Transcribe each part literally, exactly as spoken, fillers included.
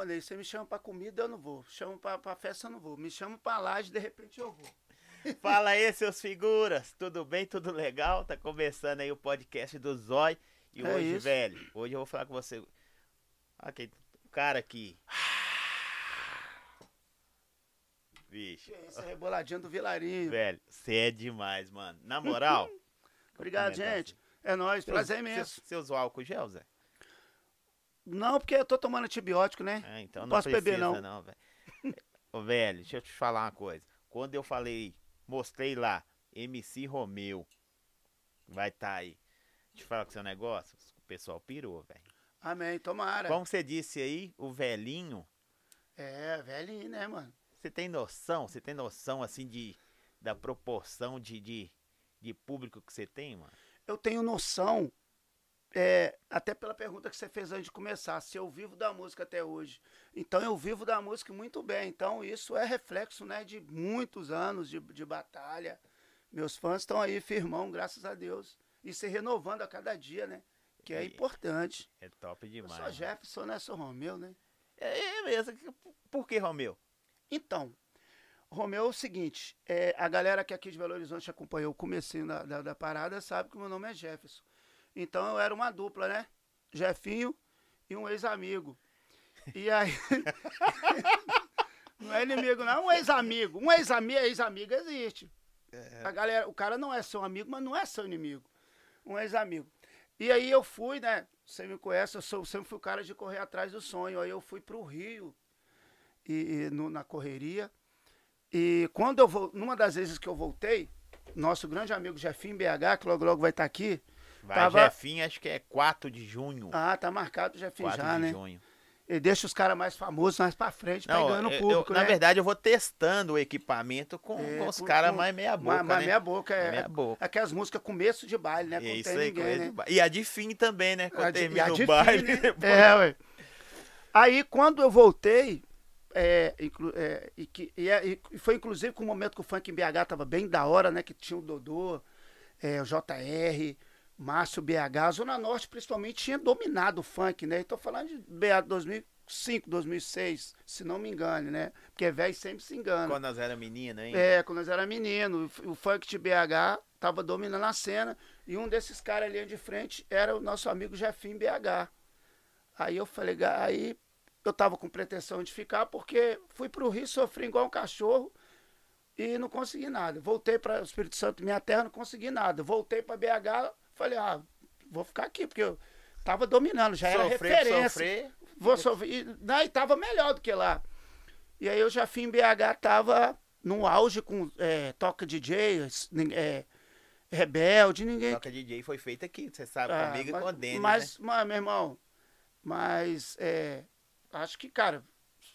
rolê. Você me chama pra comida, eu não vou. Chama pra, pra festa, eu não vou. Me chama pra laje, de repente eu vou. Fala aí, seus figuras. Tudo bem? Tudo legal? Tá começando aí o podcast do Zói. E é hoje, isso. velho, hoje eu vou falar com você. Aqui, o cara aqui. Vixe. Essa reboladinha do Vilarinho. Velho, você é demais, mano. Na moral. Obrigado, gente. Assim. É nóis, seu, prazer imenso. Você usou álcool gel, Zé? Não, porque eu tô tomando antibiótico, né? Ah, então não posso precisa, beber, não. não velho. Ô, velho, deixa eu te falar uma coisa. Quando eu falei, mostrei lá, M C Romeu, vai estar tá aí. Deixa eu falar com o seu negócio, o pessoal pirou, velho. Amém, tomara. Como você disse aí, o velhinho... É, velhinho, né, mano? Você tem noção, você tem noção, assim, de, da proporção de, de, de público que você tem, mano? Eu tenho noção, é, até pela pergunta que você fez antes de começar, se eu vivo da música até hoje. Então eu vivo da música muito bem, então isso é reflexo, né, de muitos anos de, de batalha. Meus fãs estão aí firmão, graças a Deus, e se renovando a cada dia, né, que é, é importante. É top demais. Eu sou Jefferson, né, sou Romeu, né? É, é mesmo, por que Romeu? Então... Romeu, é o seguinte, é, a galera que aqui de Belo Horizonte acompanhou o comecinho da, da, da parada sabe que o meu nome é Jefferson. Então eu era uma dupla, né? Jefinho e um ex-amigo. E aí... não é inimigo, não. É um ex-amigo. Um ex-amigo, ex-amigo existe. A galera, o cara não é seu amigo, mas não é seu inimigo. Um ex-amigo. E aí eu fui, né? Você me conhece, eu sou, sempre fui o cara de correr atrás do sonho. Aí eu fui pro Rio e, e no, na correria. E quando eu vou, numa das vezes que eu voltei, nosso grande amigo Jefinho B H, que logo logo vai estar tá aqui. Vai, tava... Jefinho, acho que é quatro de junho. Ah, tá marcado o Jefinho já, né? quatro de junho. Ele deixa os caras mais famosos mais pra frente, não, pegando o público, eu, né? Na verdade, eu vou testando o equipamento com, é, com os caras mais meia boca, mais, né? Mais meia boca, é. Meia boca. Aquelas músicas começo de baile, né? Quando isso tem aí, ninguém, né? Ba... E a de fim também, né? Quando termina o baile. Fim, né? É, ué. Aí, quando eu voltei... É, é, e, que, e, e foi inclusive com o momento que o funk em B H tava bem da hora, né? Que tinha o Dodô, é, o J R, Márcio B H. A Zona Norte, principalmente, tinha dominado o funk, né? Estou falando de B H dois mil e cinco, dois mil e seis, se não me engano, né? Porque velho sempre se engana. Quando nós era menino, hein? É, quando nós era menino. O funk de B H tava dominando a cena. E um desses caras ali de frente era o nosso amigo Jefinho B H. Aí eu falei, aí... Eu tava com pretensão de ficar, porque fui pro Rio, sofri igual um cachorro e não consegui nada. Voltei para o Espírito Santo, minha terra, não consegui nada. Voltei para B H, falei, ah, vou ficar aqui, porque eu tava dominando, já era referência. Sofrer. Vou sofrer. E tava melhor do que lá. E aí eu já fui em B H, tava no auge com é, Toca D J, é, Rebelde, ninguém... Toca D J foi feito aqui, você sabe, ah, comigo e com o Denis, mas, né? Mas, meu irmão, mas... É, acho que, cara,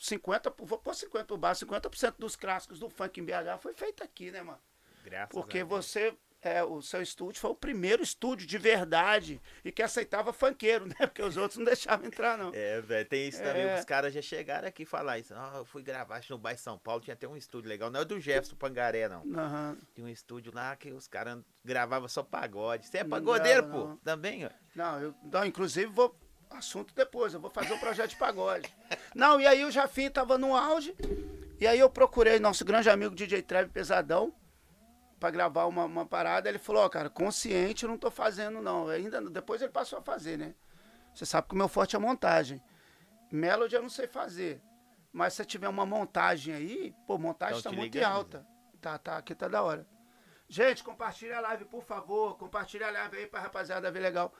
cinquenta, vou pôr cinquenta pro bar, cinquenta por cento dos clássicos do funk em B H foi feito aqui, né, mano? Graças Porque a Deus. Você, é, o seu estúdio foi o primeiro estúdio de verdade e que aceitava funkeiro, né? Porque os outros não deixavam entrar, não. É, velho, tem isso é... também. Os caras já chegaram aqui e falaram isso. Ah, oh, eu fui gravar no bairro de São Paulo, tinha até um estúdio legal. Não é do Jefferson Pangaré, não. Uhum. Tinha um estúdio lá que os caras gravavam só pagode. Você é pagodeiro, não, não. pô? Também, ó. Não, eu, não, inclusive vou... Assunto depois, eu vou fazer um projeto de pagode. Não, e aí o Jafim tava no auge, e aí eu procurei nosso grande amigo D J Treve Pesadão pra gravar uma, uma parada. Ele falou, ó, oh, cara, consciente eu não tô fazendo não. Ainda depois ele passou a fazer, né? Você sabe que o meu forte é montagem. Melody eu não sei fazer, mas se tiver uma montagem aí, pô, montagem então, tá muito alta. Tá, tá, aqui tá da hora. Gente, compartilha a live, por favor. Compartilha a live aí pra rapaziada ver legal.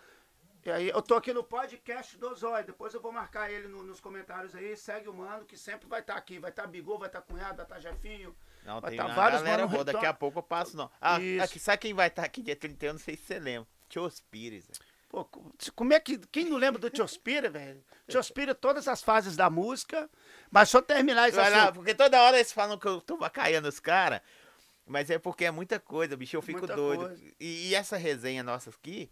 E aí, eu tô aqui no podcast do Zói, depois eu vou marcar ele no, nos comentários aí, segue o mano, que sempre vai estar tá aqui, vai estar tá Bigô, vai estar tá Cunhado, vai estar tá Jefinho, não, vai estar tá vários galera, mano. Daqui a pouco eu passo, não. Ah, aqui, sabe quem vai estar tá aqui dia trinta e um, não sei se você lembra, Tios Pires. Pô, como é que, quem não lembra do Tios Pires, velho? Tios Pires, todas as fases da música, mas só terminar isso assim. Porque toda hora eles falam que eu tô bacaiando os caras, mas é porque é muita coisa, bicho, eu fico muita doido. E, e essa resenha nossa aqui...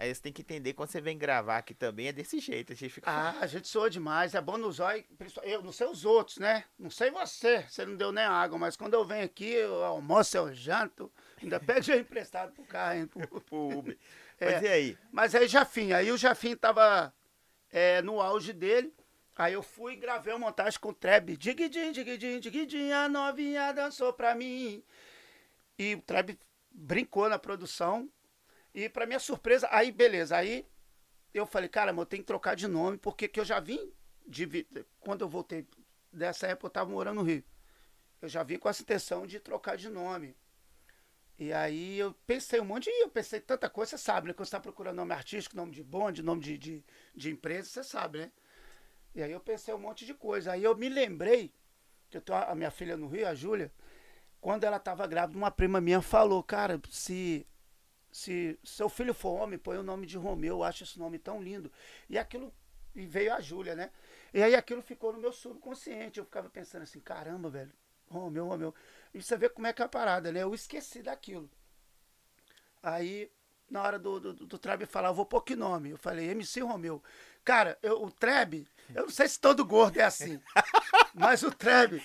Aí você tem que entender, quando você vem gravar aqui também, é desse jeito. A gente fica... Ah, a gente soa demais, é bom no Zói, eu não sei os outros, né? Não sei você, você não deu nem água, mas quando eu venho aqui, eu almoço, eu janto, ainda pede emprestado pro carro, hein? Pro, pro Uber. É, mas e aí? Mas aí Jafim, aí o Jafim tava é, no auge dele, Aí eu fui e gravei uma montagem com o Treb. Diguidinho, diguidinho, diguidinho, a novinha dançou pra mim. E o Treb brincou na produção. E pra minha surpresa, aí beleza. Aí eu falei, cara, eu tenho que trocar de nome, porque que eu já vim de... Quando eu voltei dessa época, eu tava morando no Rio. Eu já vim com essa intenção de trocar de nome. E aí eu pensei um monte, eu pensei tanta coisa, você sabe, né? Quando você tá procurando nome artístico, nome de bonde, nome de, de, de empresa, você sabe, né? E aí eu pensei um monte de coisa. Aí eu me lembrei, que eu tenho a minha filha no Rio, a Júlia, quando ela estava grávida, uma prima minha falou, cara, se, se seu filho for homem, põe o nome de Romeu, eu acho esse nome tão lindo. E aquilo, e veio a Júlia, né? E aí aquilo ficou no meu subconsciente, eu ficava pensando assim, caramba, velho, Romeu, Romeu. E você vê como é que é a parada, né? Eu esqueci daquilo. Aí... Na hora do, do, do Treb falar, eu vou pôr que nome? Eu falei, M C Romeu. Cara, eu, o Treb, eu não sei se todo gordo é assim, mas o Treb,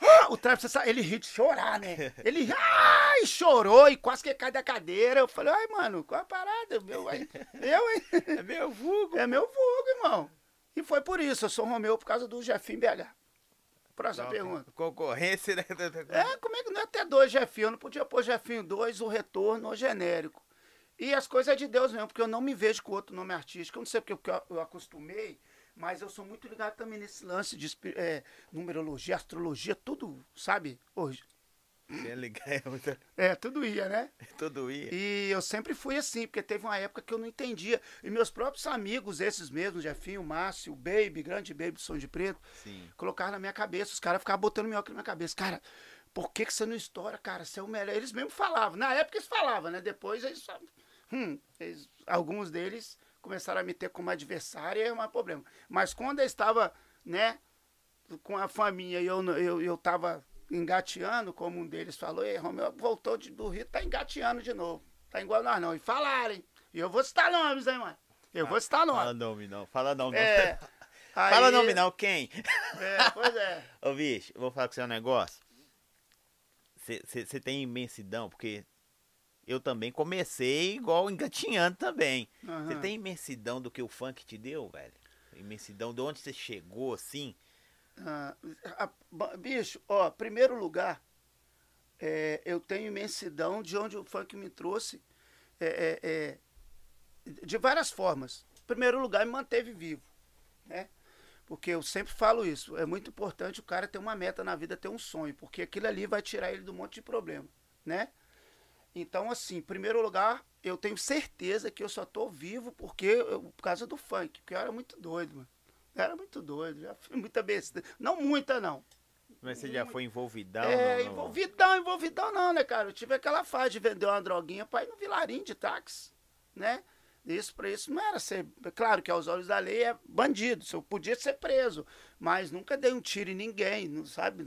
ah, o Treb, você sabe, ele ri de chorar, né? Ele ah, e chorou e quase que cai da cadeira. Eu falei, ai, mano, qual a parada? Meu, aí, eu, hein? É meu vulgo. É meu vulgo, irmão. E foi por isso, eu sou Romeu por causa do Jefinho B H. Próxima não, pergunta. Concorrência, né? É, como é que não é ter dois Jefinho? Eu não podia pôr Jefinho dois, o retorno, o genérico. E as coisas é de Deus mesmo, porque eu não me vejo com outro nome artístico. Eu não sei porque eu, eu acostumei, mas eu sou muito ligado também nesse lance de é, numerologia, astrologia, tudo, sabe? Hoje. É, tudo ia, né? Tudo ia. E eu sempre fui assim, porque teve uma época que eu não entendia. E meus próprios amigos, esses mesmos, Jefinho, Márcio, Baby, grande Baby do Som de Preto, sim, colocaram na minha cabeça. Os caras ficavam botando minhoca na minha cabeça. Cara, por que que você não estoura, cara? Você é o melhor. Eles mesmo falavam. Na época eles falavam, né? Depois eles... Hum, eles, alguns deles começaram a me ter como adversário e é um problema. Mas quando eu estava, né, com a família e eu eu eu estava engateando, como um deles falou, e Romeu voltou de, do Rio, tá engateando de novo. Tá igual nós não. E falarem. E eu vou citar nomes, hein, mano? Eu ah, vou citar nomes. Fala nome não, fala nome não. É, aí, fala nome não, quem? É, pois é. Ô, bicho, eu vou falar com você um negócio. Você tem imensidão, porque... Eu também comecei igual engatinhando também. Uhum. Você tem imensidão do que o funk te deu, velho? Imensidão de onde você chegou, assim? Ah, a, bicho, ó, primeiro lugar, é, eu tenho imensidão de onde o funk me trouxe é, é, é, de várias formas. Primeiro lugar, me manteve vivo, né? Porque eu sempre falo isso, é muito importante o cara ter uma meta na vida, ter um sonho, porque aquilo ali vai tirar ele de um monte de problema, né? Então, assim, em primeiro lugar, eu tenho certeza que eu só tô vivo porque eu, por causa do funk. Porque eu era muito doido, mano. Eu era muito doido, já fui muita besta. Não muita, não. Mas você muito... já foi envolvidão? É, não, envolvidão, não. envolvidão não, né, cara? Eu tive aquela fase de vender uma droguinha pra ir no vilarinho de táxi, né? Isso pra isso não era ser... Claro que aos olhos da lei é bandido, eu podia ser preso. Mas nunca dei um tiro em ninguém, não sabe...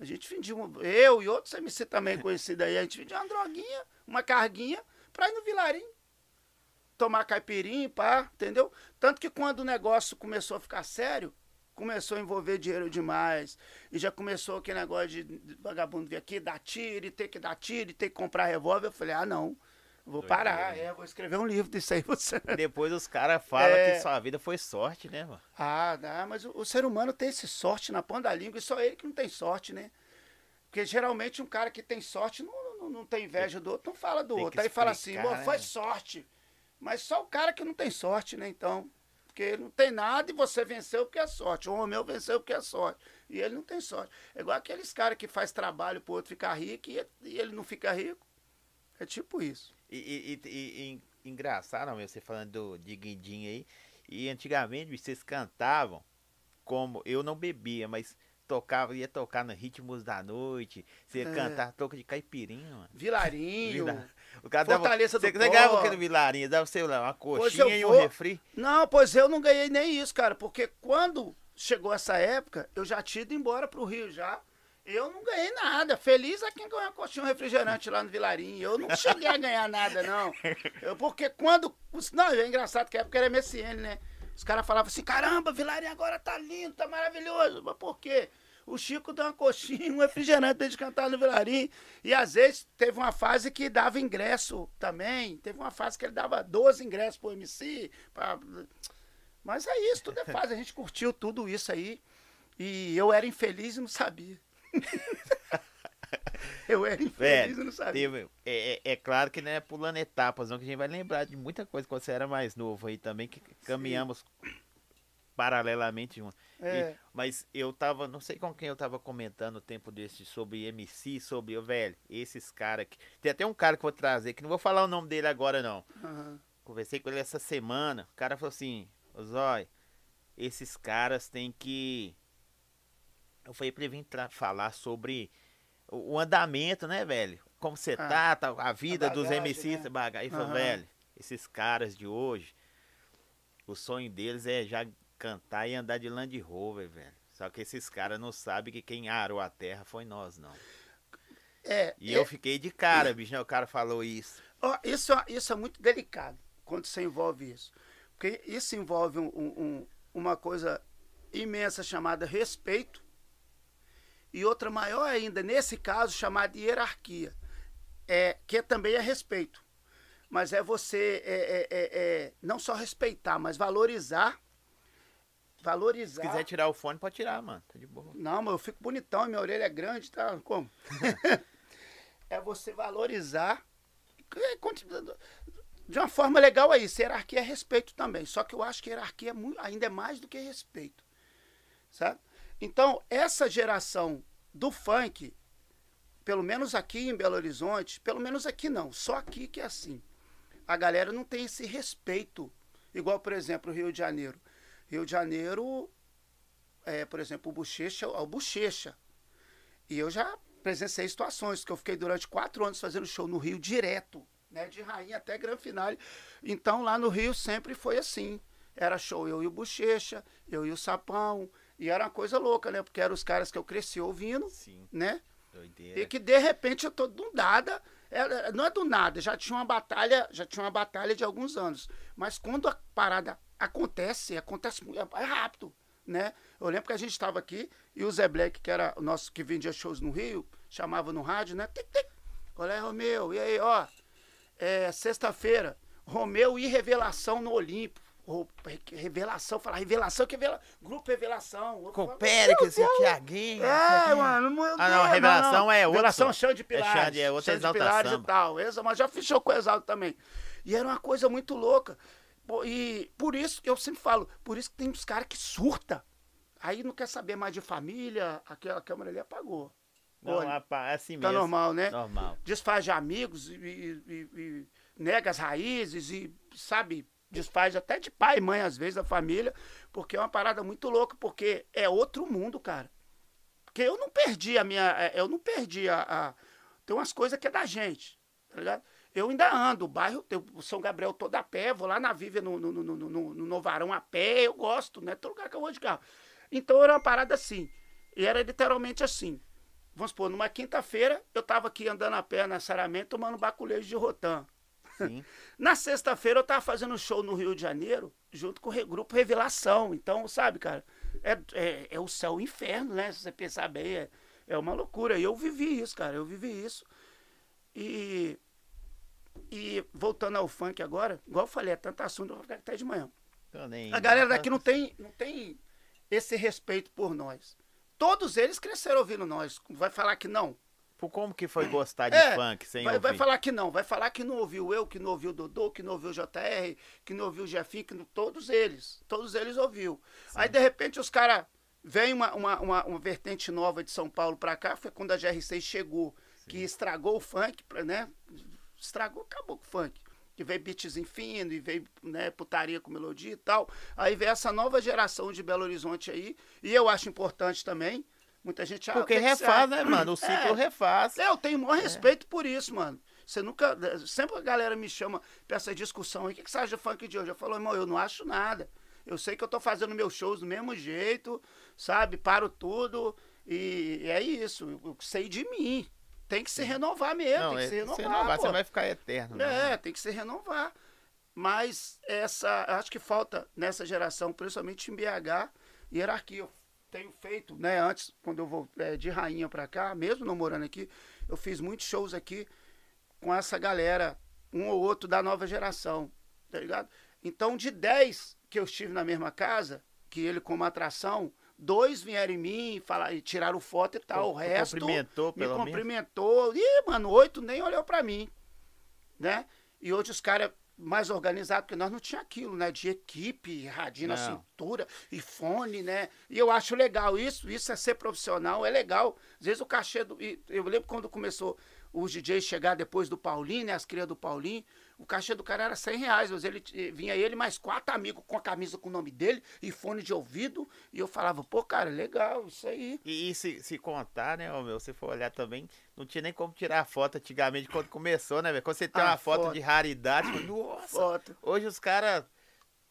A gente vendia, eu e outros M C também conhecidos aí, a gente vendia uma droguinha, uma carguinha, pra ir no vilarinho, tomar caipirinha, pá, entendeu? Tanto que quando o negócio começou a ficar sério, começou a envolver dinheiro demais, e já começou aquele negócio de vagabundo vir aqui, dar tiro, e ter que dar tiro, e ter que comprar revólver, eu falei, ah, não. Vou doideira, parar, né? É, vou escrever um livro disso aí. Você... Depois os caras falam é... que sua vida foi sorte, né, mano? Ah, não, mas o, o ser humano tem esse sorte na ponta da língua, e só ele que não tem sorte, né? Porque geralmente um cara que tem sorte não, não, não tem inveja do outro, não fala do tem outro. Aí explicar, fala assim, né? Foi sorte. Mas só o cara que não tem sorte, né, então? Porque ele não tem nada e você venceu porque é sorte. O Romeu venceu porque é sorte. E ele não tem sorte. É igual aqueles caras que faz trabalho pro outro ficar rico e, e ele não fica rico. É tipo isso. E, e, e, e engraçado, meu, você falando do Diguidinho aí. E antigamente vocês cantavam como eu não bebia, mas tocava, ia tocar nos ritmos da noite. Você ia é. cantar toca de caipirinha, mano. Vilarinho. Vila... O cara Fortaleza dava, do você ganhava o que no Vilarinho? Dava, sei lá, uma coxinha e um vou... refri? Não, pois eu não ganhei nem isso, cara. Porque quando chegou essa época, eu já tinha ido embora pro Rio já. Eu não ganhei nada. Feliz a quem ganhou uma coxinha, um refrigerante lá no Vilarinho. Eu não cheguei a ganhar nada, não. Eu, porque quando... Não, é engraçado que a época era M S N, né? Os caras falavam assim, caramba, Vilarinho agora tá lindo, tá maravilhoso. Mas por quê? O Chico deu uma coxinha, um refrigerante antes de cantar no Vilarinho. E às vezes teve uma fase que dava ingresso também. Teve uma fase que ele dava doze ingressos pro M C, pra... Mas é isso, tudo é fácil. A gente curtiu tudo isso aí. E eu era infeliz e não sabia. Eu era infeliz e não sabia. Teve, é, é claro que não é pulando etapas, não, que a gente vai lembrar de muita coisa quando você era mais novo aí também, que caminhamos Sim. paralelamente juntos. É. Mas eu tava, não sei com quem eu tava comentando o tempo desse sobre M C, sobre, oh, velho, esses caras aqui. Tem até um cara que eu vou trazer, que não vou falar o nome dele agora, não. Uhum. Conversei com ele essa semana, o cara falou assim, ô Zói, esses caras têm que... Eu falei pra ele vir falar sobre o, o andamento, né, velho? Como você ah, tá, tá, a vida a bagagem, dos M Cs, né? Bagagem. Ele uhum. falou, velho, esses caras de hoje, o sonho deles é já... cantar e andar de Land Rover, velho. Só que esses caras não sabem que quem arou a terra foi nós, não. É, e é, eu fiquei de cara, é. bicho, né? O cara falou isso. Oh, isso. Isso é muito delicado, quando você envolve isso. Porque isso envolve um, um, uma coisa imensa chamada respeito e outra maior ainda, nesse caso, chamada hierarquia, é, que também é respeito. Mas é você é, é, é, é, não só respeitar, mas valorizar Valorizar. Se quiser tirar o fone, pode tirar, mano. Tá de boa. Não, mas eu fico bonitão, minha orelha é grande, tá? Como? É você valorizar de uma forma legal aí. Hierarquia é respeito também. Só que eu acho que hierarquia é muito, ainda é mais do que respeito. Sabe? Então, essa geração do funk, pelo menos aqui em Belo Horizonte, pelo menos aqui não, só aqui que é assim. A galera não tem esse respeito. Igual, por exemplo, o Rio de Janeiro. Rio de Janeiro, é, por exemplo, o Bochecha, o Bochecha. E eu já presenciei situações que eu fiquei durante quatro anos fazendo show no Rio direto, né? De rainha até grande finale. Então lá no Rio sempre foi assim. Era show eu e o Bochecha, eu e o Sapão. E era uma coisa louca, né? Porque eram os caras que eu cresci ouvindo, Sim. né? Doideira. E que de repente eu tô do nada. É, não é do nada, já tinha uma batalha, já tinha uma batalha de alguns anos. Mas quando a parada acontece, acontece é rápido, né? Eu lembro que a gente estava aqui e o Zé Black, que era o nosso que vendia shows no Rio, chamava no rádio, né? Tic, tic. Olha, Romeu, e aí, ó, é, sexta-feira, Romeu e Revelação no Olimpo. Oh, revelação, falar revelação que revela, grupo Revelação. Com Péricles e Tiaguinho. É, mano, meu Deus. Ah, não, Revelação não, não. é outra. Revelação Chão de Pilares. É Chão de, é outra Chão de Pilares e tal. Exa, mas já fechou com o Exalto também. E era uma coisa muito louca. E por isso que eu sempre falo, por isso que tem uns caras que surta. Aí não quer saber mais de família, aquela câmera ali apagou. Não, Olha, rapaz, é assim tá mesmo. Tá normal, né? Normal. Desfaz de amigos e, e, e nega as raízes e, sabe, desfaz até de pai e mãe, às vezes, da família, porque é uma parada muito louca, porque é outro mundo, cara. Porque eu não perdi a minha... Eu não perdi a... a tem umas coisas que é da gente, tá ligado? Eu ainda ando, o bairro, o São Gabriel todo a pé, vou lá na Vívia, no, no, no, no, no Novarão a pé, eu gosto, né? Todo lugar que eu vou de carro. Então era uma parada assim, e era literalmente assim. Vamos supor, numa quinta-feira, eu tava aqui andando a pé na Saramento, tomando baculejo de Rotan. Sim. Na sexta-feira, eu tava fazendo um show no Rio de Janeiro, junto com o Grupo Revelação. Então, sabe, cara, é, é, é o céu e o inferno, né? Se você pensar bem, é, é uma loucura. E eu vivi isso, cara, eu vivi isso. E... E voltando ao funk agora, igual eu falei, é tanto assunto, eu vou ficar até de manhã. Nem... A galera daqui não tem, não tem esse respeito por nós. Todos eles cresceram ouvindo nós. Vai falar que não. Por como que foi gostar de é, funk sem vai, ouvir? Vai falar que não. Vai falar que não ouviu eu, que não ouviu o Dodô, que não ouviu o J R, que não ouviu o Jefinho, que não... todos eles. Todos eles ouviu. Sim. Aí, de repente, os caras... Vem uma, uma, uma, uma vertente nova de São Paulo pra cá, foi quando a G R seis chegou, Sim. que estragou o funk, né? Estragou, acabou com o funk. Que veio beatzinho fino, e veio, né, putaria com melodia e tal. Aí veio essa nova geração de Belo Horizonte aí. E eu acho importante também. Muita gente... Ah, porque refaz, né, mano? O ciclo é, refaz. É, eu tenho o maior respeito é. por isso, mano. Você nunca... Sempre a galera me chama pra essa discussão aí. O que, que você acha do funk de hoje? Eu falo, irmão, eu não acho nada. Eu sei que eu tô fazendo meus shows do mesmo jeito, sabe? Paro tudo. E é isso. Eu sei de mim. Tem que se renovar mesmo, não, tem que se renovar. Se renovar, pô. Você vai ficar eterno. Né? É, tem que se renovar. Mas essa, acho que falta nessa geração, principalmente em B H, hierarquia. Eu tenho feito, né, antes, quando eu vou é, de rainha pra cá, mesmo não morando aqui, eu fiz muitos shows aqui com essa galera, um ou outro da nova geração, tá ligado? Então, de dez, que eu estive na mesma casa, que ele como atração, dois vieram em mim, falaram, tiraram foto e tal, o resto cumprimentou, me cumprimentou. Ih, mano, oito nem olhou pra mim, né? E hoje os caras mais organizados, porque nós não tinha aquilo, né? De equipe, radinho na cintura e fone, né? E eu acho legal isso, isso é ser profissional, é legal. Às vezes o cachê do... Eu lembro quando começou os D Js chegar depois do Paulinho, né? As crias do Paulinho, o cachê do cara era cem reais, mas ele, vinha ele mais quatro amigos com a camisa com o nome dele e fone de ouvido, e eu falava, pô, cara, legal, isso aí. E, e se, se contar, né, ô meu, se for olhar também, não tinha nem como tirar a foto antigamente quando começou, né, velho? Quando você tem ah, uma foto, foto de raridade, tipo, nossa, foto. Hoje os caras,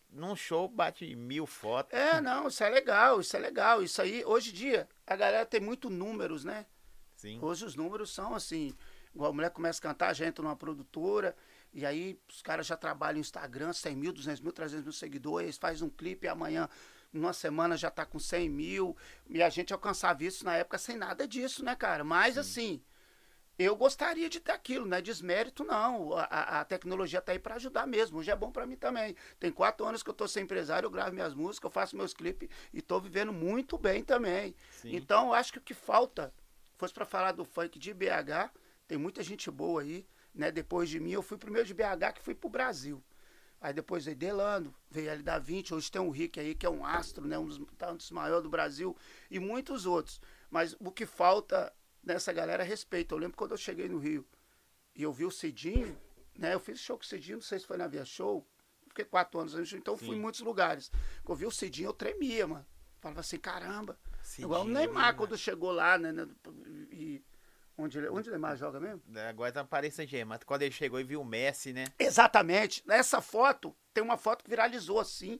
num show, bate mil fotos. É, não, isso é legal, isso é legal, isso aí, hoje em dia, a galera tem muito números, né? Sim. Hoje os números são assim, igual a mulher começa a cantar, já entra numa produtora, e aí os caras já trabalham no Instagram, cem mil, duzentos mil, trezentos mil seguidores, faz um clipe e amanhã, numa semana, já tá com cem mil. E a gente alcançava isso na época sem nada disso, né, cara? Mas, sim, assim, eu gostaria de ter aquilo, né? Desmérito, não. A, a, a tecnologia tá aí pra ajudar mesmo. Hoje é bom pra mim também. Tem quatro anos que eu tô sem empresário, eu gravo minhas músicas, eu faço meus clipes e tô vivendo muito bem também. Sim. Então, eu acho que o que falta, fosse pra falar do funk de B H, tem muita gente boa aí. Né, depois de mim, eu fui primeiro de B H, que fui pro Brasil. Aí depois veio Delano, veio L da vinte, hoje tem o Rick aí, que é um astro, né, um dos, tá, um dos maiores do Brasil, e muitos outros. Mas o que falta nessa galera é respeito. Eu lembro quando eu cheguei no Rio e eu vi o Cidinho, né, eu fiz show com o Cidinho, não sei se foi na Via Show, fiquei quatro anos, então fui em muitos lugares. Quando eu vi o Cidinho, eu tremia, mano. Falava assim, caramba. Cidinho, igual o Neymar, né, quando chegou lá, né, e... Onde, ele, onde o Neymar joga mesmo? Agora tá parecendo Paris Saint-Germain, quando ele chegou e viu o Messi, né? Exatamente. Nessa foto, tem uma foto que viralizou assim.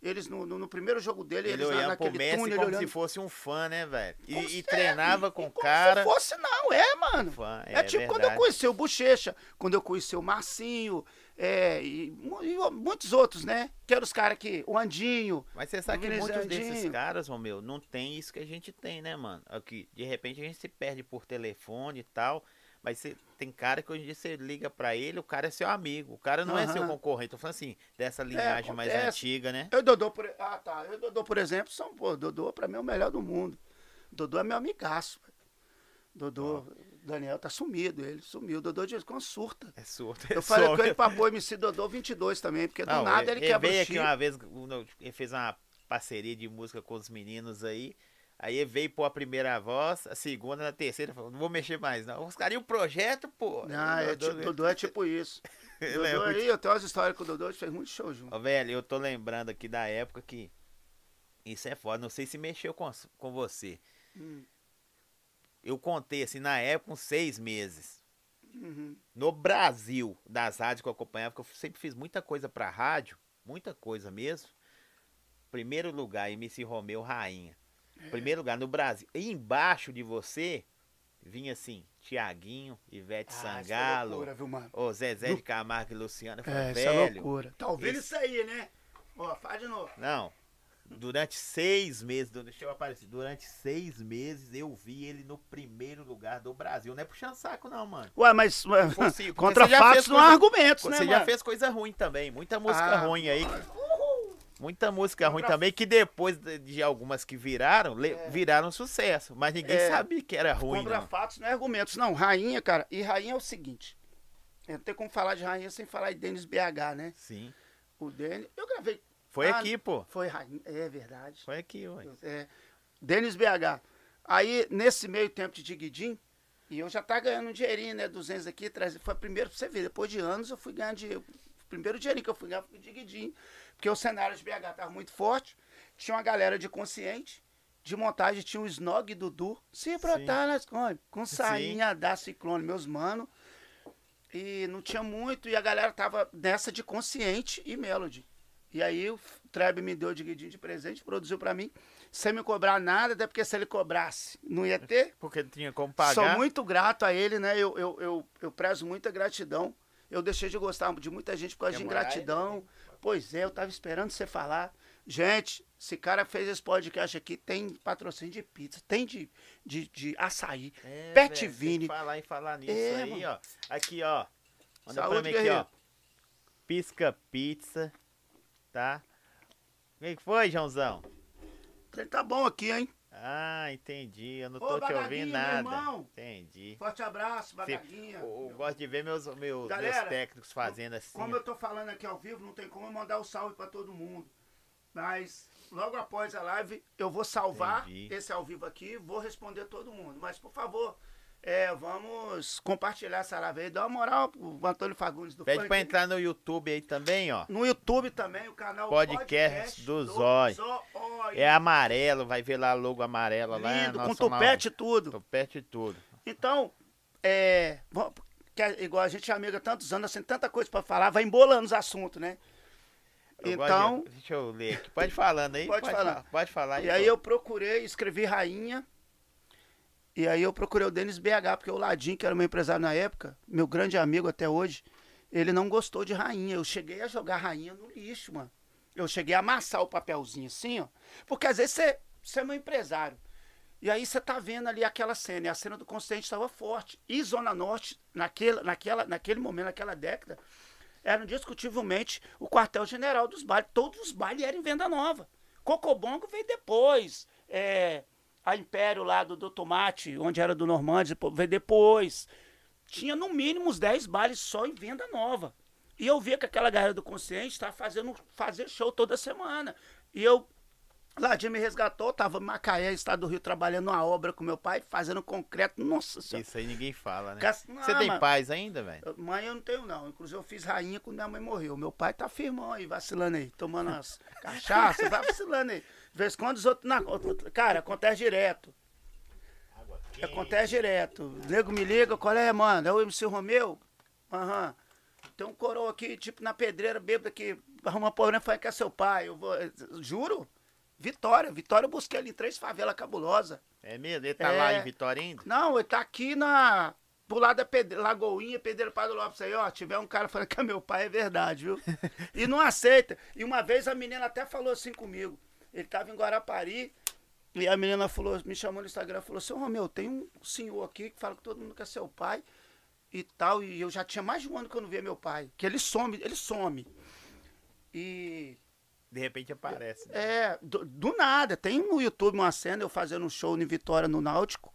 Eles no, no, no primeiro jogo dele, ele eles olhando pro Messi túnel, como olhando... se fosse um fã, né, velho? E, e treinava é, com o cara. Como se fosse, não, é, mano. Fã, é, é tipo verdade. Quando eu conheci o Bochecha, quando eu conheci o Marcinho, é, e, e muitos outros, né? Que eram os caras que. O Andinho. Mas você sabe que muitos Andinho. desses caras, meu, não tem isso que a gente tem, né, mano? Aqui, de repente a gente se perde por telefone e tal. Mas você, tem cara que hoje em dia você liga pra ele, o cara é seu amigo. O cara não uhum. é seu concorrente. Eu falo assim, dessa linhagem é, mais antiga, né? Eu Dodô, por, ah, tá. Eu Dodô, por exemplo, são, pô, Dodô pra mim é o melhor do mundo. Dodô é meu amigaço. Dodô, oh. Daniel tá sumido, ele sumiu. Dodô diz que é uma surta. É surta. Eu é falei surta. Com ele pra pôr M C Dodô vinte e dois também, porque não, do nada ele, ele quebra o chip. Ele veio aqui uma vez, ele fez uma parceria de música com os meninos aí. Aí veio pôr a primeira voz, a segunda, a terceira, falou, não vou mexer mais, não. Os caras, e o projeto, pô? Ah, é, tipo, Dodô é tipo isso. Dodô é muito... aí, eu tenho umas histórias com o Dodô, a gente fez muito show junto. Ó, velho, eu tô lembrando aqui da época que isso é foda, não sei se mexeu com, com você. Hum. Eu contei, assim, na época, uns seis meses. Uhum. No Brasil, das rádios que eu acompanhava, porque eu sempre fiz muita coisa pra rádio, muita coisa mesmo. Primeiro lugar, M C Romeu, Rainha. Primeiro lugar, no Brasil. E embaixo de você, vinha assim, Tiaguinho, Ivete ah, Sangalo, é loucura, viu, mano? Ô, Zezé de Camargo e Luciano. Falei, é, velho, isso é loucura. Tá ouvindo isso aí, né? Ó, faz de novo. Não, durante seis meses, deixa eu aparecer, durante seis meses eu vi ele no primeiro lugar do Brasil. Não é puxando saco, não, mano. Ué, mas ué, possível, contra fatos não há argumentos, né, você mano? Já fez coisa ruim também, muita música ah, ruim aí. Uh. Muita música Contra... ruim também, que depois de algumas que viraram, é. viraram sucesso. Mas ninguém é. sabia que era ruim. Contra não. fatos, não é argumentos. Não, Rainha, cara. E Rainha é o seguinte. Não tem como falar de Rainha sem falar de Denis B H, né? Sim. O Denis... Eu gravei... Foi ah, aqui, pô. Foi Rainha. É verdade. Foi aqui, ué. É. Denis B H. Aí, nesse meio tempo de Diguidim, e eu já tá ganhando um dinheirinho, né? duzentos aqui, traz... foi primeiro pra você ver. Depois de anos, eu fui ganhando dinheiro. Primeiro dinheirinho que eu fui ganhar foi o Diguidim. Porque o cenário de B H tava muito forte, tinha uma galera de consciente, de montagem, tinha o Snog Dudu, se brotar nas comes, com sainha Sim. da Ciclone, meus mano, e não tinha muito, e a galera tava nessa de consciente e melody. E aí o Treb me deu o Diguidinho de presente, produziu pra mim, sem me cobrar nada, até porque se ele cobrasse, não ia ter. Porque não tinha como pagar. Sou muito grato a ele, né, eu, eu, eu, eu prezo muita gratidão, eu deixei de gostar de muita gente por causa é de ingratidão. Pois é, eu tava esperando você falar. Gente, esse cara fez esse podcast aqui, tem patrocínio de pizza, tem de, de, de açaí, é, Pet velho, Vini. Tem que falar e falar nisso é, aí, mano. Ó. Aqui, ó. Manda Saúde, pra mim aqui, ó. Pisca Pizza, tá? O que foi, Joãozão? Ele tá bom aqui, hein? Ah, entendi. Eu não Ô, tô te ouvindo nada. Meu irmão. Entendi. Forte abraço, Bagaguinha. Eu, eu gosto de ver meus, meus, Galera, meus técnicos fazendo eu, assim. Como eu tô falando aqui ao vivo, não tem como eu mandar um salve pra todo mundo. Mas logo após a live, eu vou salvar entendi. Esse ao vivo aqui, vou responder todo mundo. Mas, por favor, é, vamos compartilhar essa live aí. Dá uma moral pro Antônio Fagundes do Pede Funk. Pra entrar no YouTube aí também, ó. No YouTube também, o canal Podcast, Podcast do Zóio. É amarelo, vai ver lá logo amarelo lindo, lá. Lindo, com topete e tudo. Topete e tudo. Então, é, bom, é, igual a gente é amigo há tantos anos, assim, tanta coisa pra falar, vai embolando os assuntos, né? Eu então... De, deixa eu ler aqui. Pode falando aí. Pode, pode falar. falar. Pode falar. E então. Aí eu procurei, escrevi Rainha. E aí eu procurei o Denis B H, porque o Ladinho, que era meu empresário na época, meu grande amigo até hoje, ele não gostou de Rainha. Eu cheguei a jogar Rainha no lixo, mano. Eu cheguei a amassar o papelzinho assim, ó. Porque às vezes você, você é meu empresário. E aí você tá vendo ali aquela cena. E a cena do Consciente estava forte. E Zona Norte, naquele, naquela, naquele momento, naquela década, era indiscutivelmente o quartel-general dos bailes. Todos os bailes eram em Venda Nova. Cocobongo veio depois. É... A Império lá do, do Tomate, onde era do Normandes, veio depois. Tinha no mínimo uns dez bailes só em Venda Nova. E eu via que aquela galera do Consciente estava fazendo fazer show toda semana. E eu, Ladinho me resgatou, estava em Macaé, estado do Rio, trabalhando uma obra com meu pai, fazendo concreto. Nossa Senhora. Isso aí ninguém fala, né? Não, você tem mãe, paz ainda, velho? Mãe eu não tenho, não. Inclusive eu fiz Rainha quando minha mãe morreu. Meu pai tá firmão aí, vacilando aí, tomando umas cachaças, vai vacilando aí. De vez em quando os outros. Na... Cara, acontece direto. Acontece direto. O nego me liga, qual é, mano? É o M C Romeu? Aham. Uhum. Tem um coroa aqui, tipo, na pedreira, bêbado aqui. Arruma problema, fala que é seu pai. Eu vou. Juro? Vitória. Vitória eu busquei ali, três favelas cabulosas. É mesmo? Ele tá é... lá em Vitória ainda? Não, ele tá aqui na. Pro lado da Pedre... Lagoinha, Pedreiro Padre Lopes aí, ó. Tiver um cara falando que é meu pai, é verdade, viu? E não aceita. E uma vez a menina até falou assim comigo. Ele tava em Guarapari e a menina falou, me chamou no Instagram e falou, seu Romeu, tem um senhor aqui que fala que todo mundo quer ser o pai e tal. E eu já tinha mais de um ano que eu não via meu pai. Que ele some, ele some. E... De repente aparece. Né? É, do, do nada. Tem no YouTube uma cena, eu fazendo um show em Vitória, no Náutico.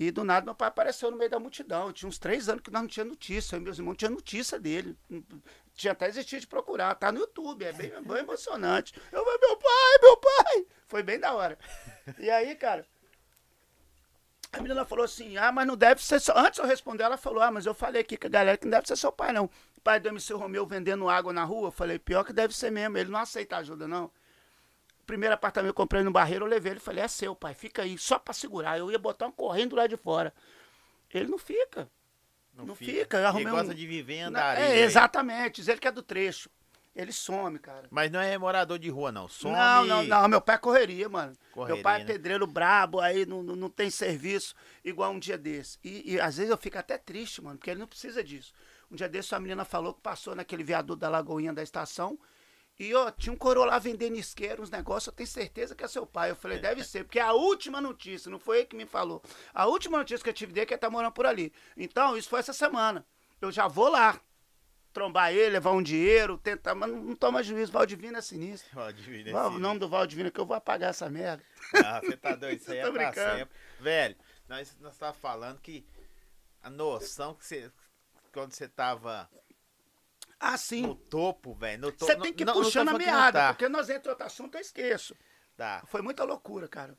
E do nada meu pai apareceu no meio da multidão. Eu tinha uns três anos que nós não tinha notícia. Eu e meus irmãos não tinha notícia dele. Tinha até existido de procurar. Tá no YouTube. É bem, bem emocionante. Eu falei, meu pai, meu pai. Foi bem da hora. E aí, cara, a menina falou assim, ah, mas não deve ser só... Antes eu responder, ela falou, ah, mas eu falei aqui com a galera que não deve ser seu pai, não. O pai do M C Romeu vendendo água na rua. Eu falei, pior que deve ser mesmo. Ele não aceita ajuda, não. Primeiro apartamento eu comprei no Barreiro, eu levei ele e falei, é seu, pai, fica aí, só pra segurar. Eu ia botar um correndo lá de fora. Ele não fica. Não, não fica. fica. Eu arrumei ele gosta um... de viver em andarilho. É, exatamente. Diz ele que é do trecho. Ele some, cara. Mas não é morador de rua, não. Some... Não, não, não. Meu pai é correria, mano. Correria, meu pai é pedreiro, né? Brabo, aí não, não, não tem serviço igual um dia desse. E, e às vezes eu fico até triste, mano, porque ele não precisa disso. Um dia desse a menina falou que passou naquele viaduto da Lagoinha da estação. E, ó, tinha um coroa lá vendendo isqueiro, uns negócios, eu tenho certeza que é seu pai. Eu falei, deve ser, porque a última notícia, não foi ele que me falou. A última notícia que eu tive dele é que ele tá morando por ali. Então, isso foi essa semana. Eu já vou lá trombar ele, levar um dinheiro, tentar, mas não, não toma juízo, Valdivino é sinistro. Valdivino é sinistro. O nome do Valdivino é que eu vou apagar essa merda. Ah, você tá doido, isso aí é pra sempre. Velho, nós, nós tava falando que a noção que você, quando você tava... Ah, sim. No topo, velho. Você tem que ir puxando a meada, tá. Porque nós entra outro assunto, eu esqueço. Tá. Foi muita loucura, cara.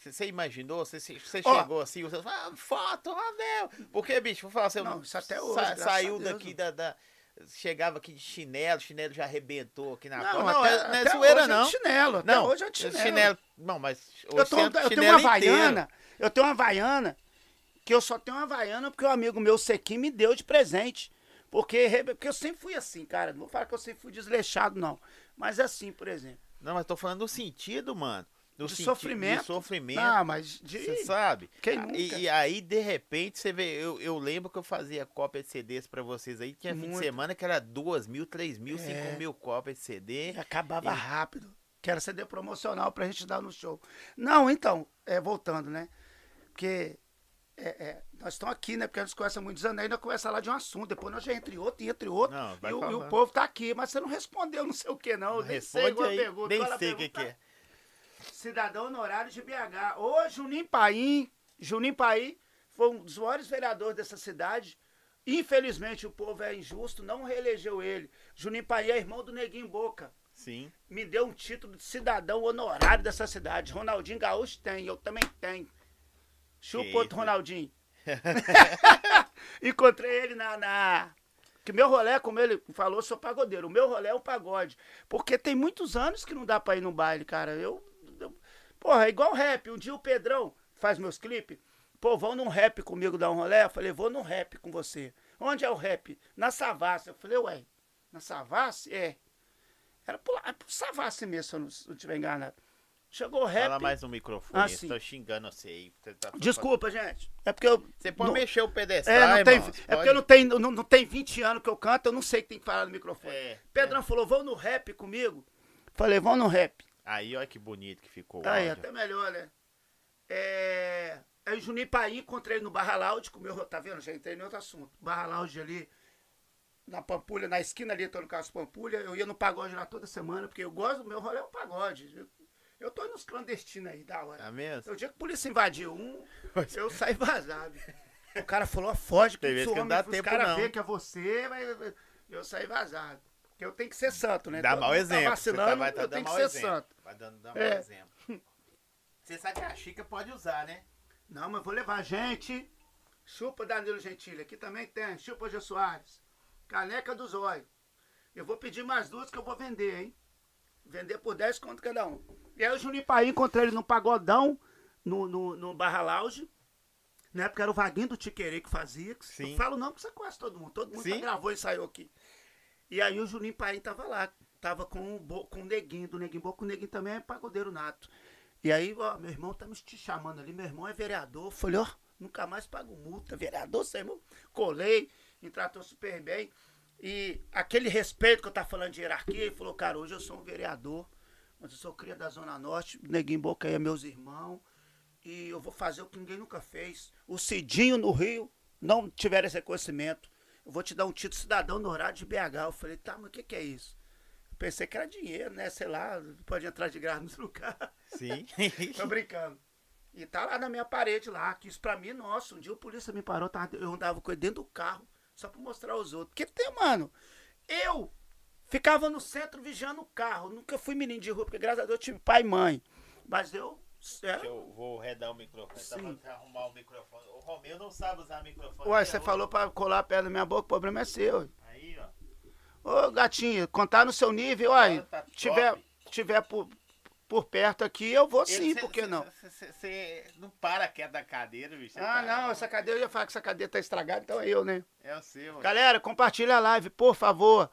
Você imaginou? Você chegou assim, você falou, ah, foto, Ravel. Porque, bicho, vou falar assim, não, isso até hoje, sa saiu daqui da, da. Chegava aqui de chinelo, chinelo já arrebentou aqui na porta. Não, até, não é até zoeira, hoje não. É de chinelo, até não, hoje é de chinelo. chinelo. Não, mas. Eu, tô, eu tenho uma Havaiana, eu tenho uma Havaiana, que eu só tenho uma Havaiana porque o amigo meu Sequim me deu de presente. Porque, porque eu sempre fui assim, cara. Não vou falar que eu sempre fui desleixado, não. Mas assim, por exemplo. Não, mas tô falando no sentido, mano. No de senti sofrimento. De sofrimento. Ah, mas de... Você sabe? Quem nunca? E, e aí, de repente, você vê... Eu, eu lembro que eu fazia cópia de C Ds pra vocês aí. Tinha muito. Fim de semana que era duas mil, três mil, cinco mil cópias de C D. E acabava e... rápido. Que era C D promocional pra gente dar no show. Não, então, é, voltando, né? Porque... É, é, nós estamos aqui, né? Porque nós conversamos muitos anos, aí nós conversamos lá de um assunto, depois nós já entre outro e entre outro, não, e, o, e o povo tá aqui, mas você não respondeu não sei o que não, não nem sei qual aí, pergunta, nem qual sei o que, que é. Cidadão honorário de B H, ô Juninho Paim, Juninho Paim foi um dos maiores vereadores dessa cidade, infelizmente o povo é injusto, não reelegeu ele. Juninho Paim é irmão do Neguinho Boca. Sim. Me deu um título de cidadão honorário dessa cidade, Ronaldinho Gaúcho tem, eu também tenho. Chupa outro Ronaldinho. Encontrei ele na, na... Que meu rolê, como ele falou, sou pagodeiro. O meu rolê é o pagode. Porque tem muitos anos que não dá pra ir no baile, cara. Eu... eu... Porra, é igual rap. Um dia o Pedrão faz meus clipes. Pô, vão num rap comigo dar um rolê? Eu falei, vou num rap com você. Onde é o rap? Na Savassi. Eu falei, ué, na Savassi? É. Era pro, era pro Savassi mesmo, se eu não, se eu tiver enganado. Chegou o rap. Fala mais no microfone, assim. Estou xingando você aí. Você tá desculpa, falando... gente. É porque eu... Você pode não... mexer o pedestal, é, não tem... irmão. É pode... porque eu não tenho não, não tem vinte anos que eu canto, eu não sei o que tem que falar no microfone. É, Pedrão é. falou, vão no rap comigo. Falei, vão no rap. Aí, olha que bonito que ficou o aí, áudio. Até melhor, né? É... Aí o Juninho Paim, encontrei no Barra Loud, com o meu... Tá vendo? Já entrei em outro assunto. Barra Loud ali, na Pampulha, na esquina ali, tô no Carlos Pampulha. Eu ia no pagode lá toda semana, porque eu gosto do meu rolê, é o pagode. Eu tô nos clandestinos aí, da hora. É mesmo? Eu dia que a polícia invadiu um, eu saí vazado. O cara falou, foge, que isso não dá tempo, os caras vê que é você, mas eu saí vazado. Porque eu tenho que ser santo, né? Dá mau exemplo. Tá vacilando, vai tá dando mau exemplo. Vai dando mau exemplo. Você sabe que a Chica pode usar, né? Não, mas vou levar gente. Chupa Danilo Gentili, aqui também tem. Chupa Jô Soares. Caneca do Zóio. Eu vou pedir mais duas que eu vou vender, hein? Vender por dez conto cada um. E aí o Juninho Paim, encontrei ele no Pagodão, no, no, no Barra Lounge. Na época era o Vaguinho do Tiquerê que fazia. Que sim. Eu falo o nome porque você conhece todo mundo. Todo mundo já gravou e saiu aqui. E aí o Juninho Paim tava lá. Tava com o, Bo, com o Neguinho, do Neguinho Boca. O Neguinho também é pagodeiro nato. E aí, ó, meu irmão tá me te chamando ali. Meu irmão é vereador. Eu falei, ó, nunca mais pago multa. Vereador, seu irmão. Colei, me tratou super bem. E aquele respeito que eu tava falando de hierarquia. Ele falou, cara, hoje eu sou um vereador. Mas eu sou cria da Zona Norte, Neguinho Boca aí é meus irmãos, e eu vou fazer o que ninguém nunca fez. O Cidinho no Rio não tiver esse reconhecimento. Eu vou te dar um título cidadão honorário de B H. Eu falei, tá, mas o que, que é isso? Eu pensei que era dinheiro, né? Sei lá, pode entrar de graça nesse lugar. Sim. Tô brincando. E tá lá na minha parede lá, que isso pra mim, nossa, um dia o polícia me parou, eu andava com ele dentro do carro, só pra mostrar aos outros. Porque tem, mano, eu... ficava no centro vigiando o carro. Nunca fui menino de rua, porque graças a Deus eu tive pai e mãe. Mas eu... É... Eu vou redar o microfone. Sim. Dá pra arrumar o microfone. O Romeu não sabe usar o microfone. Ué, você falou pra colar a pedra na minha boca, o problema é seu. Aí, ó. Ô, gatinho, contar no seu nível, olha. Tá tiver, tiver por, por perto aqui, eu vou sim, Ele, cê, por que cê, não? Você não para quieto da cadeira, bicho. Ah, tá... não, essa cadeira, eu ia falar que essa cadeira tá estragada, então é eu, né? É o seu. Galera, compartilha a live, por favor.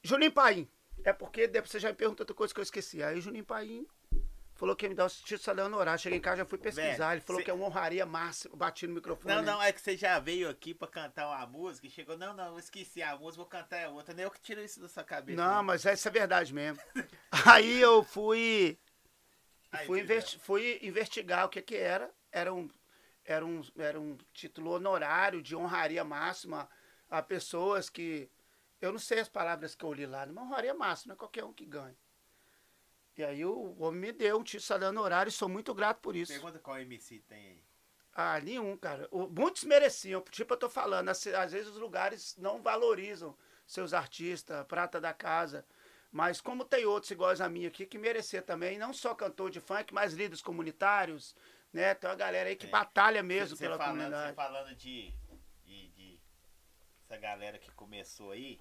Juninho Paim, é porque você já me perguntou outra coisa que eu esqueci. Aí o Juninho Paim falou que ia me dar o título de cidadão honorário. Cheguei em casa, já fui pesquisar. Velho, ele falou cê... que é uma honraria máxima. Bati no microfone. Não, não, é que você já veio aqui pra cantar uma música e chegou. Não, não, eu esqueci a música, vou cantar a outra. Nem eu que tiro isso da sua cabeça. Não, né? Mas essa é verdade mesmo. Aí eu fui. Aí, fui, investi fui investigar o que, que era. Era um, era, um, era um título honorário de honraria máxima a pessoas que. Eu não sei as palavras que eu li lá, mas honraria máxima, não é qualquer um que ganha. E aí o homem me deu um título de cidadão honorário e sou muito grato por isso. Pergunta qual M C tem aí. Ah, nenhum, cara. O, muitos mereciam, tipo eu tô falando, às, às vezes os lugares não valorizam seus artistas, prata da casa, mas como tem outros iguais a mim aqui que merecer também, não só cantor de funk, mas líderes comunitários, né? Tem uma galera aí que é. batalha mesmo você pela falando, comunidade. Você falando de... de, de... essa galera que começou aí,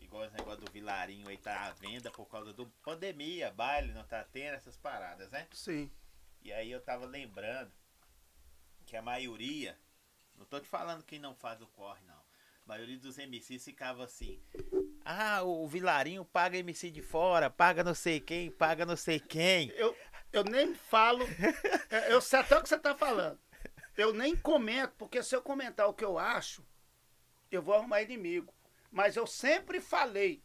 igual esse negócio do Vilarinho aí, tá à venda por causa da pandemia, baile, não tá tendo essas paradas, né? Sim. E aí eu tava lembrando que a maioria, não tô te falando quem não faz o corre, não. A maioria dos M Cs ficava assim, ah, o Vilarinho paga M C de fora, paga não sei quem, paga não sei quem. Eu, eu nem falo, eu sei até o que você tá falando. Eu nem comento, porque se eu comentar o que eu acho, eu vou arrumar inimigo. Mas eu sempre falei.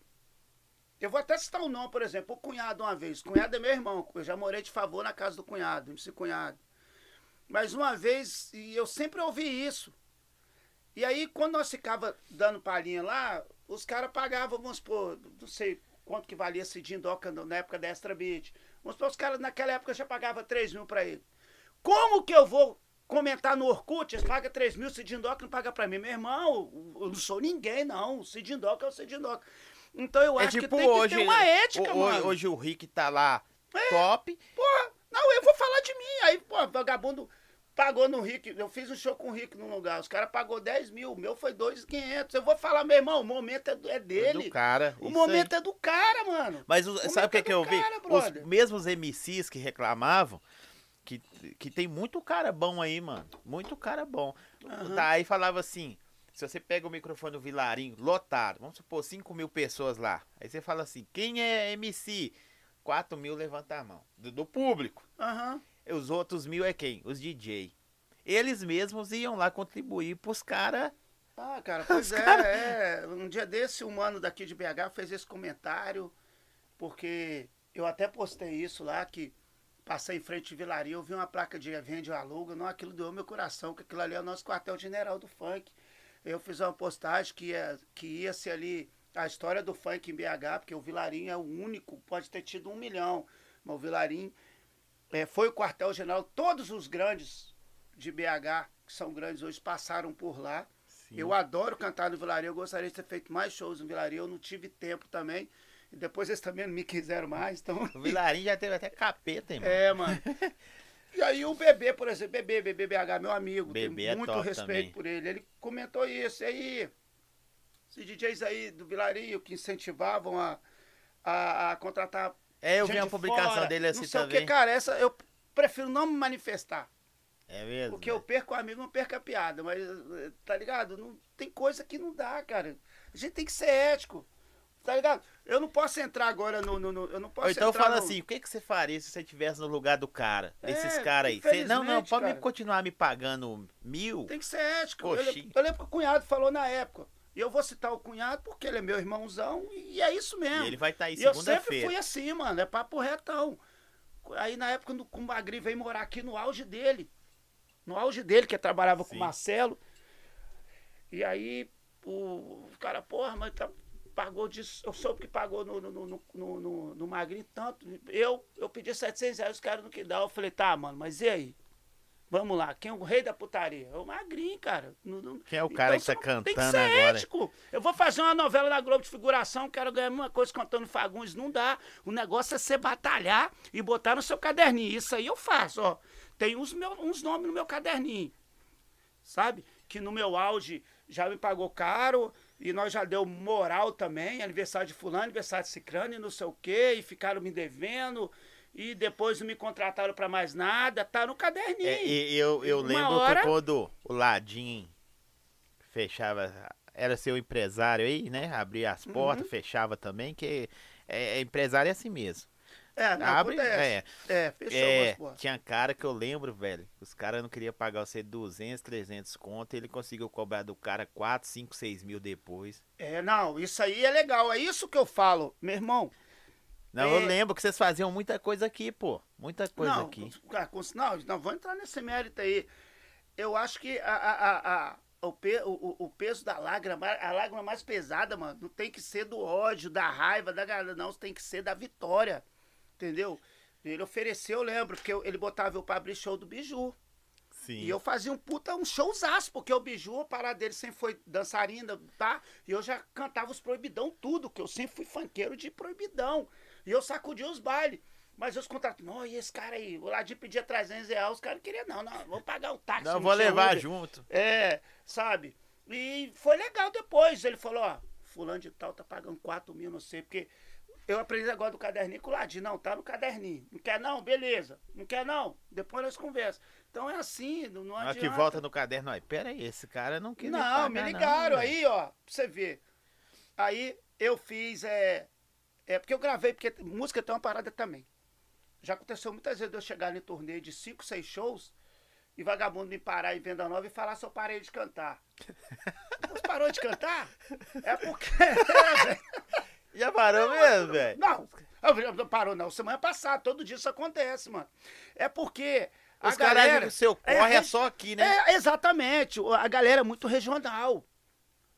Eu vou até citar o nome, por exemplo. O cunhado uma vez. O cunhado é meu irmão. Eu já morei de favor na casa do cunhado. M C Cunhado. Mas uma vez, e eu sempre ouvi isso. E aí, quando nós ficava dando palhinha lá, os caras pagavam, vamos supor, não sei quanto que valia esse Dindoca na época da Extra Beat. Vamos supor, os caras naquela época já pagavam três mil pra ele. Como que eu vou comentar no Orkut? Eles pagam três mil, o Sidindoca não paga pra mim. Meu irmão, eu não sou ninguém, não. O Sidindoca é o Sidindoca. Então eu acho é tipo que tem hoje, que ter uma ética, o, mano. Hoje o Rick tá lá é, top. Porra, não, eu vou falar de mim. Aí, pô, vagabundo pagou no Rick. Eu fiz um show com o Rick num lugar. Os caras pagou dez mil, o meu foi dois mil e quinhentos. Eu vou falar, meu irmão, o momento é, é dele. É do cara. O momento aí. É do cara, mano. Mas o, o sabe o que, é que eu ouvi? Os mesmos M Cs que reclamavam, Que, que tem muito cara bom aí, mano. Muito cara bom. Uhum. Tá, aí falava assim, se você pega o microfone do Vilarinho, lotado, vamos supor, cinco mil pessoas lá. Aí você fala assim, quem é M C? quatro mil levanta a mão. Do, do público. Uhum. E os outros mil é quem? Os D J. Eles mesmos iam lá contribuir pros caras. Ah, cara, pois é, cara... é. Um dia desse, um mano daqui de B H fez esse comentário, porque eu até postei isso lá, que passei em frente ao Vilarinho, eu vi uma placa de vende ou aluga, não, aquilo doeu meu coração, que aquilo ali é o nosso quartel-general do funk. Eu fiz uma postagem que ia, que ia ser ali a história do funk em B H, porque o Vilarinho é o único, pode ter tido um milhão, mas o Vilarinho é, foi o quartel-general, todos os grandes de B H, que são grandes hoje, passaram por lá. Sim. Eu adoro cantar no Vilarinho, eu gostaria de ter feito mais shows no Vilarinho, eu não tive tempo também. E depois eles também não me quiseram mais, então... O Vilarinho já teve até capeta, hein, mano? É, mano. E aí o Bebê, por exemplo, Bebê, Bebê B H, meu amigo, Bebê tem muito é respeito também por ele. Ele comentou isso aí. Esses D Js aí do Vilarinho que incentivavam a, a, a contratar... É, eu vi a publicação fora, dele assim também. Não sei também. O que, cara, essa eu prefiro não me manifestar. É mesmo? Porque né? Eu perco o amigo, não perco a piada, mas, tá ligado? Não, tem coisa que não dá, cara. A gente tem que ser ético. Tá ligado? Eu não posso entrar agora no... no, no eu não posso então entrar fala no... assim, o que, que você faria se você estivesse no lugar do cara? É, desses caras aí. Você, não, não, pode cara. Me continuar me pagando mil? Tem que ser ético. Eu, eu lembro que o cunhado falou na época. E eu vou citar o cunhado porque ele é meu irmãozão e é isso mesmo. E ele vai estar tá aí segunda-feira. Eu sempre fui assim, mano. É papo retão. Aí na época o Magri veio morar aqui no auge dele. No auge dele, que eu trabalhava Sim. com o Marcelo. E aí o cara, porra, mas tá... Pagou disso, eu soube que pagou no, no, no, no, no, no Magrinho tanto. Eu, eu pedi setecentos reais, os caras não que dá. Eu falei, tá, mano, mas e aí? Vamos lá, quem é o rei da putaria? É o Magrinho, cara. Não, não... Quem é o cara então, que tá cantando tem que ser agora? Ético. Eu vou fazer uma novela na Globo de figuração, quero ganhar uma coisa contando Fagundes. Não dá. O negócio é você batalhar e botar no seu caderninho. Isso aí eu faço, ó. Tem uns, meu, uns nomes no meu caderninho, sabe? Que no meu auge já me pagou caro. E nós já deu moral também, aniversário de fulano, aniversário de cicrano e não sei o quê, e ficaram me devendo, e depois não me contrataram pra mais nada, tá no caderninho. É, eu eu lembro hora... que quando o Ladinho fechava, era seu empresário aí, né? Abria as portas, uhum. fechava também, que é, é empresário é assim mesmo. É, não, abre, é, é, fechou é, as portas. Tinha cara que eu lembro, velho, os caras não queriam pagar você duzentos, trezentos conto, ele conseguiu cobrar do cara quatro, cinco, seis mil depois. É, não, isso aí é legal, é isso que eu falo, meu irmão. Não, é... eu lembro que vocês faziam muita coisa aqui, pô, muita coisa não, aqui. Não, não, vou entrar nesse mérito aí. Eu acho que a, a, a, a, o, pe, o, o peso da lágrima, a lágrima mais pesada, mano, não tem que ser do ódio, da raiva, da galera, não, tem que ser da vitória. Entendeu? Ele ofereceu, eu lembro, porque eu, ele botava eu pra abrir show do Biju. Sim. E eu fazia um puta, um showzaço, porque o Biju, a parada dele sempre foi dançarina, tá? E eu já cantava os proibidão tudo, que eu sempre fui funkeiro de proibidão. E eu sacudia os bailes. Mas os contratos, não, e esse cara aí? O Ladinho pedia trezentos reais, os caras queriam, não, não, vou pagar o táxi. Não, não vou levar Uber. Junto. É, sabe? E foi legal depois. Ele falou, ó, fulano de tal tá pagando quatro mil, não sei, porque... Eu aprendi agora do caderninho com o Ladinho. Não, tá no caderninho. Não quer não? Beleza. Não quer não? Depois nós conversamos. Então é assim, não, não adianta. Olha que volta no caderno. Aí, pera aí, esse cara não queria pagar, não, me ligaram não, aí, ó, pra você ver. Aí eu fiz, é... É porque eu gravei, porque música tem uma parada também. Já aconteceu muitas vezes eu chegar em torneio de cinco, seis shows e vagabundo me parar em Venda Nova e falar se eu parei de cantar. Você parou de cantar? É porque... Já parou não, mesmo, velho? Não, não parou não. Semana passada, todo dia isso acontece, mano. É porque A Os galera do seu corre é, é só aqui, né? É, exatamente. A galera é muito regional.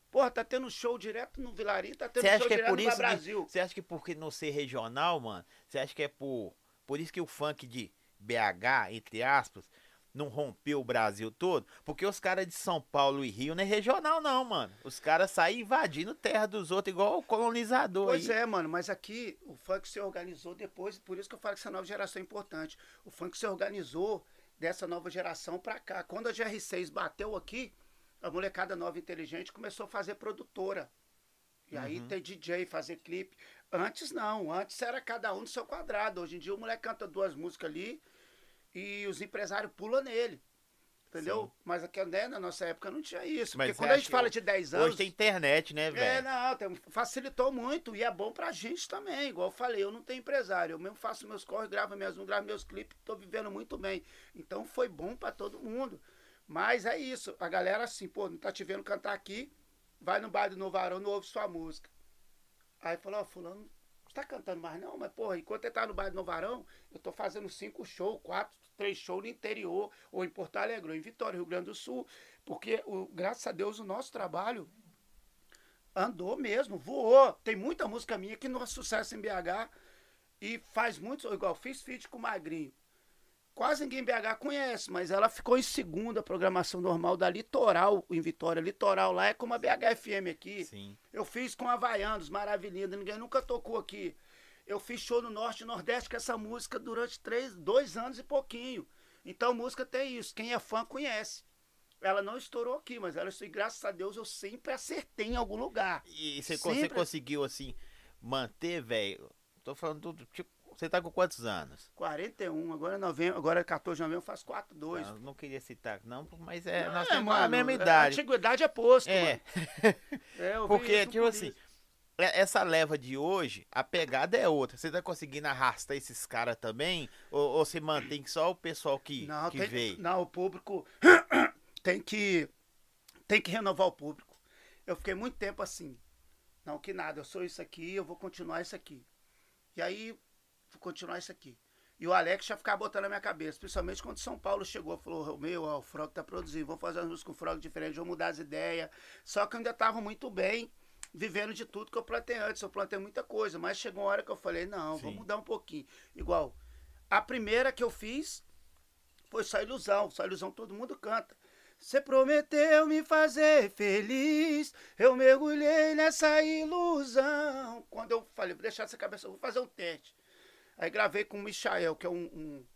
Porra, tá tendo show direto no Vilarinho, tá tendo cê show direto no Brasil. Você acha que por não ser regional, mano, você acha que é por... Por isso que o funk de B H, entre aspas, não rompeu o Brasil todo? Porque os caras de São Paulo e Rio não é regional não, mano. Os caras saem invadindo terra dos outros, igual o colonizador. Pois aí. É, mano, mas aqui o funk se organizou depois, por isso que eu falo que essa nova geração é importante. O funk se organizou dessa nova geração pra cá. Quando a G R seis bateu aqui, a molecada nova inteligente começou a fazer produtora. E uhum. aí tem D J, fazer clipe. Antes não, antes era cada um no seu quadrado. Hoje em dia o moleque canta duas músicas ali e os empresários pulam nele. Entendeu? Sim. Mas aqui, né, na nossa época não tinha isso. Mas porque quando a gente fala de dez anos... Hoje tem internet, né, velho? É, não, tem, facilitou muito e é bom pra gente também. Igual eu falei, eu não tenho empresário. Eu mesmo faço meus corres, gravo mesmo, gravo meus clipes, tô vivendo muito bem. Então foi bom pra todo mundo. Mas é isso, a galera assim, pô, não tá te vendo cantar aqui, vai no bar do Novo Arão, não ouve sua música. Aí falou, ó, fulano, você tá cantando mais não? Mas, porra, enquanto ele tá no bar do Novo Arão, eu tô fazendo cinco shows, quatro, três shows no interior, ou em Porto Alegre, ou em Vitória, Rio Grande do Sul, porque, o, graças a Deus, o nosso trabalho andou mesmo, voou. Tem muita música minha que não é sucesso em B H, e faz muito, igual, fiz feat com o Magrinho. Quase ninguém em B H conhece, mas ela ficou em segunda, programação normal da Litoral, em Vitória. Litoral lá é como a B H F M aqui. Sim. Eu fiz com Havaianos, maravilhosa, ninguém nunca tocou aqui. Eu fiz show no Norte e Nordeste com essa música durante três, dois anos e pouquinho. Então música tem isso, quem é fã conhece. Ela não estourou aqui, mas ela, graças a Deus, eu sempre acertei em algum lugar. E você sempre... conseguiu, assim, manter, velho? Tô falando tudo, tipo... Você tá com quantos anos? quarenta e um, agora é novembro, agora é quatorze de novembro, faz quatro, dois. Não, não queria citar, não, mas é, não, nós é, temos mano, a mesma idade. A antiguidade é posto, é. Mano. É, porque, tipo assim, isso. Essa leva de hoje, a pegada é outra. Você tá conseguindo arrastar esses caras também? Ou, ou você mantém só o pessoal que, não, que tem, veio? Não, o público tem que, tem que renovar o público. Eu fiquei muito tempo assim, não que nada, eu sou isso aqui, eu vou continuar isso aqui. E aí... continuar isso aqui. E o Alex já ficava botando na minha cabeça, principalmente quando São Paulo chegou, falou, meu, ó, o Frog tá produzindo, vou fazer as músicas com o Frog diferente, vou mudar as ideias. Só que eu ainda tava muito bem, vivendo de tudo que eu plantei antes, eu plantei muita coisa, mas chegou uma hora que eu falei, não, Sim. vou mudar um pouquinho. Igual, a primeira que eu fiz foi Só Ilusão, Só Ilusão todo mundo canta. Você prometeu me fazer feliz, eu mergulhei nessa ilusão. Quando eu falei, vou deixar essa cabeça, eu vou fazer um teste. Aí gravei com o Michael, que é um, um,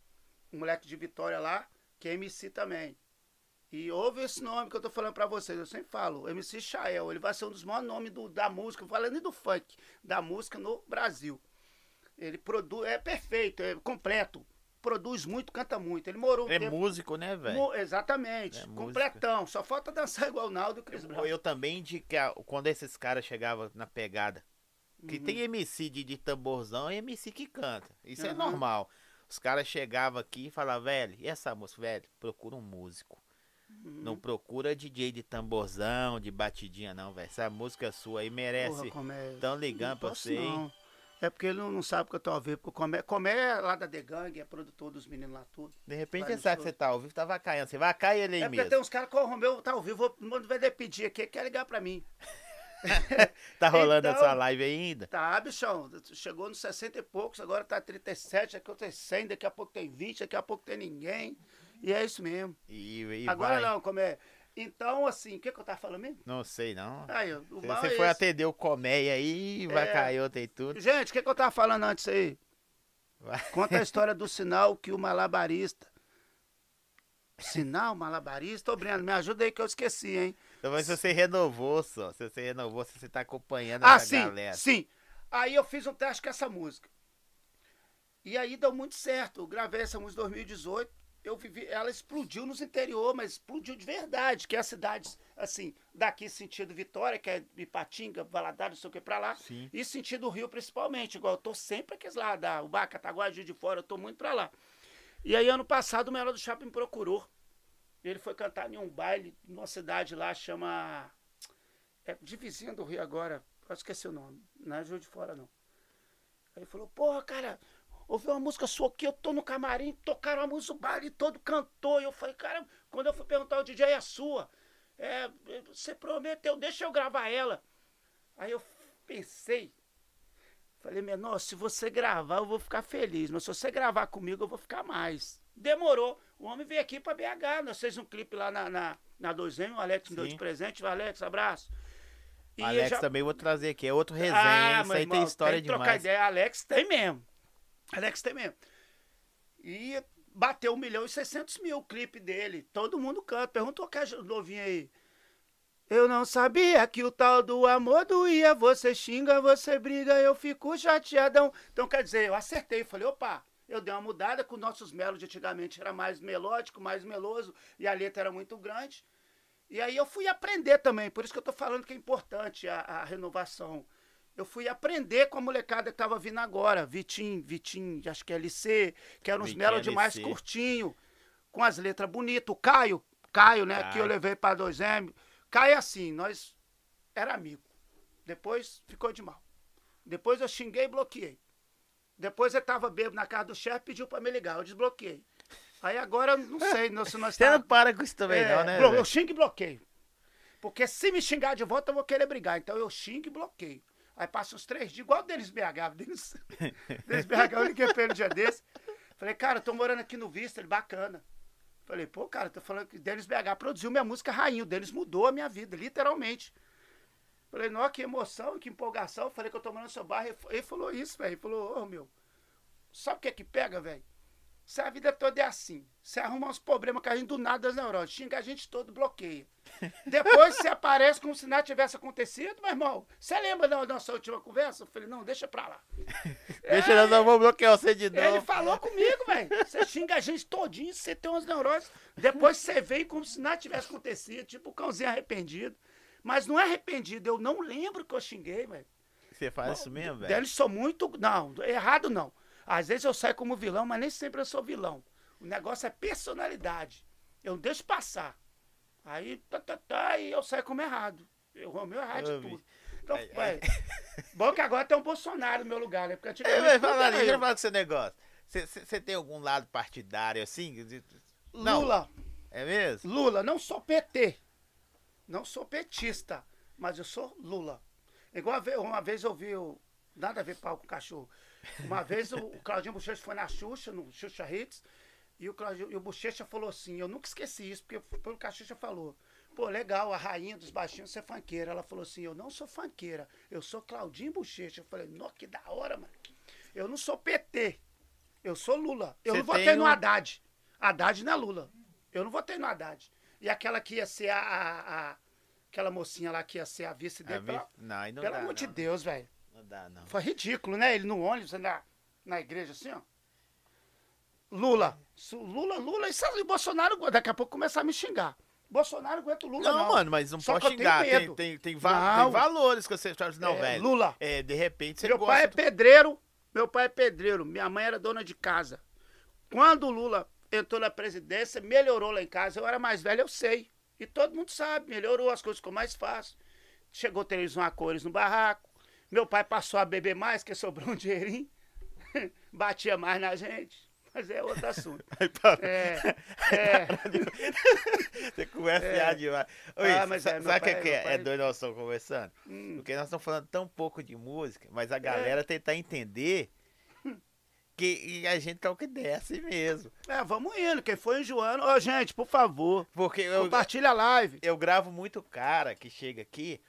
um moleque de Vitória lá, que é M C também. E ouve esse nome que eu tô falando pra vocês, eu sempre falo, M C Chael, ele vai ser um dos maiores nomes do, da música, falando nem do funk, da música no Brasil. Ele produz, é perfeito, é completo, produz muito, canta muito. Ele morou um É tempo, músico, né, velho? Exatamente, é completão, música. Só falta dançar igual o Naldo e o Chris Brown. Eu também, de que a, quando esses caras chegavam na pegada, que uhum. tem M C de, de tamborzão e M C que canta. Isso uhum. é normal. Os caras chegavam aqui e falavam, velho, e essa música? Velho, procura um músico. Uhum. Não procura D J de tamborzão, de batidinha, não, velho. Essa música sua aí merece. Porra, é... Tão ligando não pra você, hein? É porque ele não, não sabe o que eu tô ao vivo. Porque Comé, Comé lá da The Gang, é produtor dos meninos lá tudo. De repente ele sabe que você tá ao vivo, tá vacaiando. Você vacaia ele aí é mesmo. É porque tem uns caras que o Romeu tá ao vivo, não vai pedir aqui, quer ligar pra mim. Tá rolando então, a sua live ainda? Tá, bichão, chegou nos sessenta e poucos, agora tá trinta e sete, daqui a pouco tem cem, daqui a pouco tem vinte, daqui a pouco tem ninguém. E é isso mesmo. E, e agora vai. Não, Comé. Então, assim, o que, que eu tava falando mesmo? Não sei, não. Aí, o você mal é foi esse. Atender o Comé aí, vai é... caiu, tem tudo. Gente, o que, que eu tava falando antes aí? Vai. Conta a história do sinal que o malabarista. Sinal, malabarista, ô Breno, me ajuda aí que eu esqueci, hein? Então, mas você renovou só, se você renovou, se você tá acompanhando ah, essa sim, galera. Ah, sim, sim. Aí eu fiz um teste com essa música. E aí deu muito certo, eu gravei essa música em dois mil e dezoito, eu vivi, ela explodiu nos interior, mas explodiu de verdade, que é as cidades, assim, daqui sentido Vitória, que é Ipatinga, Valadares, não sei o que, pra lá, sim. E sentido Rio principalmente, igual eu tô sempre aqui lá, da Ubá, Cataguá, Juiz de Fora, eu tô muito pra lá. E aí, ano passado, o Melhor do Chapa me procurou. Ele foi cantar em um baile, numa cidade lá, chama... É Divisinha do Rio agora. Eu esqueci o nome. Não é Juiz de Fora, não. Aí ele falou, porra, cara, ouvi uma música sua aqui, eu tô no camarim, tocaram a música, o baile todo cantou. E eu falei, cara, quando eu fui perguntar ao D J, é sua. É, você prometeu, deixa eu gravar ela. Aí eu pensei, falei, menor, se você gravar eu vou ficar feliz, mas se você gravar comigo eu vou ficar mais. Demorou, o homem veio aqui pra B H, nós fizemos um clipe lá na, na, na dois M, o Alex me deu de presente, o Alex, abraço. E Alex já... também vou trazer aqui, é outro resenha, ah, isso aí irmão, tem história tem demais. Trocar ideia, Alex tem mesmo, Alex tem mesmo. E bateu um milhão e seiscentos mil o clipe dele, todo mundo canta, perguntou o que é novinho aí. Eu não sabia que o tal do amor doía, você xinga, você briga, eu fico chateadão. Então quer dizer, eu acertei, falei, opa, eu dei uma mudada, com nossos melos de antigamente era mais melódico, mais meloso, e a letra era muito grande. E aí eu fui aprender também, por isso que eu tô falando que é importante a, a renovação. Eu fui aprender com a molecada que tava vindo agora, Vitinho, Vitinho, acho que é L C, que eram uns melody mais curtinho, com as letras bonitas. O Caio, Caio, né, Caio. Que eu levei pra dois M. Caio assim, nós era amigo. Depois ficou de mal. Depois eu xinguei e bloqueei. Depois eu tava bêbado na casa do chefe, pediu pra me ligar, eu desbloqueei. Aí agora eu não sei não, se nós Você tá... não para com isso também é, não, né? Eu xingo e bloqueio. Porque se me xingar de volta, eu vou querer brigar. Então eu xingo e bloqueio. Aí passa uns três dias, igual o Denis B H. Denis, Denis B H, eu liguei pra ele um dia desse. Falei, cara, eu tô morando aqui no Vista, ele bacana. Falei, pô, cara, tô falando que Denis B H produziu minha música Rainho. O Denis mudou a minha vida, literalmente. Falei, nossa, que emoção, que empolgação. Falei que eu tô morando no seu bairro. Ele falou isso, velho. Ele falou, ô, oh, meu, sabe o que é que pega, velho? Se a vida toda é assim, você arruma uns problemas caindo do nada das neuroses, xinga a gente todo, bloqueia. Depois você aparece como se nada tivesse acontecido, meu irmão. Você lembra da nossa última conversa? Eu falei, não, deixa pra lá. Deixa nós, não vamos bloquear você de novo. Ele falou comigo, velho. Você xinga a gente todinho, você tem umas neuroses. Depois você vem como se nada tivesse acontecido, tipo o cãozinho arrependido. Mas não é arrependido, eu não lembro que eu xinguei, velho. Você faz não, isso mesmo, velho? Eles são muito... Não, errado não. Às vezes eu saio como vilão, mas nem sempre eu sou vilão. O negócio é personalidade. Eu não deixo passar. Aí tá, tá, tá, e eu saio como errado. Eu arrumo errado de tudo. Então, ai, ai. Bom que agora tem um Bolsonaro no meu lugar, né? Porque antigamente... É, fala, deixa eu falar com esse negócio. Você tem algum lado partidário assim? Não. Lula. É mesmo? Lula, não sou P T. Não sou petista, mas eu sou Lula. Igual uma vez eu vi o... Nada a ver pau com cachorro. Uma vez o Claudinho Buchecha foi na Xuxa, no Xuxa Hits, e o, Claudinho, e o Buchecha falou assim, eu nunca esqueci isso, porque pelo que a Xuxa falou, pô, legal, a rainha dos baixinhos ser funkeira. Ela falou assim, eu não sou funkeira, eu sou Claudinho Buchecha. Eu falei, nossa, que da hora, mano. Eu não sou P T, eu sou Lula. Eu Cê não votei um... no Haddad. Haddad não é Lula. Eu não votei no Haddad. E aquela que ia ser a... a, a aquela mocinha lá que ia ser a vice dele. Vi... Não, não pelo dá, amor não. de Deus, velho. Não dá, não. Foi ridículo, né? Ele no ônibus, na, na igreja, assim, ó. Lula. Lula, Lula. Isso, e Bolsonaro, daqui a pouco começar a me xingar. Bolsonaro aguenta o Lula, não. Não, mano, mas não Só pode xingar. Tem, tem, tem, tem, va tem valores que você... Não, é, velho. Lula. É, de repente você Meu gosta... pai é pedreiro. Meu pai é pedreiro. Minha mãe era dona de casa. Quando o Lula entrou na presidência, melhorou lá em casa. Eu era mais velho, eu sei. E todo mundo sabe. Melhorou, as coisas ficou mais fácil. Chegou televisão a cores no barraco. Meu pai passou a beber mais, que sobrou um dinheirinho. Batia mais na gente. Mas é outro assunto. Aí para... É, é. Você começa é. a demais. Oi, ah, mas é, sabe o que é? É, pai... é doido nós estamos conversando? Hum. Porque nós estamos falando tão pouco de música, mas a galera é. tentar entender que a gente tá o que desce mesmo. É, vamos indo. Quem foi enjoando... Ô, oh, gente, por favor, porque eu, compartilha a live. Eu gravo muito cara que chega aqui...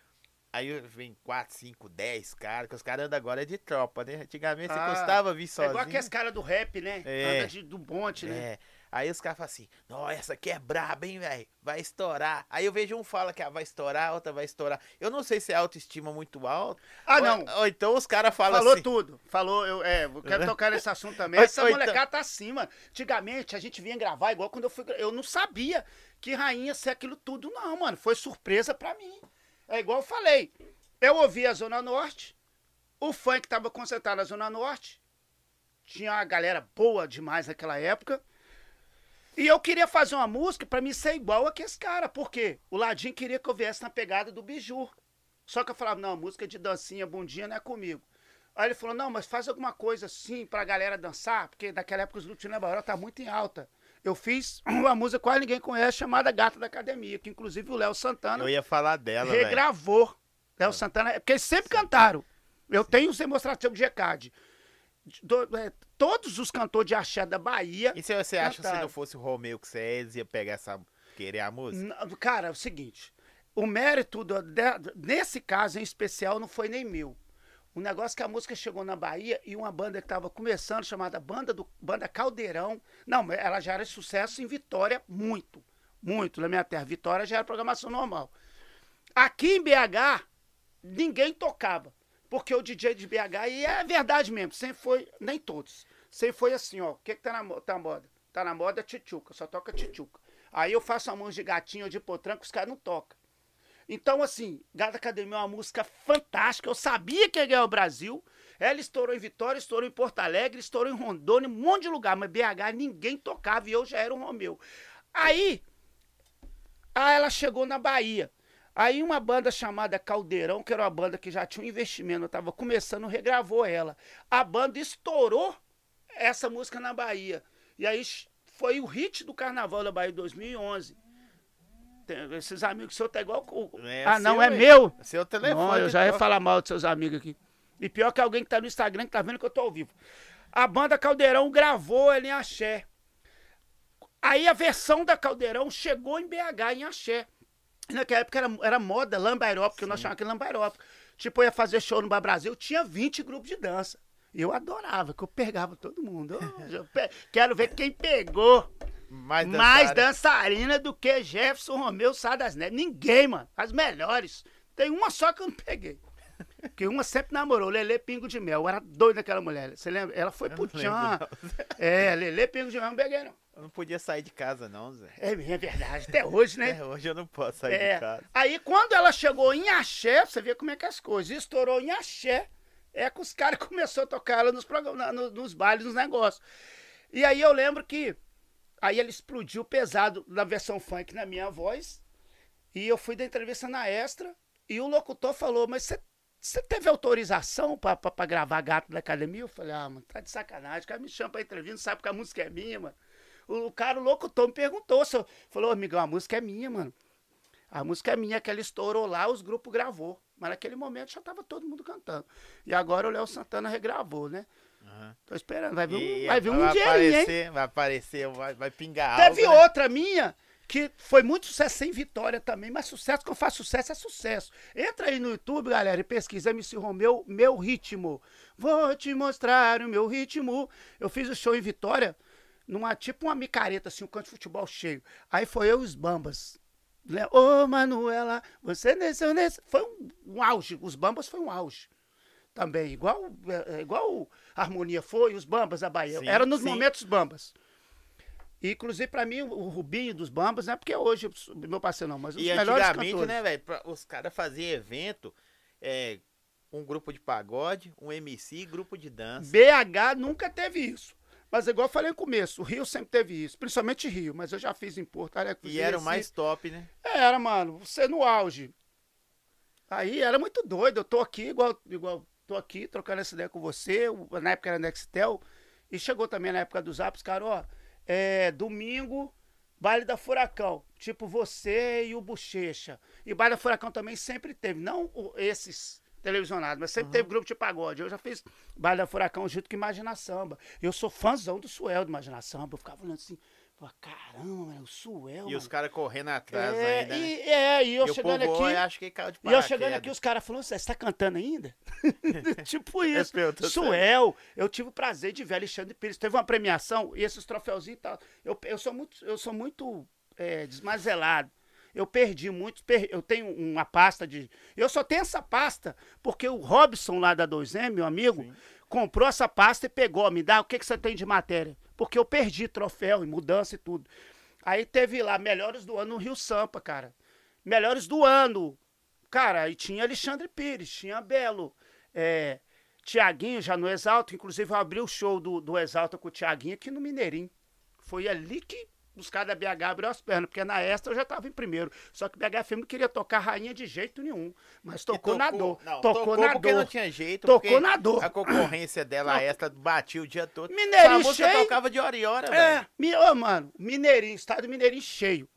Aí vem quatro, cinco, dez caras, que os caras andam agora é de tropa, né? Antigamente ah, você gostava de vir sozinho. É igual aqueles caras do rap, né? É, anda de, do bonde, é. né? Aí os caras falam assim, nossa, essa aqui é braba, hein, velho? Vai estourar. Aí eu vejo um fala que ah, vai estourar, outra vai estourar. Eu não sei se é autoestima muito alta. Ah, ou, não. Ou então os caras falam Falou assim. Falou tudo. Falou, eu é, eu quero tocar nesse assunto também. Essa molecada então... tá assim, mano. Antigamente a gente vinha gravar, igual quando eu fui... Eu não sabia que rainha ser aquilo tudo, não, mano. Foi surpresa pra mim. É igual eu falei, eu ouvi a Zona Norte, o funk estava concentrado na Zona Norte, tinha uma galera boa demais naquela época, e eu queria fazer uma música pra mim ser igual a que esse cara, porque o Ladinho queria que eu viesse na pegada do Biju, só que eu falava, não, música de dancinha, bundinha não é comigo. Aí ele falou, não, mas faz alguma coisa assim pra galera dançar, porque naquela época os Lutinha Baró tá muito em alta. Eu fiz uma música que quase ninguém conhece, chamada Gata da Academia, que inclusive o Léo Santana... Eu ia falar dela, regravou. Véio. Léo é. Santana, porque eles sempre cantaram. Eu tenho os demonstrativos de E C A D. Do, é, todos os cantores de axé da Bahia... E se você cantaram. Acha que se não fosse o Romeu que você ia pegar essa... Querer a música? Não, cara, é o seguinte... O mérito, do, de, nesse caso em especial, não foi nem meu. O negócio é que a música chegou na Bahia e uma banda que estava começando, chamada Banda, do, Banda Caldeirão. Não, ela já era sucesso em Vitória, muito. Muito, na minha terra. Vitória já era programação normal. Aqui em B H, ninguém tocava. Porque o D J de B H, e é verdade mesmo, sempre foi, nem todos. Sempre foi assim, ó, o que que tá na, tá na moda? Tá na moda tchutchuca, só toca tchutchuca. Aí eu faço a mão de gatinho ou de potranco, os caras não tocam. Então, assim, Gata da Academia é uma música fantástica. Eu sabia que ia ganhar o Brasil. Ela estourou em Vitória, estourou em Porto Alegre, estourou em Rondônia, um monte de lugar. Mas B H ninguém tocava e eu já era um Romeu. Aí, aí ela chegou na Bahia. Aí uma banda chamada Caldeirão, que era uma banda que já tinha um investimento, eu tava começando, regravou ela. A banda estourou essa música na Bahia. E aí foi o hit do Carnaval da Bahia em dois mil e onze. Esses amigos seus tá igual... É, ah, não, seu, é meu? Seu telefone. Não, eu já ia falar mal dos seus amigos aqui. E pior que alguém que tá no Instagram que tá vendo que eu tô ao vivo. A banda Caldeirão gravou ela em axé. Aí a versão da Caldeirão chegou em B H em axé. Naquela época era, era moda lamba aeróbica, que nós chamamos de lamba aeróbica. Tipo, eu ia fazer show no Bar Brasil, tinha vinte grupos de dança. Eu adorava, que eu pegava todo mundo. Eu pe... Quero ver quem pegou. Mais dançarina. Mais dançarina do que Jefferson Romeu, Sá das Neves. Ninguém, mano. As melhores. Tem uma só que eu não peguei. Porque uma sempre namorou. Lelê Pingo de Mel. Eu era doido daquela mulher. Você lembra? Ela foi pro Tchan. É, Lelê Pingo de Mel. Não peguei, não. Eu não podia sair de casa, não, Zé. É, é verdade. Até hoje, né? Até hoje eu não posso sair é. de casa. Aí, quando ela chegou em axé, você vê como é que é as coisas. Estourou em axé. É que os caras começaram a tocar ela nos, programas, nos, nos bailes, nos negócios. E aí eu lembro que... Aí ele explodiu pesado na versão funk na minha voz. E eu fui da entrevista na Extra. E o locutor falou, mas você teve autorização pra, pra, pra gravar Gato da Academia? Eu falei, ah, mano, tá de sacanagem. O cara me chama pra entrevista, não sabe que a música é minha, mano. O, o cara, o locutor, me perguntou. Se eu... Falou, amigão, a música é minha, mano. A música é minha, que ela estourou lá, os grupos gravou. Mas naquele momento já tava todo mundo cantando. E agora o Léo Santana regravou, né? Uhum. Tô esperando, vai vir um, e, vai vir um vai dinheirinho, aparecer, hein? Vai aparecer, vai, vai pingar algo. Teve né? outra minha, que foi muito sucesso em Vitória também, mas sucesso, que eu faço sucesso, é sucesso. Entra aí no YouTube, galera, e pesquisa M C Romeu, Meu Ritmo. Vou te mostrar o meu ritmo. Eu fiz o show em Vitória, numa tipo uma micareta, assim, um canto de futebol cheio. Aí foi eu e os Bambas. Ô, oh, Manuela, você nesse, nesse... Foi um, um auge, os Bambas foi um auge. Também, igual, igual a Harmonia foi, os Bambas, a Bahia. Sim, era nos sim. momentos Bambas. E, inclusive, pra mim, o Rubinho dos Bambas, não é porque hoje, meu parceiro não, mas os e melhores antigamente, cantores. Né, velho, os caras faziam evento, é, um grupo de pagode, um M C, grupo de dança. B H nunca teve isso. Mas igual eu falei no começo, o Rio sempre teve isso, principalmente Rio, mas eu já fiz em Porto Alegre. E era o mais top, né? Era, mano, você no auge. Aí era muito doido, eu tô aqui igual... igual Tô aqui trocando essa ideia com você, na época era Nextel, e chegou também na época dos apps, cara, ó, é, domingo, baile da Furacão, tipo você e o Bochecha. E baile da Furacão também sempre teve, não esses televisionados, mas sempre uhum. teve grupo de pagode. Eu já fiz baile da Furacão junto com Imagina Samba. Eu sou fãzão do Suel do Imagina Samba, eu ficava falando assim... Caramba, o Suel. E mano. Os caras correndo atrás é, ainda. Né? E, é, e eu e chegando aqui. Eu acho que caiu de e eu chegando aqui, os caras falaram: você está cantando ainda? Tipo isso. É, eu Suel, eu tive o prazer de ver Alexandre Pires. Teve uma premiação e esses troféuzinhos e tal. Eu, eu sou muito, eu sou muito é, desmazelado. Eu perdi muito. Per... Eu tenho uma pasta de. Eu só tenho essa pasta porque o Robson lá da dois M, meu amigo, sim. comprou essa pasta e pegou. Me dá o que, que você tem de matéria? Porque eu perdi troféu e mudança e tudo. Aí teve lá, melhores do ano no Rio Sampa, cara. Melhores do ano. Cara, aí tinha Alexandre Pires, tinha Belo. É, Tiaguinho já no Exalta. Inclusive eu abri o show do, do Exalta com o Tiaguinho aqui no Mineirinho. Foi ali que buscar da B H, abriu as pernas, porque na Extra eu já estava em primeiro. Só que o B H F M não queria tocar Rainha de jeito nenhum, mas tocou, tocou na dor. Não, tocou, tocou na porque dor. Não tinha jeito, tocou na dor. A concorrência dela, não. A Extra, batia o dia todo. Mineirinho famoso, cheio. Tocava de hora em hora, é, velho. Ô, mano, Mineirinho, estado Mineirinho cheio.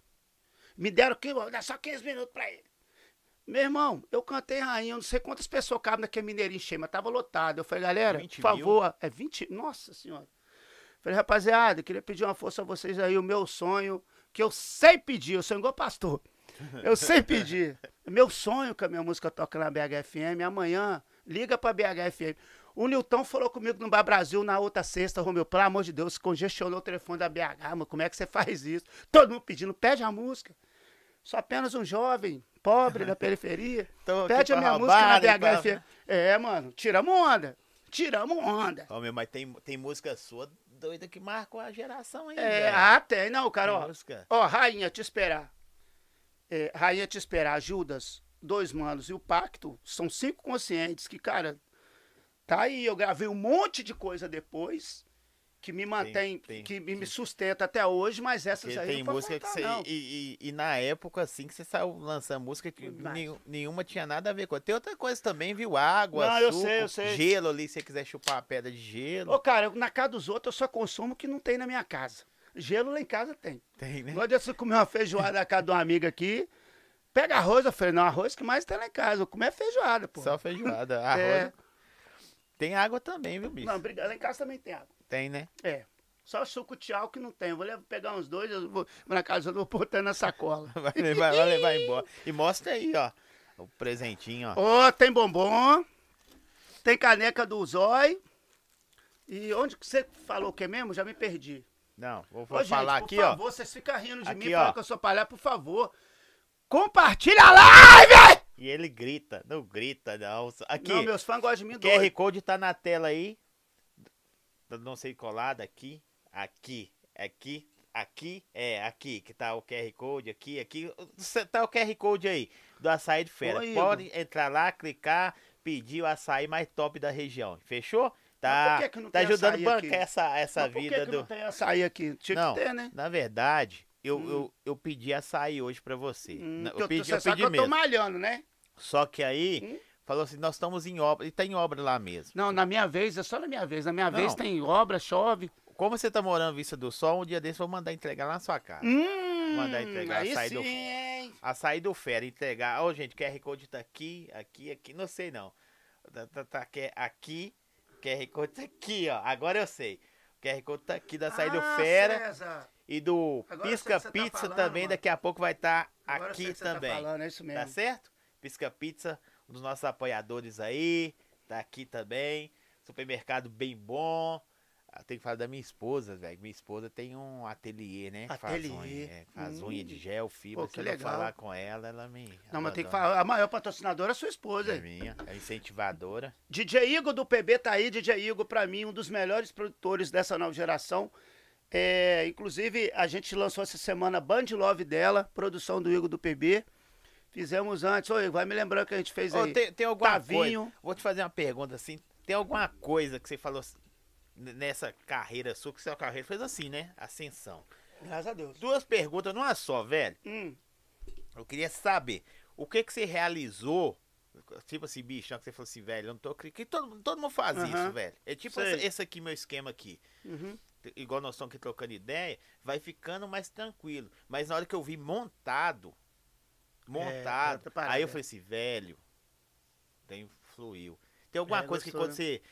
Me deram que dá só quinze minutos pra ele. Meu irmão, eu cantei Rainha, eu não sei quantas pessoas cabem naquele Mineirinho cheio, mas tava lotado. Eu falei, galera, por favor, mil? É vinte, nossa senhora. Falei, rapaziada, eu queria pedir uma força a vocês aí, o meu sonho, que eu sei pedir, eu sou igual pastor, eu sei pedir. Meu sonho que a minha música toca na B H F M, amanhã, liga pra B H F M. O Nilton falou comigo no Bar Brasil na outra sexta, Romeu, pelo amor de Deus, congestionou o telefone da B H, mano, como é que você faz isso? Todo mundo pedindo, pede a música. Sou apenas um jovem, pobre, da periferia, tô pede a minha roubar, música na B H F M. Pra... É, mano, tiramos onda, tiramos onda. Ô, meu, mas tem, tem música sua... doida que marcou a geração ainda. É, ah, tem, não, cara, ó, ó, Rainha, Te Esperar, é, Rainha, Te Esperar, Judas, Dois Manos e o Pacto, são cinco conscientes que, cara, tá aí, eu gravei um monte de coisa depois, que me mantém, tem, tem, que me, me sustenta até hoje, mas essas porque aí tem não música faltar, que cê, não. E, e, e na época, assim, que você saiu lançando música, que nenhum, nenhuma tinha nada a ver com... Tem outra coisa também, viu? Água, não, suco, eu sei, eu sei. Gelo ali, se você quiser chupar a pedra de gelo. Ô, cara, na casa dos outros eu só consumo o que não tem na minha casa. Gelo lá em casa tem. Tem, né? Agora eu comer uma feijoada na casa de uma amiga aqui, pega arroz, eu falei, não, arroz que mais tem lá em casa, eu comer feijoada, pô. Só feijoada, arroz. É. Tem água também, viu, bicho? Não, obrigado, lá em casa também tem água. Tem, né? É. Só suco de álcool que não tem. Eu vou pegar uns dois, eu vou na casa, eu vou botando na sacola. Vai levar, vai levar embora. E mostra aí, ó, o presentinho, ó. Ó, oh, tem bombom, tem caneca do Zói. E onde que você falou o que mesmo? Já me perdi. Não, vou, vou Ô, falar gente, aqui, ó. Por favor, ó, vocês ficam rindo de aqui, mim, falando que eu sou palhaço, por favor. Compartilha a live! E ele grita, não grita, não. Aqui, não, meus fãs gostam de mim doido. Q R Code tá na tela aí. Não sei colado aqui, aqui, aqui, aqui, é, aqui, que tá o Q R Code, aqui, aqui, tá o Q R Code aí, do Açaí de Fera. Oi, pode Igor. Entrar lá, clicar, pedir o açaí mais top da região, fechou? Tá, que que não tá ajudando a bancar essa, essa vida que que do... não tem açaí aqui? Tinha não, que ter, né? Na verdade, eu, hum. eu, eu pedi açaí hoje pra você. Hum, eu, eu pedi, eu pedi mesmo. Eu tô malhando, né? Só que aí... Hum? Falou assim, nós estamos em obra, e tá em obra lá mesmo. Não, na minha vez, é só na minha vez. Na minha não. vez tem obra, chove. Como você tá morando em Vista do Sol, um dia desse eu vou mandar entregar lá na sua casa. Hum, mandar entregar, aí açaí sim, do, hein? Açaí do Fera, entregar. Ó, oh, gente, Q R Code tá aqui, aqui, aqui, não sei não. Tá, tá aqui, Q R Code tá aqui, ó, agora eu sei. Q R Code tá aqui da Açaí ah, do Fera. César. E do agora Pisca Pizza tá falando, também, mano. Daqui a pouco vai estar tá aqui também. Tá, falando, é isso mesmo. Tá certo? Pisca Pizza. Um dos nossos apoiadores aí, tá aqui também, supermercado bem bom. Tem que falar da minha esposa, velho, minha esposa tem um ateliê, né? Ateliê. Faz unha, é, faz hum. unha de gel, fibra, se eu falar com ela, ela me... Não, mas tem que falar, a maior patrocinadora é a sua esposa. É minha, é incentivadora. D J Igor do P B tá aí, D J Igor pra mim, um dos melhores produtores dessa nova geração. É, inclusive, a gente lançou essa semana Band Love dela, produção do Igor do P B. Fizemos antes, ô, vai me lembrando que a gente fez oh, aí. Tem, tem alguma Tavinho. Coisa, vou te fazer uma pergunta assim, tem alguma coisa que você falou nessa carreira sua, que sua carreira fez assim, né? Ascensão. Graças a Deus. Duas perguntas, não é só, velho. Hum. Eu queria saber, o que que você realizou, tipo assim, bicho, não, que você falou assim, velho, eu não tô... Que todo, todo mundo faz uhum. isso, velho. É tipo esse, esse aqui, meu esquema aqui. Uhum. Igual nós estamos aqui trocando ideia, vai ficando mais tranquilo. Mas na hora que eu vi montado... montado, é, aí eu falei assim, velho, tem, fluiu. Tem alguma é, coisa que quando você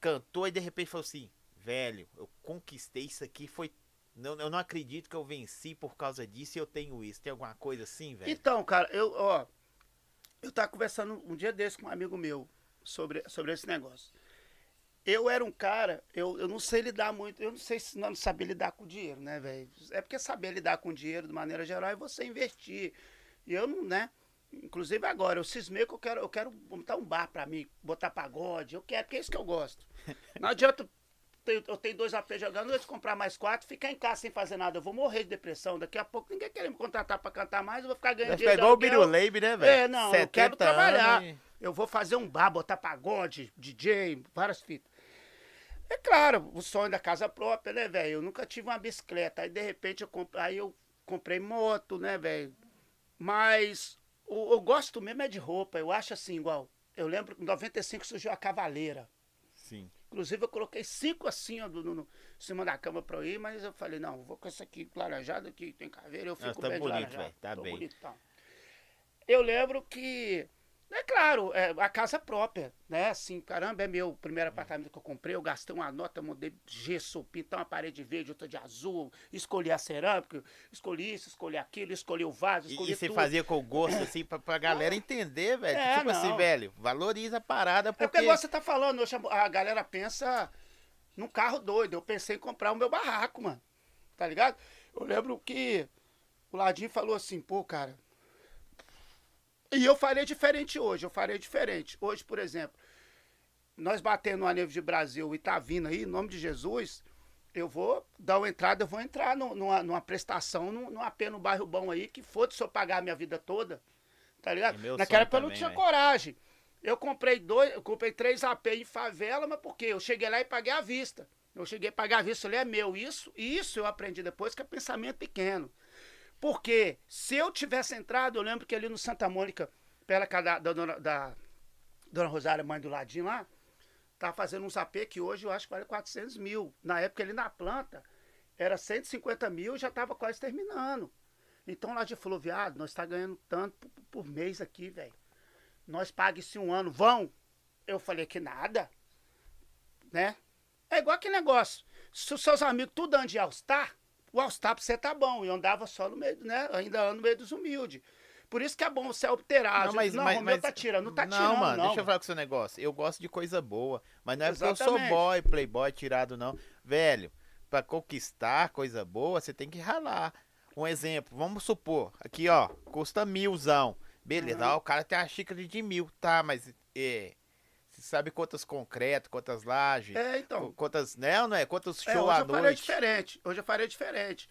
cantou e de repente falou assim, velho, eu conquistei isso aqui, foi, não, eu não acredito que eu venci por causa disso e eu tenho isso. Tem alguma coisa assim, velho? Então, cara, eu, ó, eu tava conversando um dia desse com um amigo meu sobre, sobre esse negócio. Eu era um cara, eu, eu não sei lidar muito, eu não sei se não saber lidar com dinheiro, né, velho? É porque saber lidar com dinheiro de maneira geral é você investir. E eu não, né? Inclusive agora, eu cismei que eu quero, eu quero montar um bar pra mim, botar pagode, eu quero, porque é isso que eu gosto. Não adianta, eu tenho dois A P jogando, eu vou comprar mais quatro, ficar em casa sem fazer nada, eu vou morrer de depressão, daqui a pouco ninguém quer me contratar pra cantar mais, eu vou ficar ganhando dinheiro. É igual o Biruleibe, né, velho? É, não, eu quero trabalhar. Eu vou fazer um bar, botar pagode, D J, várias fitas. É claro, o sonho da casa própria, né, velho? Eu nunca tive uma bicicleta. Aí, de repente, eu, comp... aí eu comprei moto, né, velho? Mas o, eu gosto mesmo é de roupa. Eu acho assim, igual... Eu lembro que em noventa e cinco surgiu a Cavaleira. Sim. Inclusive, eu coloquei cinco assim, ó, no, no, em cima da cama pra eu ir, mas eu falei, não, vou com essa aqui laranjada, que tem caveira, eu fico bem de laranjada. Tá bem. Bonitão. Eu lembro que... É claro, é a casa própria, né? Assim, caramba, é meu primeiro apartamento que eu comprei, eu gastei uma nota, mudei gesso, pintar uma parede verde, outra de azul, escolhi a cerâmica, escolhi isso, escolhi aquilo, escolhi o vaso, escolhi e, e tudo. E você fazia com gosto, assim, pra, pra galera entender, velho. É, tipo não. assim, velho, valoriza a parada, porque... É porque igual você tá falando, eu chamo, a galera pensa num carro doido, eu pensei em comprar o meu barraco, mano, tá ligado? Eu lembro que o Ladinho falou assim, pô, cara... E eu farei diferente hoje, eu farei diferente. Hoje, por exemplo, nós batendo no Aneivo de Brasil e tá vindo aí, em nome de Jesus, eu vou dar uma entrada, eu vou entrar no, numa, numa prestação, num, num A P no bairro bom aí, que foda-se eu pagar a minha vida toda, tá ligado? Naquela época eu não tinha coragem. Eu comprei dois, eu comprei três A P em favela, mas por quê? Eu cheguei lá e paguei à vista. Eu cheguei a pagar à vista, ele é meu. Isso, isso eu aprendi depois, que é pensamento pequeno. Porque se eu tivesse entrado, eu lembro que ali no Santa Mônica, pela da, da, da, da Dona Rosária, mãe do Ladinho lá, tava fazendo uns A P que hoje eu acho que vale quatrocentos mil. Na época ali na planta, era cento e cinquenta mil e já tava quase terminando. Então o Ladinho falou, viado, nós tá ganhando tanto por, por mês aqui, velho. Nós paga-se um ano, vão? Eu falei que nada, né? É igual aquele negócio, se os seus amigos tudo andam de All-Star, o All-Star pra você tá bom, e eu andava só no meio, né? Ainda ando no meio dos humildes. Por isso que é bom você alterar. Não, mas, não mas, o meu mas, tá tirando, não tá não, tirando, mano, não. Não, mano, deixa eu falar com o seu negócio. Eu gosto de coisa boa, mas não é exatamente porque eu sou boy, playboy, tirado, não. Velho, pra conquistar coisa boa, você tem que ralar. Um exemplo, vamos supor, aqui, ó, custa milzão. Beleza, uhum. Ó, o cara tem uma xícara de mil, tá, mas... É... Você sabe quantas concreto, quantas lajes, é, então, quantas, né, não é? Quantos shows é, hoje à eu noite. Farei diferente, hoje eu farei diferente.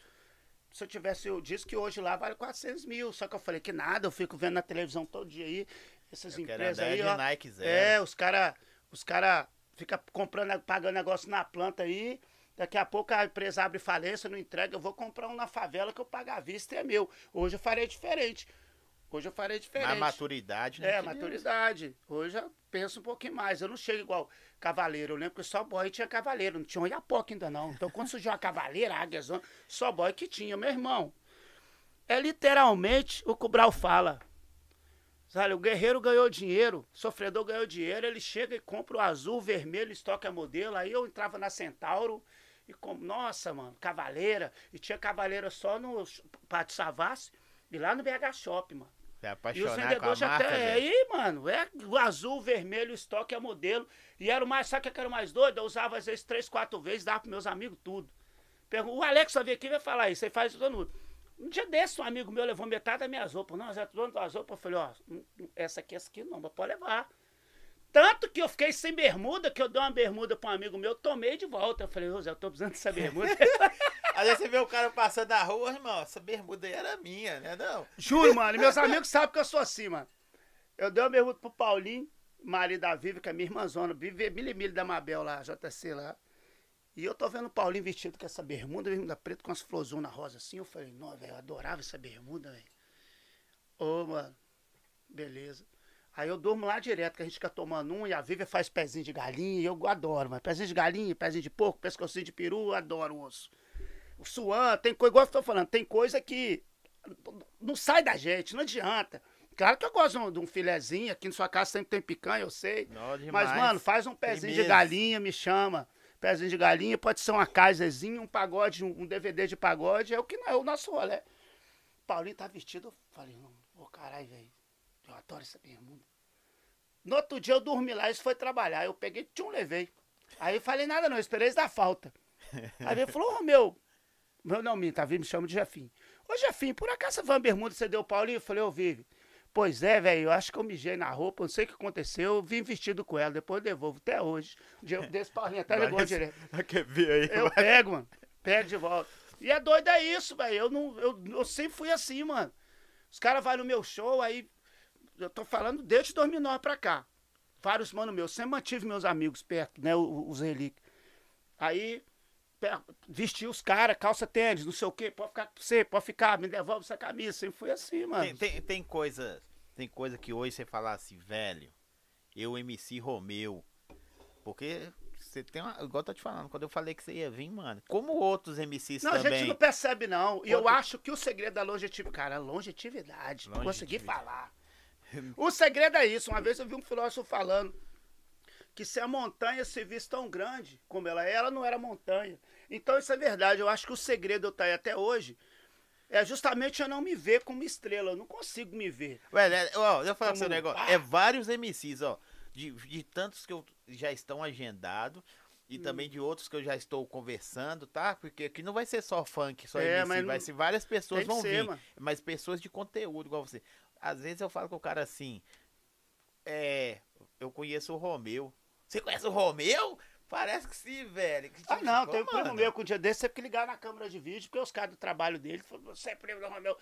Se eu tivesse o disco que hoje lá vale quatrocentos mil, só que eu falei que nada, eu fico vendo na televisão todo dia aí, essas eu empresas aí, ó, Nike Zero. É, os cara, os cara fica comprando, pagando negócio na planta aí, daqui a pouco a empresa abre falência, não entrega, eu vou comprar um na favela que eu pago à vista e é meu. Hoje eu farei diferente. Hoje eu farei diferente. Na maturidade, né? É, maturidade. Hoje eu penso um pouquinho mais. Eu não chego igual Cavaleiro. Eu lembro que só boy tinha Cavaleiro. Não tinha um Iapoca ainda, não. Então, quando surgiu a Cavaleira, a Águiazona, só boy que tinha, meu irmão. É literalmente o que o Brau fala. Sabe, o guerreiro ganhou dinheiro, o sofredor ganhou dinheiro, ele chega e compra o azul, o vermelho, estoca modelo. Aí eu entrava na Centauro e como, nossa, mano, Cavaleira. E tinha Cavaleira só no Pátio Savassi e lá no B H Shop, mano. E os vendedores já até é aí, mano, é o azul, o vermelho, o estoque é modelo. E era o mais, sabe o que era o mais doido? Eu usava às vezes três, quatro vezes, dava pros meus amigos tudo. Pergunto, o Alex só veio aqui e vai falar isso, aí faz todo mundo. Um dia desse, um amigo meu levou metade das minhas roupas. Não, já tô dando as roupas. Eu falei, ó, essa aqui, essa aqui não, mas pode levar. Tanto que eu fiquei sem bermuda, que eu dei uma bermuda pra um amigo meu, tomei de volta. Eu falei, José, eu tô precisando dessa bermuda. Às vezes você vê o cara passando na rua, irmão, essa bermuda aí era minha, né, não? Juro, mano, e meus amigos sabem que eu sou assim, mano. Eu dei uma bermuda pro Paulinho, marido da Vivi, que é minha irmãzona, Vivi, mili mili da Mabel lá, J C lá. E eu tô vendo o Paulinho vestido com essa bermuda, bermuda preta, com as florzonas rosa assim. Eu falei, não, velho, eu adorava essa bermuda, velho. Ô, mano, beleza. Aí eu durmo lá direto, que a gente fica tomando um, e a Vivi faz pezinho de galinha, e eu adoro, mano. Pezinho de galinha, pezinho de porco, pescocinho de peru, eu adoro o osso. O suan, tem coisa, igual eu tô falando, tem coisa que não sai da gente, não adianta. Claro que eu gosto de um filezinho, aqui na sua casa sempre tem picanha, eu sei. Não, mas, mano, faz um pezinho de galinha, me chama. Pezinho de galinha, pode ser uma casazinha, um pagode, um D V D de pagode, é o que não é o nosso rolê. O Paulinho tá vestido, eu falei, ô, caralho, velho. Eu adoro essa bermuda. No outro dia eu dormi lá, isso foi trabalhar. Eu peguei, tchum, levei. Aí eu falei nada não, eu esperei eles dar falta. Aí ele falou, ô meu, meu não, minha, tá vindo, me chama de Jefim. Ô Jefim, por acaso você foi uma bermuda, você deu o Paulinho? Eu falei, ô Vivi, pois é, velho, eu acho que eu mijei na roupa, não sei o que aconteceu, eu vim vestido com ela, depois eu devolvo, até hoje. Um dia eu desse Paulinho, até negócio direto. Eu pego, mano, pego de volta. E é doido é isso, velho, eu, não, eu, eu sempre fui assim, mano. Os caras vão no meu show, aí... Eu tô falando desde dois mil e nove pra cá. Vários mano meus, sempre mantive meus amigos perto, né? Os relíquios. Aí vestiu os caras, calça tênis, não sei o quê, pode ficar com você, pode ficar, me devolve essa camisa. Sempre foi assim, mano. Tem, tem, tem coisa. Tem coisa que hoje você fala assim, velho, eu M C Romeu. Porque você tem uma. Igual eu tô te falando, quando eu falei que você ia vir, mano. Como outros M Cs não, também. Não, a gente não percebe, não. E eu acho que o segredo da longevidade. Cara, longevidade. Não consegui falar. O segredo é isso. Uma vez eu vi um filósofo falando que se a montanha se visse tão grande como ela é, ela não era montanha. Então isso é verdade. Eu acho que o segredo eu tá aí até hoje. É justamente eu não me ver como estrela. Eu não consigo me ver. Ué, ó, deixa eu falar com seu negócio. É vários M Cs, ó. De, de tantos que eu já estão agendados. E hum. também de outros que eu já estou conversando, tá? Porque aqui não vai ser só funk, só é, M C. Vai não... ser várias pessoas vão ser, vir. Mano. Mas pessoas de conteúdo, igual você. Às vezes eu falo com o cara assim. É. Eu conheço o Romeu. Você conhece o Romeu? Parece que sim, velho. Que ah, não, tem um primo meu que um dia desse teve que ligar na câmera de vídeo, porque os caras do trabalho dele falaram, você é primo do Romeu.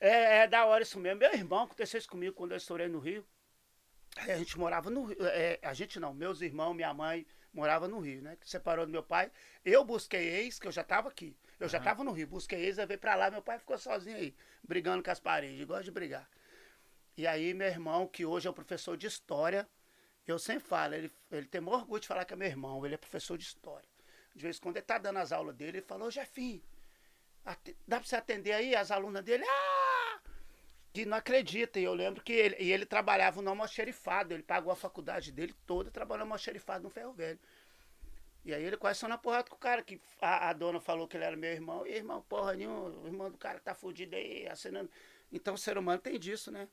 É, é da hora isso mesmo. Meu irmão aconteceu isso comigo quando eu estourei no Rio. A gente morava no Rio. É, a gente não, meus irmãos, minha mãe morava no Rio, né? Separou do meu pai. Eu busquei ex, que eu já tava aqui. Eu uhum. já tava no Rio. Busquei ex, eu veio pra lá, meu pai ficou sozinho aí, brigando com as paredes. Gosta de brigar. E aí, meu irmão, que hoje é o professor de história. Eu sempre falo, ele, ele tem o maior orgulho de falar que é meu irmão, ele é professor de história. De vez em quando ele tá dando as aulas dele, ele falou, ô Jefinho, dá pra você atender aí as alunas dele? Ah! Que não acredita, e eu lembro que ele, e ele trabalhava no almoxerifado, ele pagou a faculdade dele toda, trabalhou no almoxerifado no Ferro Velho. E aí ele quase só na porrada com o cara, que a, a dona falou que ele era meu irmão, e irmão, porra nenhuma, o irmão do cara tá fudido aí, assinando. Então o ser humano tem disso, né?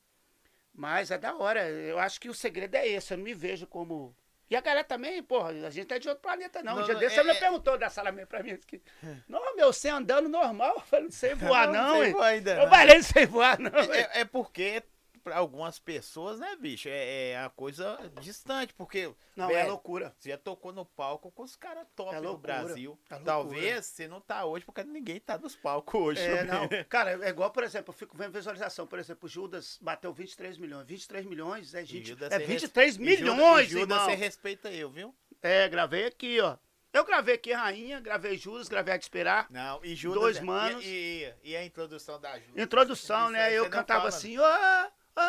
Mas é da hora, eu acho que o segredo é esse, eu não me vejo como... E a galera também, porra, a gente não é de outro planeta não, não um dia não, desse é, você me é... perguntou da sala minha pra mim, que... não, meu, você andando normal, eu falei, não sei voar não, não, não sei voar ainda, eu falei, sem voar não. É, é porque, pra algumas pessoas, né, bicho, é, é uma coisa distante, porque... Não, velho, é loucura. Você já tocou no palco com os caras top é loucura, no Brasil, é talvez você não tá hoje, porque ninguém tá nos palcos hoje. É, não, cara, é igual, por exemplo, eu fico vendo visualização, por exemplo, o Judas bateu vinte e três milhões, vinte e três milhões é gente, é vinte e três milhões, Judas, Judas, você respeita eu, viu? É, gravei aqui, ó. Eu gravei aqui Rainha, gravei Judas, gravei A Te Esperar. Não, e Judas... Dois é, manos. E, e, e a introdução da Judas. Introdução, isso, né, eu cantava fala, assim, ó... Ah,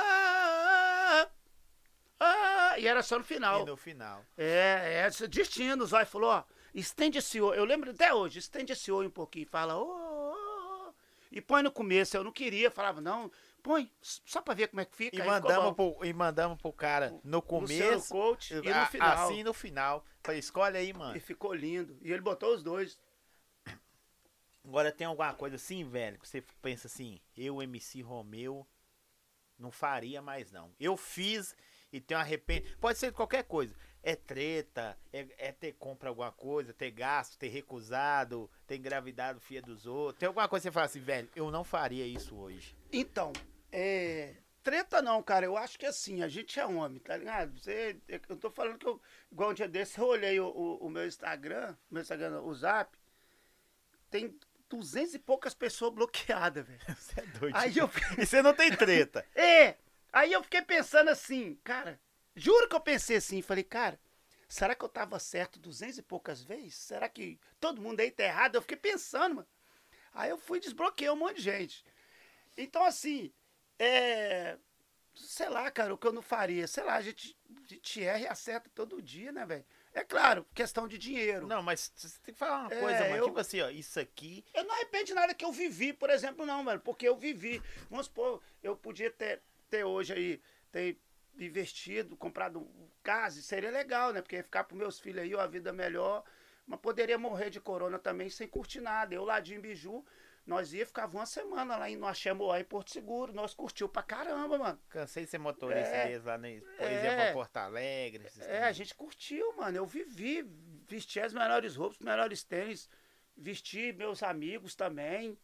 ah, ah, e era só no final. E no final. É, é destino. O Zóio falou, ó, estende esse olho. Eu lembro até hoje, estende esse olho um pouquinho. Fala, ô, oh, oh, oh, e põe no começo. Eu não queria, falava, não, põe, só pra ver como é que fica. E mandamos pro, e mandamos pro cara no começo, coach, e no final. Assim no final. Falei, escolhe aí, mano. E ficou lindo. E ele botou os dois. Agora tem alguma coisa assim, velho, que você pensa assim, eu, M C Romeu... Não faria mais, não. Eu fiz e tenho arrependimento. Pode ser qualquer coisa. É treta, é, é ter compra alguma coisa, ter gasto, ter recusado, ter engravidado filha dos outros. Tem alguma coisa que você fala assim, velho, eu não faria isso hoje. Então, é... Treta não, cara. Eu acho que assim, a gente é homem, tá ligado? Você... Eu tô falando que eu... Igual um dia desse, eu olhei o, o, o meu Instagram, meu Instagram não, o Zap, tem... duzentas e poucas pessoas bloqueadas, velho. Você é doido. Aí eu... E você não tem treta. É. Aí eu fiquei pensando assim, cara, juro que eu pensei assim, falei, cara, será que eu tava certo duzentas e poucas vezes? Será que todo mundo aí tá errado? Eu fiquei pensando, mano. Aí eu fui e desbloqueei um monte de gente. Então, assim, é... sei lá, cara, o que eu não faria. Sei lá, a gente, a gente erra e acerta todo dia, né, velho? É claro, questão de dinheiro. Não, mas você tem que falar uma é, coisa, mano. Eu, tipo assim, ó, isso aqui... Eu não arrependo de nada que eu vivi, por exemplo, não, velho. Porque eu vivi. Vamos supor, eu podia ter, ter hoje aí, ter investido, comprado um casa, seria legal, né? Porque ia ficar pros meus filhos aí, ó, a vida melhor. Mas poderia morrer de corona também sem curtir nada. Eu lá de Imbiju, nós ia ficar uma semana lá em Axémoá, em Porto Seguro. Nós curtiu pra caramba, mano. Cansei de ser motorista é, deles lá, né? Pois é, ia pra Porto Alegre. É, tênis. A gente curtiu, mano. Eu vivi, vesti as melhores roupas, os melhores tênis. Vesti meus amigos também.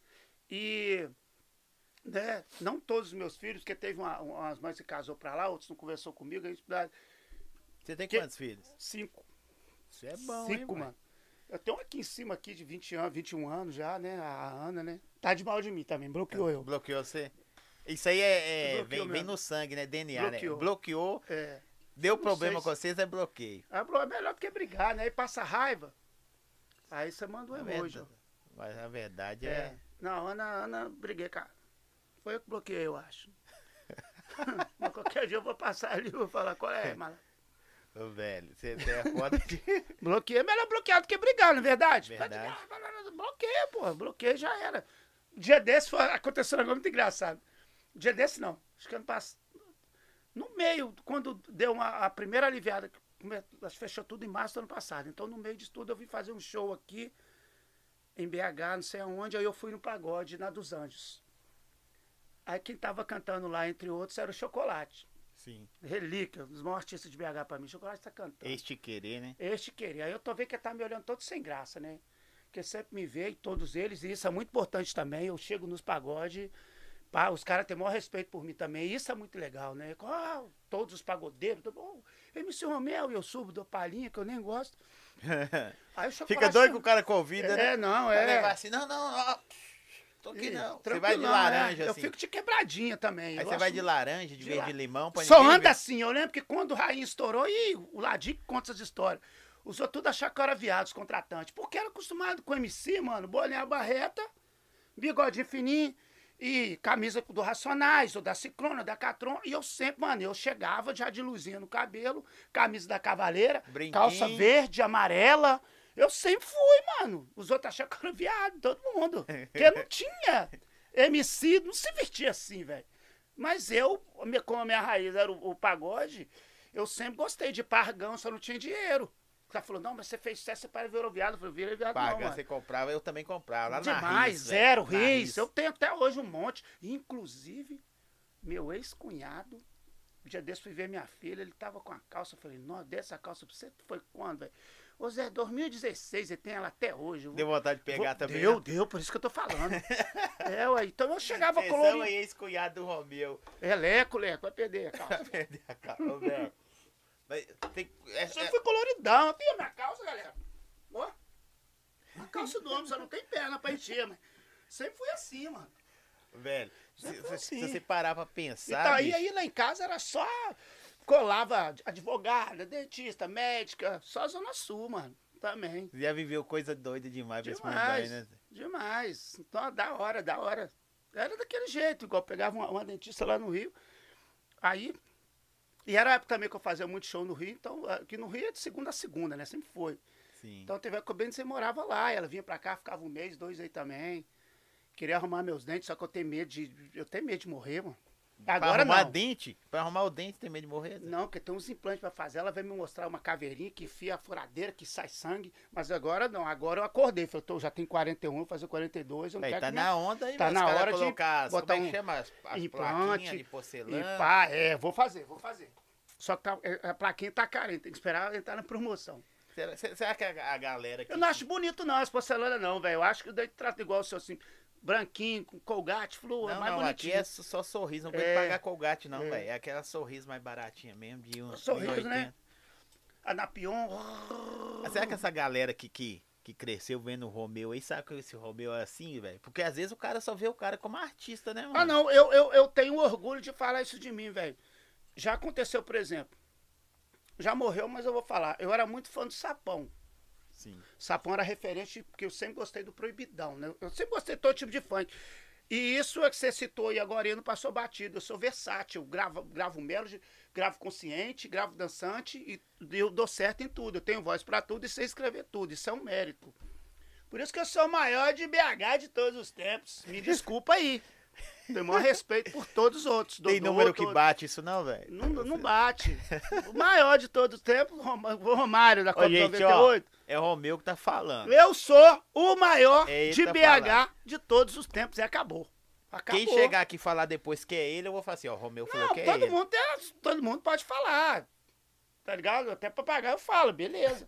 E, né, não todos os meus filhos, porque teve uma, umas mães que casou pra lá, outros não conversou comigo. A gente... Você tem quantos que... filhos? Cinco. Isso é bom, Cinco, hein, mano? mano. Eu tenho aqui em cima aqui de vinte anos, vinte e um anos já, né? A Ana, né? Tá de mal de mim também, bloqueou eu. Bloqueou você. Isso aí é, é vem, vem no sangue, né? D N A, bloqueou. né? Bloqueou. É. Deu não problema se... com vocês, é bloqueio. É melhor do que brigar, né? E passa raiva. Aí você manda um emoji. Mas a verdade é... é... Não, Ana, Ana, briguei, cara. Foi eu que bloqueei, eu acho. Mas qualquer dia eu vou passar ali e vou falar, qual é, maluco? Ô, velho, você tem a foto de... Bloqueei, melhor bloquear do que brigar, não é verdade? Verdade. Bloqueia, pô, bloqueia já era. Dia desse foi, aconteceu um negócio muito engraçado. Dia desse não, acho que ano passado. No meio, quando deu uma, a primeira aliviada, fechou tudo em março do ano passado. Então, no meio disso tudo, eu vim fazer um show aqui em B H, não sei aonde, aí eu fui no pagode, na dos Anjos. Aí quem tava cantando lá, entre outros, era o Chocolate. Sim. Relíquia, um dos maiores artistas de B H pra mim. O Chocolate tá cantando. Este Querer, né? Este Querer. Aí eu tô vendo que ele tá me olhando todo sem graça, né? Porque sempre me vê, todos eles, e isso é muito importante também. Eu chego nos pagodes, pá, os caras têm o maior respeito por mim também, isso é muito legal, né? Ah, todos os pagodeiros, oh, M C Romeu, eu subo, dou palhinha, que eu nem gosto. Aí o Chocolate... Fica doido que o cara convida, é, né? É, não, é. Vai levar assim, não, não, ó. Tô aqui não. Você vai de laranja, né? Assim. Eu fico de quebradinha também. Aí você vai de laranja, de, de verde la... limão. Pra só anda ver. Assim, eu lembro que quando o Rainha estourou, e o Ladinho conta essas histórias. Os outros tudo acharam que eu era viado, os contratantes. Porque era acostumado com M C, mano, bolinha barreta, bigodinho fininho e camisa do Racionais, ou da Ciclona, ou da Catron. E eu sempre, mano, eu chegava já de luzinha no cabelo, camisa da Cavaleira, brinquinho, calça verde, amarela. Eu sempre fui, mano. Os outros acharam que eu era viado, todo mundo. Porque não tinha M C, não se vestia assim, velho. Mas eu, como a minha raiz era o, o pagode, eu sempre gostei de pargão, só não tinha dinheiro. O cara falou, não, mas você fez sucesso, você para virou viado. Eu falei, vira viado não, mano. Pargão você comprava, eu também comprava. Lá demais, Riz, zero, Riz. Eu tenho até hoje um monte. Inclusive, meu ex-cunhado... Um dia desse fui ver minha filha, ele tava com a calça. Eu falei, nossa, dessa calça pra você foi quando, velho? Ô Zé, dois mil e dezesseis, ele tem ela até hoje. Vou, deu vontade de pegar vou, também? Deu, né? Deu, por isso que eu tô falando. É, ué, então eu chegava com colorido. Aí, ex-cunhado do Romeu. É, Leco, Leco, vai perder a calça. Vai perder a calça, velho. Mas tem... É, só é... fui coloridão, eu tenho a minha calça, galera. Ó, a calça do homem, só não tem perna pra encher, mas sempre fui assim, mano. Velho, se, se, se você parar pra pensar... Então, aí, aí lá em casa era só... Colava advogada, dentista, médica, só Zona Sul, mano, também. Já viveu coisa doida demais pra esse mundão, né? Demais, então da hora, da hora. Era daquele jeito, igual pegava uma, uma dentista lá no Rio, aí... E era a época também que eu fazia muito show no Rio, então... Que no Rio é de segunda a segunda, né? Sempre foi. Sim. Então teve a época bem que você morava lá, ela vinha pra cá, ficava um mês, dois aí também... Queria arrumar meus dentes, só que eu tenho medo de... Eu tenho medo de morrer, mano. Agora não. Pra arrumar dente? Pra arrumar o dente, tem medo de morrer? Né? Não, porque tem uns implantes pra fazer. Ela vai me mostrar uma caveirinha que enfia a furadeira, que sai sangue. Mas agora não. Agora eu acordei. Falei, eu já tenho quarenta e um, vou fazer quarenta e dois. Eu não Bem, quero tá que na me... onda aí, tá na hora de colocar, botar como é que chama? As, as implante, de porcelana. E pá, é, vou fazer, vou fazer. Só que tá, a plaquinha tá carente. Tem que esperar entrar na promoção. Será, será que a, a galera... Que... Eu não acho bonito não, as porcelanas não, velho. Eu acho que o dente trata igual o seu assim... Branquinho, com Colgate, flor, é mais não, bonitinho. Aqui é só sorriso, não vou é, pagar Colgate não, é. Velho. É aquela sorriso mais baratinha mesmo, de uns sorriso, né? A Napion. Ah, será que essa galera que, que, que cresceu vendo o Romeu aí, sabe que esse Romeu é assim, velho? Porque às vezes o cara só vê o cara como artista, né, mano? Ah, não, eu, eu, eu tenho orgulho de falar isso de mim, velho. Já aconteceu, por exemplo, já morreu, mas eu vou falar, eu era muito fã do Sapão. Sim. Sapão era referente, porque eu sempre gostei do proibidão, né? Eu sempre gostei de todo tipo de funk. E isso é que você citou e agora eu não passou batido. Eu sou versátil, eu gravo, gravo melody, gravo consciente, gravo dançante e eu dou certo em tudo. Eu tenho voz pra tudo e sei escrever tudo. Isso é um mérito. Por isso que eu sou o maior de B H de todos os tempos. Me desculpa aí. Tenho o maior respeito por todos os outros. Tem Dodô, número que todo... bate isso não, velho? Não, não bate. O maior de todos os tempos, o Romário da Copa noventa e oito. É o Romeu que tá falando. Eu sou o maior é de tá B H falando. De todos os tempos e acabou. Acabou. Quem chegar aqui e falar depois que é ele, eu vou falar assim, ó, o Romeu não, falou que todo é ele. Mundo é, todo mundo pode falar. Tá ligado? Até pra pagar eu falo, beleza.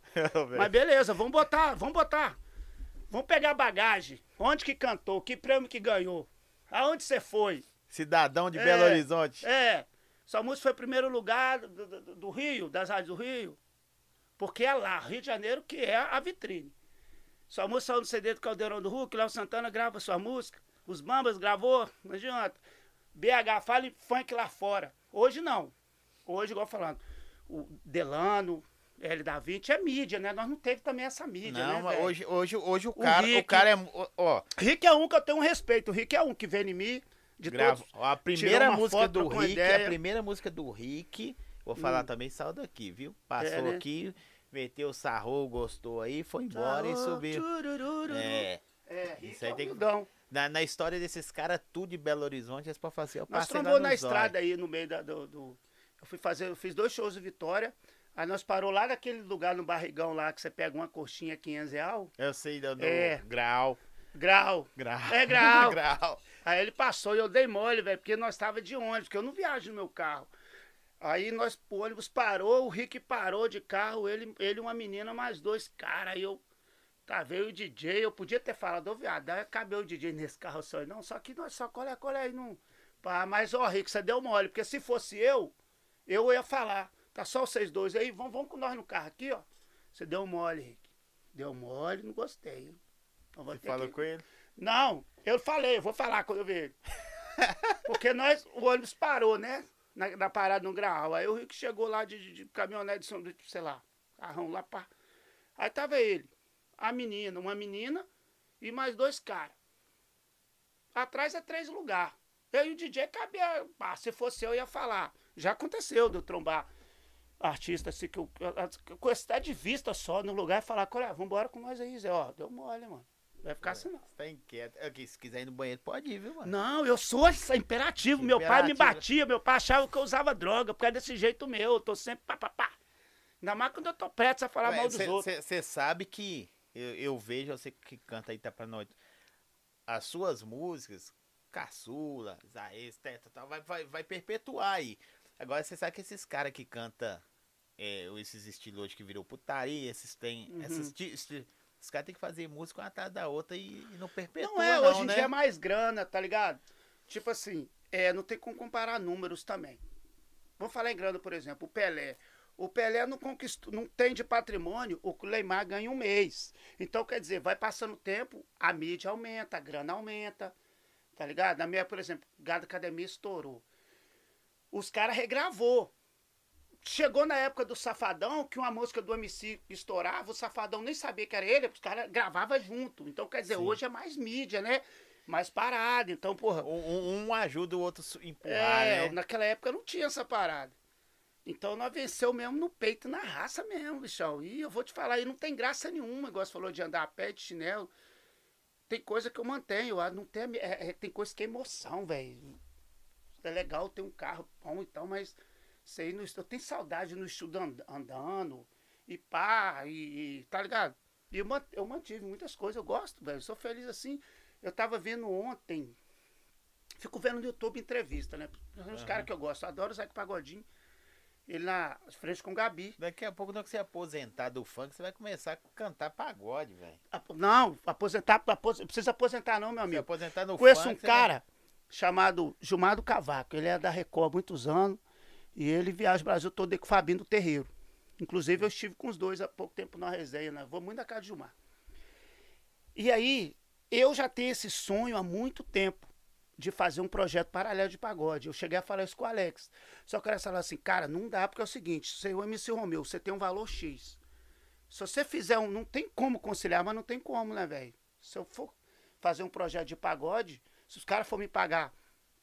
Mas beleza, vamos botar, vamos botar. Vamos pegar a bagagem. Onde que cantou, que prêmio que ganhou. Aonde você foi? Cidadão de é, Belo Horizonte. É. Sua música foi primeiro lugar do, do, do Rio, das rádios do Rio. Porque é lá, Rio de Janeiro, que é a vitrine. Sua música saiu no C D do Caldeirão do Hulk, Léo Santana grava sua música. Os Bambas gravou, não adianta. B H fala e funk lá fora. Hoje não. Hoje, igual falando, o Delano, L da vinte é mídia, né? Nós não teve também essa mídia, não, né? Mas hoje, hoje, hoje o, o cara, Rick, o cara é... Ó. Rick é um que eu tenho um respeito. O Rick é um que vem em mim de todos. A primeira música do Rick, a primeira música do Rick, vou falar hum. também, saiu daqui, viu? Passou é, né? aqui, meteu, sarrou, gostou aí, foi embora oh, e subiu. Turururu. É, é isso aí é tem que... Na, na história desses caras, tudo de Belo Horizonte, eles podem fazer. Nós trombamos na estrada aí, no meio da, do... do... Eu fui fazer, eu fiz dois shows em Vitória. Aí nós parou lá naquele lugar, no barrigão lá, que você pega uma coxinha quinhentos reais. Eu sei, do é. grau. Grau. Grau. É grau. grau. Aí ele passou e eu dei mole, velho, porque nós tava de ônibus, porque eu não viajo no meu carro. Aí nós, o ônibus parou, o Rick parou de carro, ele e ele, uma menina, mais dois caras. Aí eu travei o D J, eu podia ter falado, ô viado, aí acabei o D J nesse carro só. Não, só que nós só colhe, colhe aí, não. Pá, mas ó, Rick, você deu mole, porque se fosse eu, eu ia falar. Tá só vocês dois aí, vamos, vamos com nós no carro aqui, ó. Você deu mole, Rick. Deu mole, não gostei. Então, vou você falou que... com ele? Não, eu falei, eu vou falar quando eu ver ele. Porque nós, o ônibus parou, né? Na, na parada no Graal. Aí o Rick chegou lá de, de, de caminhonete, de, sei lá, carrão lá pra... Aí tava ele, a menina, uma menina e mais dois caras. Atrás é três lugares. Eu e o D J cabia... Ah, se fosse eu, eu ia falar. Já aconteceu de eu trombar artista assim, que eu, com essa idade de vista só no lugar e falar, olha, vambora com nós aí, Zé, ó, deu mole, mano. Vai ficar assim, não. Você tá inquieto. Okay, se quiser ir no banheiro, pode ir, viu, mano? Não, eu sou imperativo. imperativo. Meu pai me batia, meu pai achava que eu usava droga, porque é desse jeito meu, eu tô sempre pá, pá, pá. Ainda mais quando eu tô prestes a falar Ué, mal cê, dos cê, outros. Você sabe que eu, eu vejo você que canta aí, tá pra noite. As suas músicas, Caçula, Zaez, Teta, tal, vai, vai, vai perpetuar aí. Agora, você sabe que esses caras que cantam é, esses estilos hoje que virou putaria, esses tem. Uhum. Essas, os caras têm que fazer música uma atrás da outra e, e não perpetua. Não é, não, hoje em né? dia é mais grana, tá ligado? Tipo assim, é, não tem como comparar números também. Vou falar em grana, por exemplo, o Pelé. O Pelé não conquistou, não tem de patrimônio, o Neymar ganha um mês. Então, quer dizer, vai passando o tempo, a mídia aumenta, a grana aumenta, tá ligado? Na minha, por exemplo, Gado Academia estourou. Os caras regravou. Chegou na época do Safadão, que uma música do M C estourava, o Safadão nem sabia que era ele, os caras gravavam junto. Então, quer dizer, Sim. hoje é mais mídia, né? Mais parada, então, porra... Um, um ajuda o outro a empurrar, é, né? Naquela época não tinha essa parada. Então, nós venceu mesmo no peito, na raça mesmo, bichão. E eu vou te falar, aí não tem graça nenhuma, igual você falou de andar a pé, de chinelo. Tem coisa que eu mantenho, não tem, é, tem coisa que é emoção, velho. É legal ter um carro bom e tal, mas sei, no, eu tenho saudade no estudo and, andando e pá, e, e tá ligado? E eu, eu mantive muitas coisas, eu gosto, velho, sou feliz assim. Eu tava vendo ontem, fico vendo no YouTube entrevista, né? Os uhum. caras que eu gosto, eu adoro o Zeca Pagodinho, ele na frente com o Gabi. Daqui a pouco, não que você aposentar do funk, você vai começar a cantar pagode, velho. Não, aposentar, apos... precisa aposentar não, meu amigo. Aposentar no Conheço funk, um cara... Vai... chamado Gilmar do Cavaco, ele é da Record há muitos anos, e ele viaja o Brasil todo com o Fabinho do Terreiro. Inclusive eu estive com os dois há pouco tempo na resenha, né? Vou muito na casa de Gilmar. E aí, eu já tenho esse sonho há muito tempo, de fazer um projeto paralelo de pagode. Eu cheguei a falar isso com o Alex, só que o Alex falou assim, cara, não dá, porque é o seguinte, você é o M C Romeu, você tem um valor X. Se você fizer um, não tem como conciliar, mas não tem como, né, velho? Se eu for fazer um projeto de pagode... Se os caras forem me pagar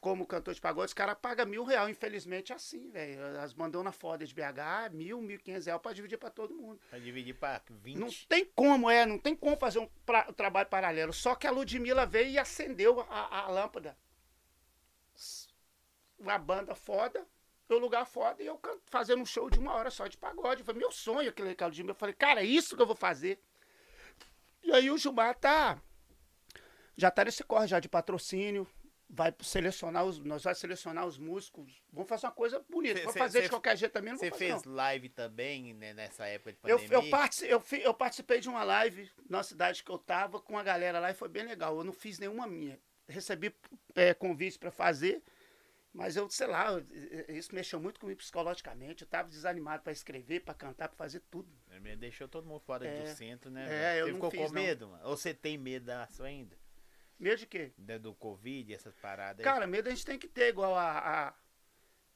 como cantor de pagode, os caras pagam mil reais, infelizmente, assim, velho. As mandonas foda de B H, mil, mil e quinhentos reais pra dividir pra todo mundo. Pra dividir pra vinte. Não tem como, é, não tem como fazer um, pra, um trabalho paralelo. Só que a Ludmilla veio e acendeu a, a lâmpada. Uma banda foda, um lugar foda, e eu canto, fazendo um show de uma hora só de pagode. Foi meu sonho aquele recado de mim. Eu falei, cara, é isso que eu vou fazer. E aí o Gilmar tá... Já tá nesse corre já de patrocínio, vai selecionar os, nós vamos selecionar os músicos, vamos fazer uma coisa bonita, cê, vamos fazer cê, de qualquer jeito também, não vou fazer não. Você fez live também, né, nessa época de pandemia? Eu, eu, participei, eu, eu participei de uma live na cidade que eu tava com a galera lá e foi bem legal, eu não fiz nenhuma minha. Recebi é, convite para fazer, mas eu, sei lá, isso mexeu muito comigo psicologicamente, eu tava desanimado para escrever, para cantar, para fazer tudo. Deixou todo mundo fora é, do centro, né? É, eu você não ficou fiz, com medo, mano? Ou você tem medo da sua ainda? Medo de quê? Do Covid, essas paradas. Cara, medo a gente tem que ter, igual a,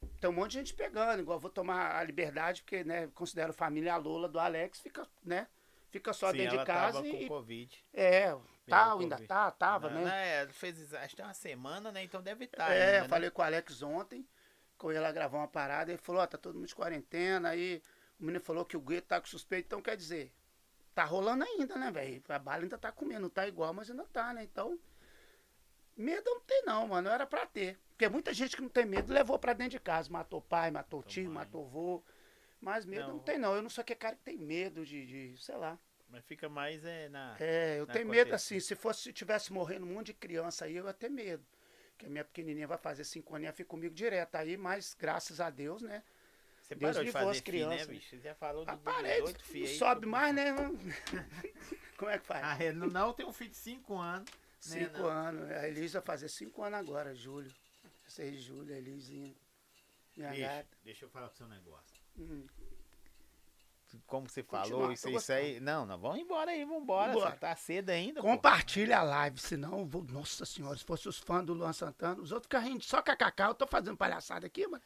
a tem um monte de gente pegando, igual eu vou tomar a liberdade, porque, né, considero família a Lola do Alex, fica, né, fica só Sim, dentro de casa. Ela tava e, com Covid. É, tal, ainda COVID. tá, tava, não, né? Não, é, fez, acho que tem uma semana, né, então deve estar. É, ainda, eu falei né? com o Alex ontem, com ele a gravar uma parada, ele falou, ó, oh, tá todo mundo de quarentena, aí o menino falou que o Gueto tá com suspeito, então quer dizer, tá rolando ainda, né, velho? A bala ainda tá comendo, não tá igual, mas ainda tá, né, então... Medo não tem não, mano, era pra ter. Porque muita gente que não tem medo levou pra dentro de casa. Matou o pai, matou o tio, matou o vô. Mas medo não. não tem não. Eu não sou aquele cara que tem medo de, de, sei lá. Mas fica mais é, na... É, eu na tenho medo assim. Se fosse, se tivesse morrendo um monte de criança aí, eu ia ter medo. Porque a minha pequenininha vai fazer cinco anos, ela fica comigo direto aí. Mas graças a Deus, né? Você Deus parou de fazer as crianças, filho, né, bicho? Você já falou do dezoito filhos. Não sobe mais, né? Como é que faz? Ah, é, não, eu tenho um filho de cinco anos. Cinco não, não. anos. A Elisa vai fazer cinco anos agora, julho. seis de julho, a Elisinha. Minha Bicho, gata. Deixa eu falar pro seu negócio. Hum. Como você Continua, falou, isso, isso aí. Não, não, vamos embora aí, vamos embora. Você tá cedo ainda. Compartilha pô. a live, senão eu vou. Nossa senhora, se fosse os fãs do Luan Santana, os outros ficam rindo só kkk. Eu tô fazendo palhaçada aqui, mano.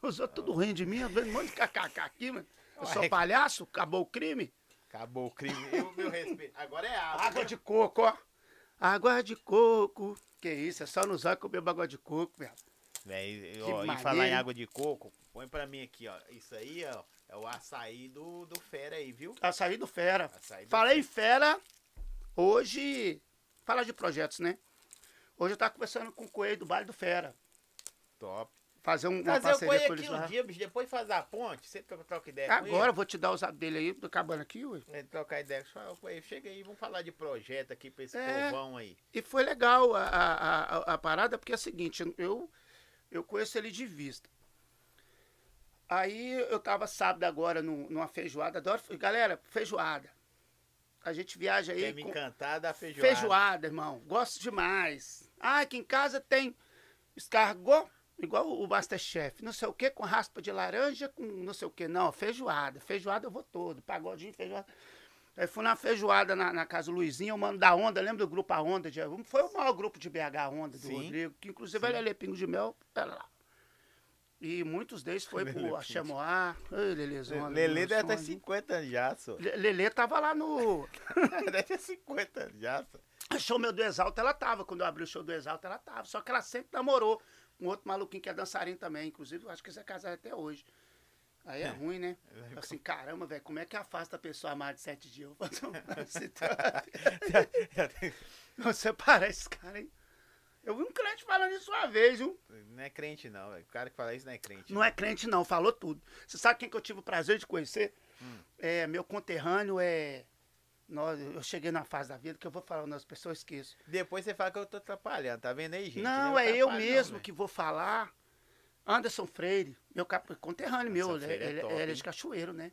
Os outros oh. tudo rindo de mim, eu vendo um monte de kkk aqui, mano. Eu Ué, sou palhaço, acabou o crime. Acabou o crime. Eu, meu respeito. Agora é água. Água de coco, ó. Água de coco. Que isso, é só nos olhos que eu bebo água de coco, velho. Véi, ó, e falar em água de coco, põe pra mim aqui, ó. Isso aí, ó, é o açaí do, do Fera aí, viu? Açaí do Fera. Açaí do Fala aí, Fera. Hoje, falar de projetos, né? Hoje eu tava conversando com o Coelho do Vale do Fera. Top. Fazer um, uma parceria com eles lá. Fazer o Coelho aqui um dia, bicho, depois fazer a ponte. Você troca, troca ideia Agora, com ele. Agora, vou te dar os apps dele aí, tô acabando aqui, ué. É, trocar ideia com o Coelho. Chega aí, vamos falar de projeto aqui pra esse é, povão aí. E foi legal a, a, a, a parada, porque é o seguinte, eu, eu conheço ele de vista. Aí, eu tava sábado agora no, numa feijoada. Adoro, galera, feijoada. A gente viaja aí. Tem me encantar da feijoada. Feijoada, irmão. Gosto demais. Ah, aqui em casa tem escargot. Igual o Masterchef, não sei o que, com raspa de laranja, com não sei o que, não, feijoada, feijoada eu vou todo, pagodinho, feijoada. Aí fui na feijoada na, na casa do Luizinho, o mano da Onda, lembra do grupo A Onda? De, foi o maior grupo de B H A Onda, do Sim. Rodrigo, que inclusive Sim. ele ali, Pingo de Mel, pera lá. E muitos deles foi pro Axamoá, Lelezona. Lelê deve ter cinquenta anos já, só. Lelê tava lá no... deve ter cinquenta anos já, só. O show meu do Exalta, ela tava, quando eu abri o show do Exalta, ela tava, só que ela sempre namorou. Um outro maluquinho que é dançarino também, inclusive, eu acho que eles é casado até hoje. Aí é, é ruim, né? É, assim, caramba, velho, como é que afasta a pessoa a mais de sete dias? Eu faço um... Você parece esse cara, hein? Eu vi um crente falando isso uma vez, viu? Não é crente, não. Véio. O cara que fala isso não é crente. Não, não é crente, não. Falou tudo. Você sabe quem que eu tive o prazer de conhecer? Hum. É, meu conterrâneo é... Nós, eu cheguei na fase da vida que eu vou falar, as pessoas esqueçam. Depois você fala que eu tô atrapalhando, tá vendo aí, gente? Não, não é eu mesmo não, que vou falar. Anderson Freire, meu conterrâneo meu, Anderson ele, é, ele, top, ele é de Cachoeiro, né?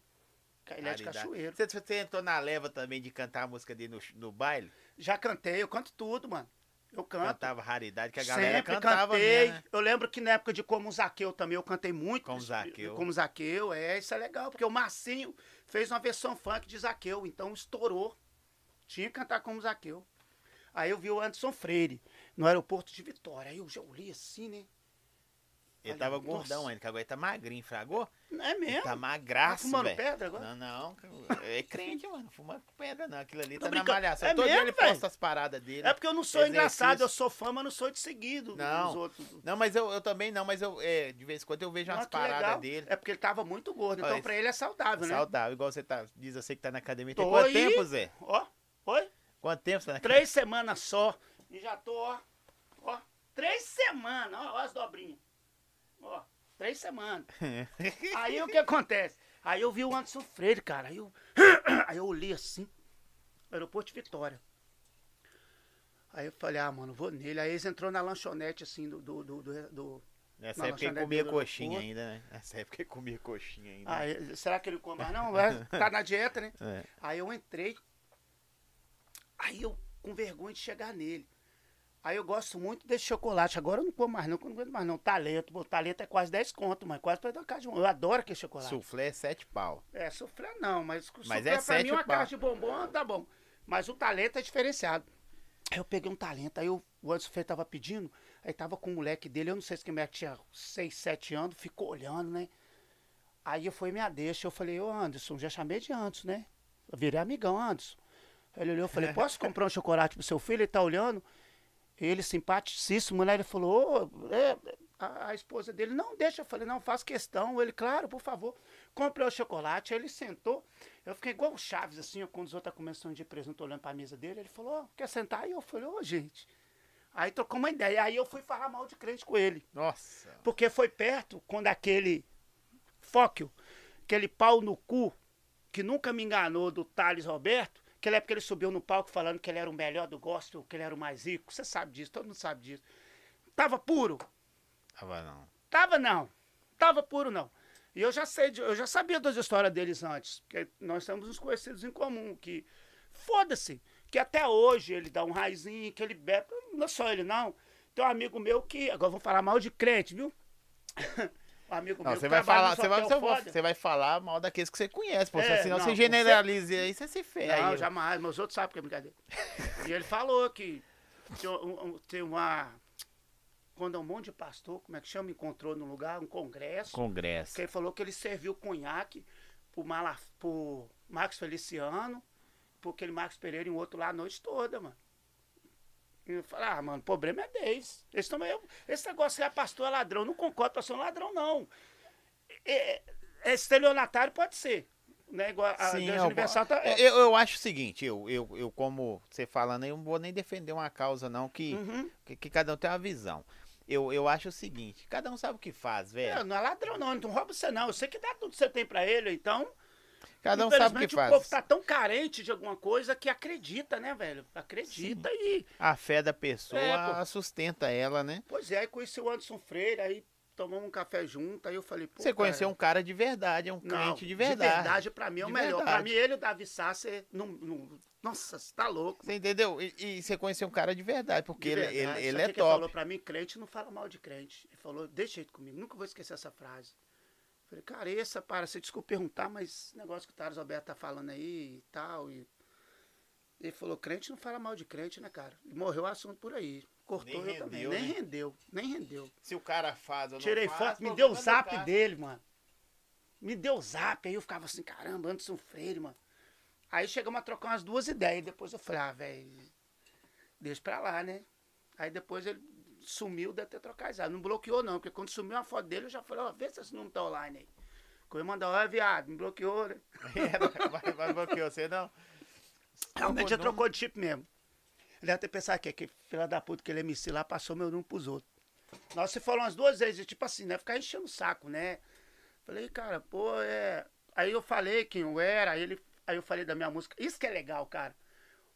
Ele é de Cachoeiro. Você, você entrou na leva também de cantar a música dele no, no baile? Já cantei, eu canto tudo, mano. Eu canto. Cantava raridade que a galera Sempre cantava. Cantei. Né? Eu lembro que na época de Como Zaqueu também eu cantei muito. Como Zaqueu. Como Zaqueu, é, isso é legal, porque o Marcinho fez uma versão funk de Zaqueu, então estourou. Tinha que cantar Como Zaqueu. Aí eu vi o Anderson Freire no aeroporto de Vitória. Aí eu já olhei assim, né? Ele Olha, tava nossa. gordão ainda, que agora ele tá magrinho, fragou? Não é mesmo? Ele tá magraço, velho. Tá fumando pedra agora? Não, não. É crente, mano. Fuma pedra, não. Aquilo ali Tô tá brincando. na malhação. É Todo mesmo, dia ele posta as paradas dele. É porque eu não sou exercício. engraçado, eu sou fã, mas não sou de seguido. Não, dos outros. não mas eu, eu também não, mas eu, é, de vez em quando eu vejo não, umas paradas dele. É porque ele tava muito gordo, então Olha, pra ele é saudável, é né? Saudável, igual você tá, diz você que tá na academia. Tem Tô quanto aí. tempo, Zé? Ó, oi? Quanto tempo você tá na academia? Três semanas só. E já tô, ó, ó, três semanas, ó, ó as dobrinhas. Ó, três semanas. Aí o que acontece? Aí eu vi o Anderson Freire, cara. Aí eu, aí eu olhei assim, aeroporto de Vitória. Aí eu falei, ah, mano, vou nele. Aí eles entrou na lanchonete, assim, do... do, do, do Nessa época ele comia coxinha ainda, né? Nessa época ele comia coxinha ainda. Aí, será que ele come mais? Não, tá na dieta, né? É. Aí eu entrei. Aí eu com vergonha de chegar nele. Aí eu gosto muito desse chocolate. Agora eu não como mais não, eu não aguento mais não. Talento, o talento é quase dez conto, mas quase pra dar uma caixa de bombom. Eu adoro aquele chocolate. Soufflé é sete pau. É, soufflé não, mas, mas é pra mim uma caixa de bombom, tá bom. Mas o talento é diferenciado. Aí eu peguei um talento, aí eu, o Anderson Freire tava pedindo, Aí tava com o moleque dele, eu não sei se que minha tinha seis, sete anos, ficou olhando, né? Aí eu fui minha deixa, eu falei, ô Anderson, já chamei de Anderson, né? Eu virei amigão, Anderson. Ele olhou, eu falei, posso comprar um chocolate pro seu filho? Ele tá olhando. Ele, simpaticíssimo, né? Ele falou, ô, é, a, a esposa dele, não, deixa. Eu falei, não, faz questão. Ele, claro, por favor, comprei o chocolate. Aí ele sentou. Eu fiquei igual o Chaves, assim, ó, quando os outros tá começando de presunto, olhando pra mesa dele. Ele falou, ó, quer sentar? Aí eu falei, ô, gente. Aí trocou uma ideia. Aí eu fui falar mal de crente com ele. Nossa. Porque foi perto, quando aquele fóquio, aquele pau no cu, que nunca me enganou, do Thales Roberto, aquela época ele subiu no palco falando que ele era o melhor do gospel, que ele era o mais rico. Você sabe disso, todo mundo sabe disso. Tava puro? Tava não. Tava não. Tava puro não. E eu já sei, de, eu já sabia das histórias deles antes, porque nós temos uns conhecidos em comum, que foda-se, que até hoje ele dá um raizinho, que ele bebe, não é só ele não. Tem um amigo meu que, agora vou falar mal de crente, viu? Amigo não, você vai falar, você vai, você vai falar mal daqueles que você conhece, pô, é, senão não, você generaliza você... aí, você se ferra. Não, aí, jamais, meus outros sabem que é brincadeira. E ele falou que tem uma... Quando um monte de pastor, como é que chama, encontrou num lugar, um congresso. Congresso. Que ele falou que ele serviu conhaque pro, Malaf... pro Marcos Feliciano, pro aquele Marcos Pereira e um outro lá a noite toda, mano. E eu falo, ah, mano, o problema é deles. Eles tão, eu, esse negócio que é pastor é ladrão, eu não concordo, pastor é um ladrão, não. É, é estelionatário, pode ser. Né? Igual a Sim, Deus Universal tá... eu, eu acho o seguinte, eu, eu, eu como você falando, eu não vou nem defender uma causa, não, que, uhum. que, que cada um tem uma visão. Eu, eu acho o seguinte, cada um sabe o que faz, velho. Não, não é ladrão, não, não rouba você, não. Eu sei que dá tudo que você tem pra ele, então... Cada um sabe o que faz. O povo tá tão carente de alguma coisa que acredita, né, velho? Acredita Sim. e... A fé da pessoa é, sustenta ela, né? Pois é, aí conheci o Anderson Freire, aí tomamos um café junto, aí eu falei... Pô, você conheceu cara... um cara de verdade, é um não, crente de verdade. de verdade, pra mim é o de melhor. Verdade. Pra mim, ele e o Davi Sá, você... Não, não... Nossa, você tá louco. Você entendeu? E, e você conheceu um cara de verdade, porque de verdade. ele, ele, ele é que top. Ele falou pra mim, crente não fala mal de crente. Ele falou, deixa jeito comigo, nunca vou esquecer essa frase. Falei, cara, essa, para, você desculpa perguntar, mas esse negócio que o Thales Roberto tá falando aí e tal, e... Ele falou, crente não fala mal de crente, né, cara? E morreu o assunto por aí. Cortou nem eu rendeu, também. Né? Nem rendeu, nem rendeu. Se o cara faz ou não Tirei faz... Tirei foto, me deu o zap cara. dele, mano. Me deu o zap, aí eu ficava assim, caramba, Anderson Freire, mano. Aí chegamos a trocar umas duas ideias, depois eu falei, ah, velho, deixa pra lá, né? Aí depois ele... sumiu de até trocar as áreas. Não bloqueou não, porque quando sumiu a foto dele, eu já falei, ó, vê se esse não tá online aí. Quando eu mandar, ó, viado, me bloqueou, né? É, vai bloqueou você não? Realmente já trocou de chip mesmo. Ele até pensar que aquele filho da puta, que ele M C lá, passou meu número pros outros. Nós se falou umas duas vezes, tipo assim, né? Ficar enchendo o saco, né? Falei, cara, pô, é... Aí eu falei quem eu era, aí, ele... aí eu falei da minha música. Isso que é legal, cara.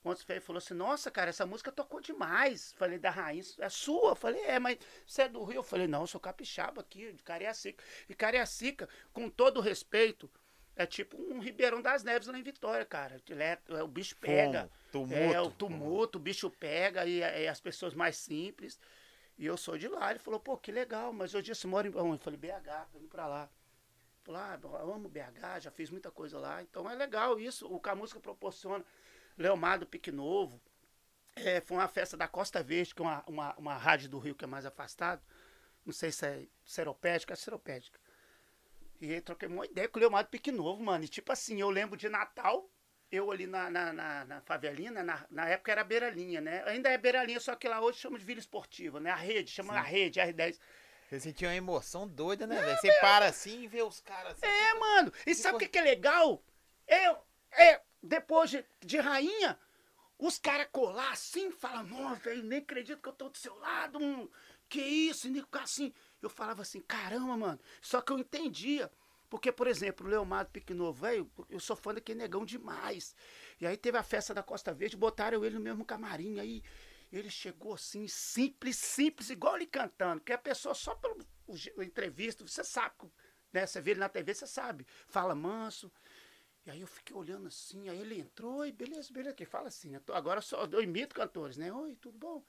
Ontem ele falou assim, nossa, cara, essa música tocou demais. Falei, da raiz, é sua? Falei, é, mas você é do Rio? Eu falei, não, eu sou capixaba aqui, de Cariacica. E Cariacica, com todo respeito, é tipo um Ribeirão das Neves lá em Vitória, cara. É, é, o bicho pega. Pum, tumulto, é, o tumulto, pum. O bicho pega, e, e as pessoas mais simples. E eu sou de lá. Ele falou, pô, que legal, mas hoje você mora em... Eu falei, B H, tô indo pra lá. Falei, ah, eu amo B H, já fiz muita coisa lá. Então é legal isso, o que a música proporciona. Leomar do Pique Novo, é, foi uma festa da Costa Verde, que é uma, uma, uma rádio do Rio que é mais afastado, não sei se é Seropédica, é Seropédica. E aí troquei uma ideia com o Leomar do Pique Novo, mano, e tipo assim, eu lembro de Natal, eu ali na, na, na, na favelinha, na, na época era Beiralinha, né, ainda é Beiralinha, só que lá hoje chama de Vila Esportiva, né, a rede, chama Sim. a rede, R dez. Você sentiu uma emoção doida, né, velho? Você meu... para assim e vê os caras... Assim, é, tipo... mano, e tipo... sabe o que, que é legal? Eu, é... Depois de, de rainha, os caras colar assim, falam, não, velho, nem acredito que eu tô do seu lado, mano. Que isso, assim. Eu falava assim, caramba, mano. Só que eu entendia. Porque, por exemplo, o Leomar Pique Novo, velho, eu sou fã daquele negão demais. E aí teve a festa da Costa Verde, botaram ele no mesmo camarim. Aí ele chegou assim, simples, simples, igual ele cantando. Porque a pessoa, só pelo o, entrevista, você sabe, né? Você vê ele na T V, você sabe. Fala manso. E aí eu fiquei olhando assim, aí ele entrou, e beleza, beleza, que fala assim, eu tô, agora só, eu imito cantores, né? Oi, tudo bom?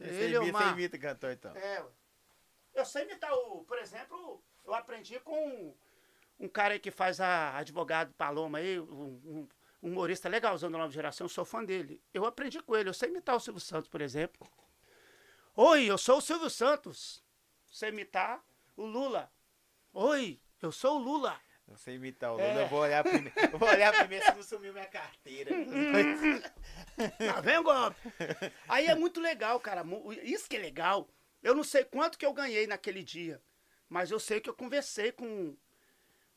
Você, ele, imita, uma... você imita cantor, então? É, eu sei imitar o, por exemplo, eu aprendi com um cara aí que faz a advogado Paloma aí, um, um humorista legal, usando a nova geração, eu sou fã dele. Eu aprendi com ele, eu sei imitar o Silvio Santos, por exemplo. Oi, eu sou o Silvio Santos. Você imitar o Lula. Oi, eu sou o Lula. Não sei imitar o Lula, é. eu vou olhar primeiro. Eu vou olhar primeiro se não sumiu minha carteira. Tá vendo, golpe? Aí é muito legal, cara. Isso que é legal. Eu não sei quanto que eu ganhei naquele dia, mas eu sei que eu conversei com,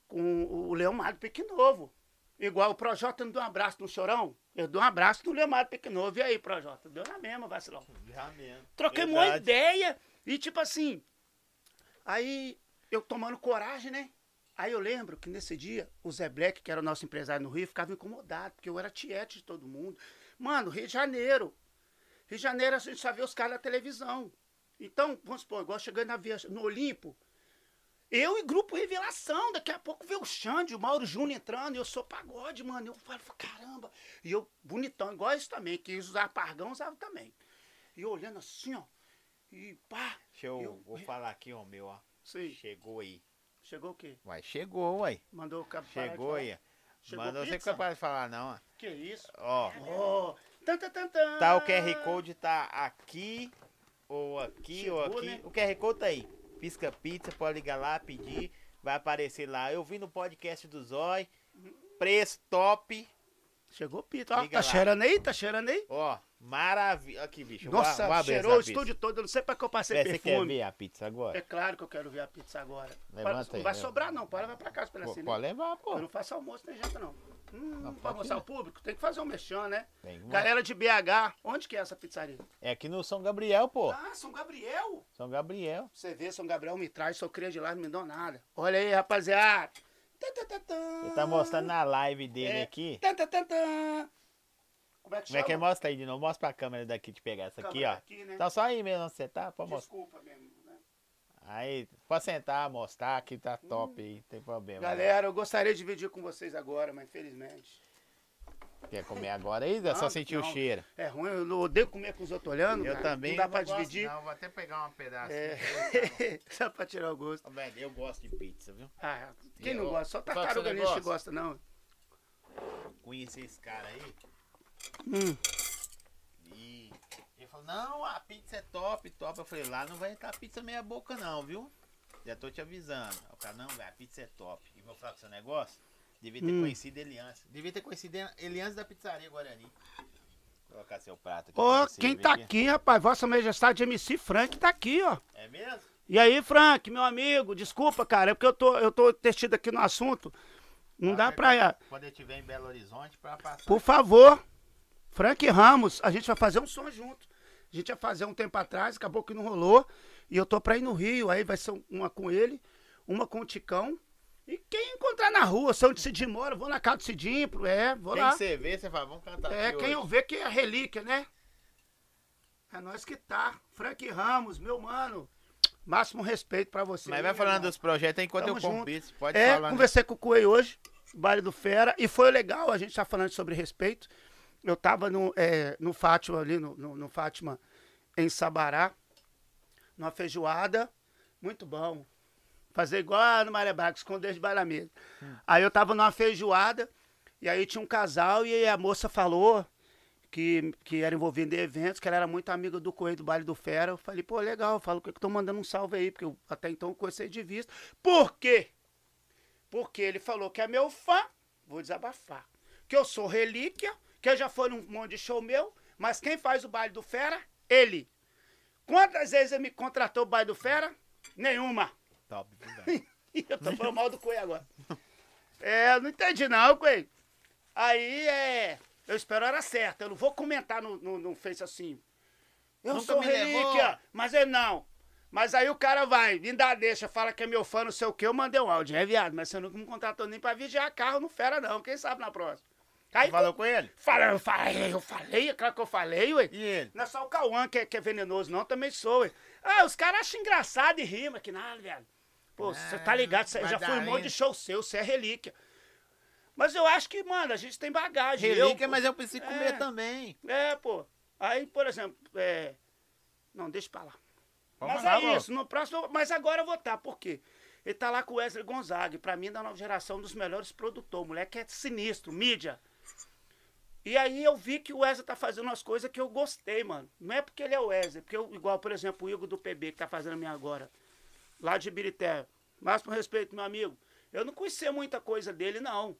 com o Leomardo Pequenovo. Igual o Projota não deu um abraço no Chorão, eu dou um abraço no Leomardo Pequenovo. E aí, Projota? Deu na mesma, vacilão. Já mesmo. Troquei Verdade. uma ideia e tipo assim, aí eu tomando coragem, né? Aí eu lembro que nesse dia, o Zé Black, que era o nosso empresário no Rio, ficava incomodado, porque eu era tiete de todo mundo. Mano, Rio de Janeiro. Rio de Janeiro a gente só vê os caras na televisão. Então, vamos supor, igual chegando na via, no Olimpo, eu e Grupo Revelação, daqui a pouco vê o Xande, o Mauro Júnior entrando, e eu sou pagode, mano. Eu falo, caramba. E eu, bonitão, igual isso também, que eles usavam pargão, usavam também. E eu olhando assim, ó, e pá. Deixa eu, eu vou eu... falar aqui, ó, meu, ó. Sim. Chegou aí. Chegou o quê? Uai, chegou, uai. Mandou o cara parar de falar. Aí. Chegou aí. Mandou você capaz de falar, não, ó. Que isso? Ó. Ó. Tan, tan, tan, tan. Tá, o Q R Code tá aqui, ou aqui, chegou, ou aqui. Né? O Q R Code tá aí. Pisca Pizza, pode ligar lá, pedir, vai aparecer lá. Eu vi no podcast do Zói, preço top. Chegou pizza, ó, tá lá. Cheirando aí, tá cheirando aí. Ó, maravilha. Aqui, bicho. Nossa, vou, vou cheirou o pizza. Estúdio todo, eu não sei pra que eu passei é, perfume. Você quer ver a pizza agora? É claro que eu quero ver a pizza agora. Levanta não aí, vai leva. sobrar não, para, vai pra casa pela cena. Pode levar, pô. Eu não faço almoço, nem janta não. Hum, pra mostrar o público, tem que fazer um mexão, né? Tem, galera de B H, onde que é essa pizzaria? É aqui no São Gabriel, pô. Ah, São Gabriel? São Gabriel. Você vê, São Gabriel me traz, sou crente de lá, não me dão nada. Olha aí, rapaziada. Ele tá mostrando na live dele é. aqui. Tan, tan, tan, tan. Como é que chama? Como é que mostra aí de novo? Mostra pra câmera daqui de pegar essa câmera aqui, ó. Aqui, né? Tá só aí mesmo onde você tá? Pode Desculpa mostrar. mesmo. Aí, pode sentar, mostrar que tá top hum. aí, não tem problema. Galera, né? Eu gostaria de dividir com vocês agora, mas infelizmente... Quer comer agora aí? Não, só sentir não. o cheiro. É ruim, eu odeio comer com os outros olhando. Eu cara. também. Não dá não pra dividir. Não, vou até pegar um pedaço. É. Só pra tirar o gosto. Oh, velho, eu gosto de pizza, viu? Ah, quem eu... não gosta? Só tartaruga nisso que gosta, não. Conheci esse cara aí. Hum. E... ele falou, não, a pizza é top, top. Eu falei, lá não vai entrar pizza meia boca não, viu? Já tô te avisando. Eu falei, não, velho, a pizza é top. E vou falar pro seu negócio, devia ter hum. conhecido ele antes. Devia ter conhecido ele antes da pizzaria Guarani. Vou colocar seu prato aqui. Ô, você, quem tá aqui, aqui, rapaz, Vossa Majestade M C Frank tá aqui, ó. É mesmo? E aí, Frank, meu amigo, desculpa, cara, é porque eu tô, eu tô testido aqui no assunto. Não ah, dá pra... Quando eu estiver em Belo Horizonte, pra passar... Por favor, Frank Ramos, a gente vai fazer um som junto. A gente ia fazer um tempo atrás, acabou que não rolou. E eu tô pra ir no Rio, aí vai ser uma com ele, uma com o Ticão. E quem encontrar na rua, se onde Cidinho mora, vou na casa do Cidinho, é, vou lá. Quem você vê, você fala, vamos cantar É, quem hoje. eu ver que é a relíquia, né? É nós que tá. Frank Ramos, meu mano, máximo respeito pra você. Mas vai falando irmão. dos projetos enquanto Tamo eu convido, pode é, falar. É, conversei né? com o Cuei hoje, baile do Fera, e foi legal, a gente tá falando sobre respeito. Eu tava no, é, no Fátima, ali no, no, no Fátima, em Sabará, numa feijoada, muito bom. Fazer igual no Maré Braga, esconder debaixo da mesa. Hum. Aí eu tava numa feijoada, e aí tinha um casal, e a moça falou que, que era envolvida em eventos, que ela era muito amiga do Coelho do Baile do Fera. Eu falei, pô, legal, eu falo que eu tô mandando um salve aí, porque eu, até então eu conheci de vista. Por quê? Porque ele falou que é meu fã, vou desabafar, que eu sou relíquia, que já foi num monte de show meu, mas quem faz o Baile do Fera? Ele. Quantas vezes ele me contratou o Baile do Fera? Nenhuma. Top, verdade. Eu tô falando mal do Coi agora. É, não entendi não, Coi. Aí, é... eu espero a hora certa. Eu não vou comentar no, no, no Face assim. Eu Nunca sou relíquia, levou. mas ele não. Mas aí o cara vai, me dá deixa, fala que é meu fã, não sei o quê, eu mandei um áudio. É, viado, mas você nunca me contratou nem pra vigiar carro no Fera, não. Quem sabe na próxima. Aí, falou com ele? Falei, eu falei, eu falei, é claro que eu falei, ué. E ele? Não é só o Cauã que é, que é venenoso, não, também sou, ué. Ah, os caras acham engraçado e rima, que nada, velho. Pô, você ah, tá ligado, cê, eu já fui um monte de show seu, você é relíquia. Mas eu acho que, mano, a gente tem bagagem. Relíquia, eu, mas eu preciso é, comer também. É, pô. Aí, por exemplo, é... não, deixa pra lá. Vamos mas lá, é bro. isso, no próximo... Mas agora eu vou estar, por quê? Ele tá lá com o Wesley Gonzaga, pra mim, da nova geração, um dos melhores produtores, moleque é sinistro, mídia. E aí eu vi que o Wesley tá fazendo umas coisas que eu gostei, mano. Não é porque ele é o Wesley, porque eu, igual, por exemplo, o Igor do P B, que tá fazendo a minha agora, lá de Ibirité. Mas com respeito, meu amigo, eu não conhecia muita coisa dele, não.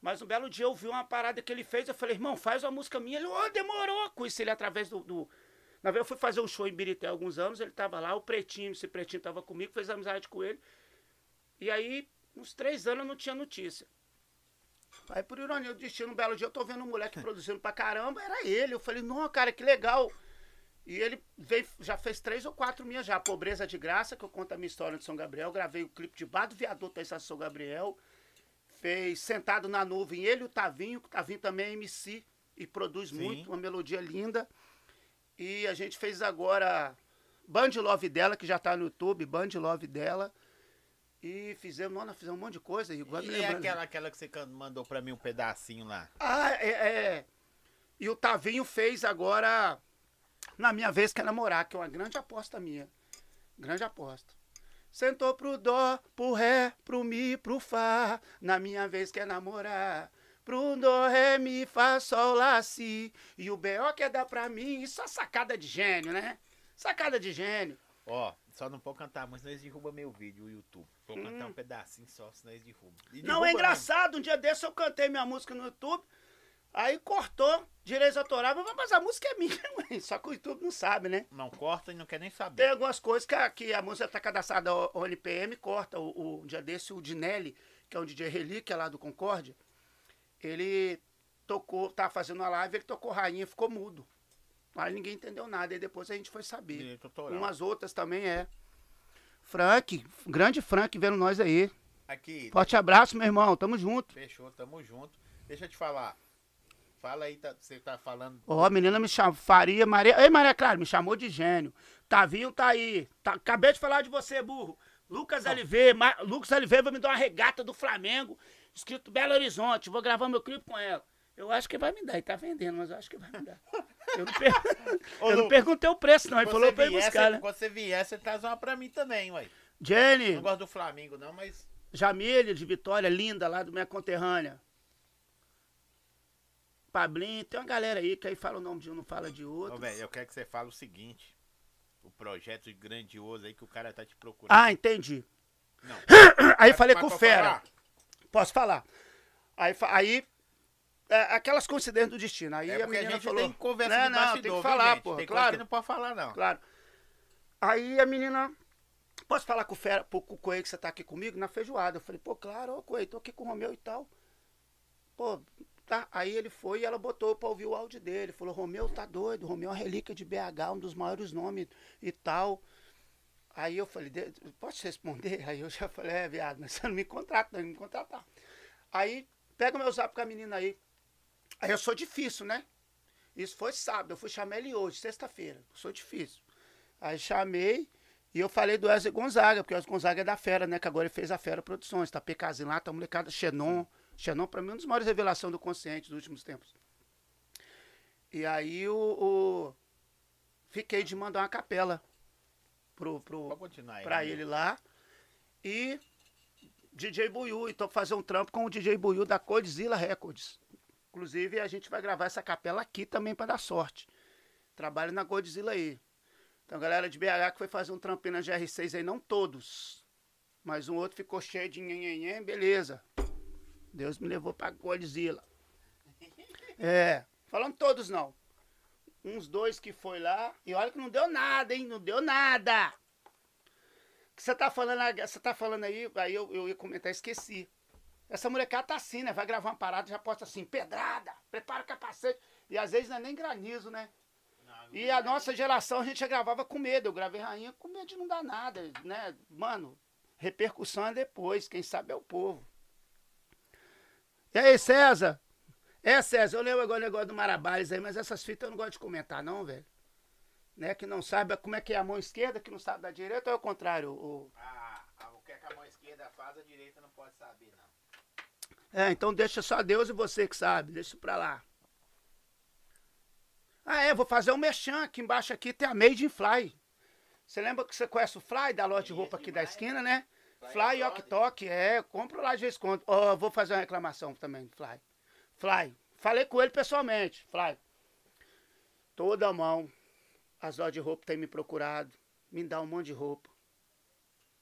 Mas um belo dia eu vi uma parada que ele fez, eu falei, irmão, faz uma música minha. Ele, ô, oh, demorou. Conheci ele através do... do... Na verdade, eu fui fazer um show em Ibirité há alguns anos, ele tava lá, o Pretinho, esse Pretinho tava comigo, fez amizade com ele. E aí, uns três anos eu não tinha notícia. Aí, por ironia do destino, um belo dia eu tô vendo um moleque produzindo pra caramba, era ele. Eu falei, não, cara, que legal. E ele veio, já fez três ou quatro minhas já. Pobreza de Graça, que eu conto a minha história de São Gabriel. Gravei o clipe debaixo do viaduto da Estação São Gabriel. Fez Sentado na Nuvem, ele e o Tavinho. O Tavinho também é M C e produz Sim. muito, uma melodia linda. E a gente fez agora Band Love Dela, que já tá no YouTube, Band Love Dela. E fizemos, nós fizemos um monte de coisa. Igual e é aquela, aquela que você mandou pra mim um pedacinho lá. Ah, é, é. E o Tavinho fez agora Na Minha Vez Que É Namorar, que é uma grande aposta minha. Grande aposta. Sentou pro dó, pro ré, pro mi, pro fá. Na minha vez que é namorar. Pro dó, ré, mi, fá, sol, lá, si. E o B O quer dar pra mim. Isso é sacada de gênio, né? Sacada de gênio. Ó, só não pode cantar, mas senão eles derrubam meu vídeo, o YouTube. Vou hum. cantar um pedacinho só, senão eles derrubam. E não, derruba é engraçado. Mesmo. Um dia desse eu cantei minha música no YouTube. Aí cortou, direitos autorais, mas a música é minha, só que o YouTube não sabe, né? Não corta e não quer nem saber. Tem algumas coisas que a, que a música tá cadastrada ao, ao N P M, corta. O, o, um dia desse, o Dinelli, que é um D J relíquia lá do Concórdia, ele tocou, tava fazendo uma live, ele tocou Rainha, ficou mudo. Aí ninguém entendeu nada, aí depois a gente foi saber. Direito autoral. Umas outras também é. Frank, grande Frank vendo nós aí. Aqui. Forte abraço, meu irmão, tamo junto. Fechou, tamo junto. Deixa eu te falar. Fala aí, tá, você tá falando... Ó, oh, a menina me chamou, Faria, Maria... Ei, Maria Clara, me chamou de gênio. Tavinho tá aí. Tá, acabei de falar de você, burro. Lucas Oliveira, Ma... Lucas Oliveira vai me dar uma regata do Flamengo, escrito Belo Horizonte. Vou gravar meu clipe com ela. Eu acho que vai me dar, ele tá vendendo, mas eu acho que vai me dar. Eu não, per... Ô, eu não perguntei o preço, não. Ele falou pra eu ir buscar, né? Quando você vier, você traz uma pra mim também, ué. Jenny... Não gosto do Flamengo, não, mas... Jamile, de Vitória, linda, lá do minha conterrânea. Pablinho, tem uma galera aí que aí fala o nome de um, não fala de outro. Ô, velho, eu quero que você fale o seguinte. O projeto grandioso aí que o cara tá te procurando. Ah, entendi. Não. Aí mas, falei mas com o Fera. Falar. Posso falar? Aí, aí é, aquelas coincidências do destino. Aí é a menina a gente falou... Tem conversa não, não, bastidor, tem que falar, gente, pô. Tem claro que não pode falar, não. Claro. Aí a menina... Posso falar com o Fera, com o Coelho, que você tá aqui comigo? Na feijoada. Eu falei, pô, claro, ô Coelho, tô aqui com o Romeu e tal. Pô... Tá, aí ele foi e ela botou pra ouvir o áudio dele. Falou, Romeu tá doido, Romeu é uma relíquia de B H, um dos maiores nomes e tal. Aí eu falei, posso te responder? Aí eu já falei, é, viado, mas você não me contrata, não me contratar. Aí, pega o meu zap com a menina aí. Aí eu sou difícil, né? Isso foi sábado, eu fui chamar ele hoje, sexta-feira. Eu sou difícil. Aí chamei e eu falei do Wesley Gonzaga, porque o Wesley Gonzaga é da Fera, né? Que agora ele fez a Fera Produções, tá P Kzinho lá, tá molecada, Xenon... Xenon, pra mim, é uma das maiores revelações do consciente dos últimos tempos. E aí, o, o... fiquei de mandar uma capela pro, pro, aí, pra né? ele lá. E D J Buiú, então fazer um trampo com o D J Buiú da Codzilla Records. Inclusive, a gente vai gravar essa capela aqui também pra dar sorte. Trabalho na Codzilla aí. Então, a galera de B H que foi fazer um trampinho na G R seis aí, não todos. Mas um outro ficou cheio de nhenhenhen, beleza. Deus me levou pra Godzilla. É, falando todos não. Uns dois que foi lá, e olha que não deu nada, hein? Não deu nada. O que você tá falando, você tá falando aí, aí eu, eu ia comentar, esqueci. Essa molecada tá assim, né? Vai gravar uma parada, já posta assim, pedrada, prepara o capacete. E às vezes não é nem granizo, né? Não, não e a nossa geração, a gente já gravava com medo. Eu gravei Rainha com medo de não dar nada, né? Mano, repercussão é depois, quem sabe é o povo. E aí, César? É, César, eu lembro agora o negócio do Marabares aí, mas essas fitas eu não gosto de comentar, não, velho. Né? Que não sabe como é que é a mão esquerda, que não sabe da direita, ou é o contrário? O... Ah, o que é que a mão esquerda faz, a direita não pode saber, não. É, então deixa só Deus e você que sabe, deixa isso pra lá. Ah, é, vou fazer um merchan aqui embaixo, aqui tem a Made in Fly. Você lembra que você conhece o Fly, da loja de roupa aqui da esquina, né? Fly Yok Tok, é, compro lá de vez em quando. Oh, vou fazer uma reclamação também, Fly. Fly, falei com ele pessoalmente. Flávio, toda mão, as lojas de roupa têm me procurado, me dá um monte de roupa.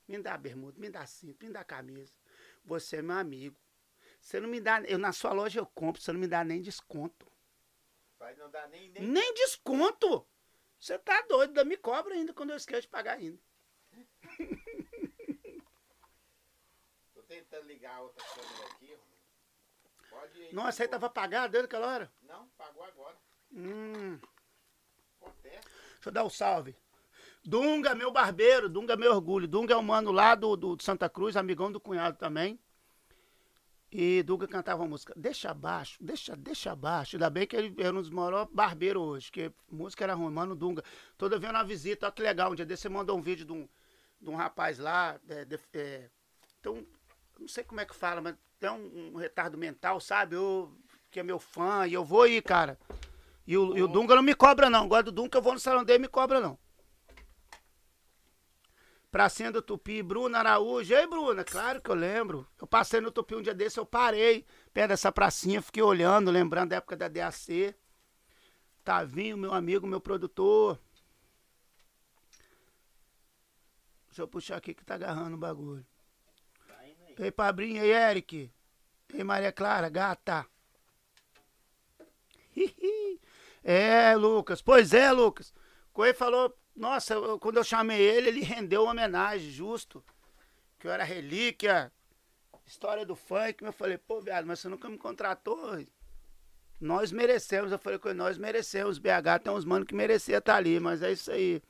Me dá bermuda, me dá cinto, me dá camisa. Você é meu amigo. Você não me dá... Eu, na sua loja eu compro, você não me dá nem desconto. Vai não dar nem... Nem, nem desconto! Você tá doido, me cobra ainda quando eu esqueço de pagar ainda. Tô tentando ligar a outra câmera aqui. Pode ir. Nossa, aí tava apagado desde aquela hora? Não, pagou agora. Hum. Acontece. Deixa eu dar um salve. Dunga, meu barbeiro, Dunga, meu orgulho. Dunga é um mano lá do, do Santa Cruz, amigão do cunhado também. E Dunga cantava uma música, deixa abaixo, deixa, deixa abaixo. Ainda bem que ele era um dos maiores barbeiros hoje, porque música era ruim, mano Dunga. Toda vez na visita, olha que legal, um dia desse você mandou um vídeo de um, de um rapaz lá, é, de, é, então, não sei como é que fala, mas tem um, um retardo mental, sabe? Eu, que é meu fã, e eu vou ir, cara. E o, e o Dunga não me cobra não, agora do Dunga eu vou no salão dele e me cobra não. Pracinha do Tupi, Bruna Araújo. Ei, Bruna, claro que eu lembro. Eu passei no Tupi um dia desse, eu parei perto dessa pracinha, fiquei olhando, lembrando da época da D A C. Tavinho, meu amigo, meu produtor. Deixa eu puxar aqui que tá agarrando o bagulho. Ei, Pabrinho, ei, Eric. Ei, Maria Clara, gata. Hihi. É, Lucas. Pois é, Lucas. Coe falou... Nossa, eu, quando eu chamei ele, ele rendeu uma homenagem, justo. Que eu era relíquia, história do funk. Eu falei, pô, viado, mas você nunca me contratou. Nós merecemos. Eu falei, nós merecemos. B H tem uns manos que merecia estar ali, mas é isso aí.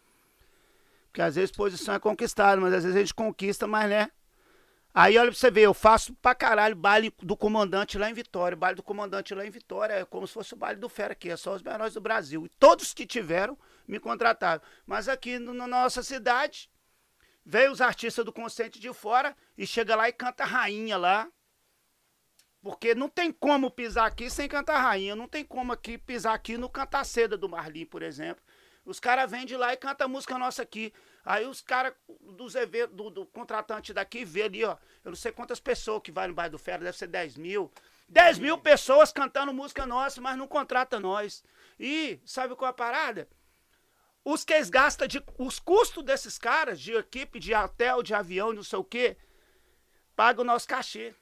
Porque às vezes posição é conquistada, mas às vezes a gente conquista, mas né. Aí olha pra você ver, eu faço pra caralho baile do comandante lá em Vitória. O baile do comandante lá em Vitória é como se fosse o baile do Fera aqui, é só os menores do Brasil. E todos que tiveram me contrataram. Mas aqui no, na nossa cidade, veio os artistas do Consciente de fora e chega lá e canta Rainha lá. Porque não tem como pisar aqui sem cantar Rainha. Não tem como aqui pisar aqui no Cantar Seda do Marlim, por exemplo. Os caras vêm de lá e cantam a música nossa aqui. Aí os caras dos eventos, do, do contratante daqui, vê ali, ó. Eu não sei quantas pessoas que vai no bairro do Fera, deve ser dez mil. dez mil pessoas cantando música nossa, mas não contrata nós. E sabe qual é a parada? Os que eles gastam, de, os custos desses caras, de equipe, de hotel, de avião, não sei o quê, pagam o nosso cachê.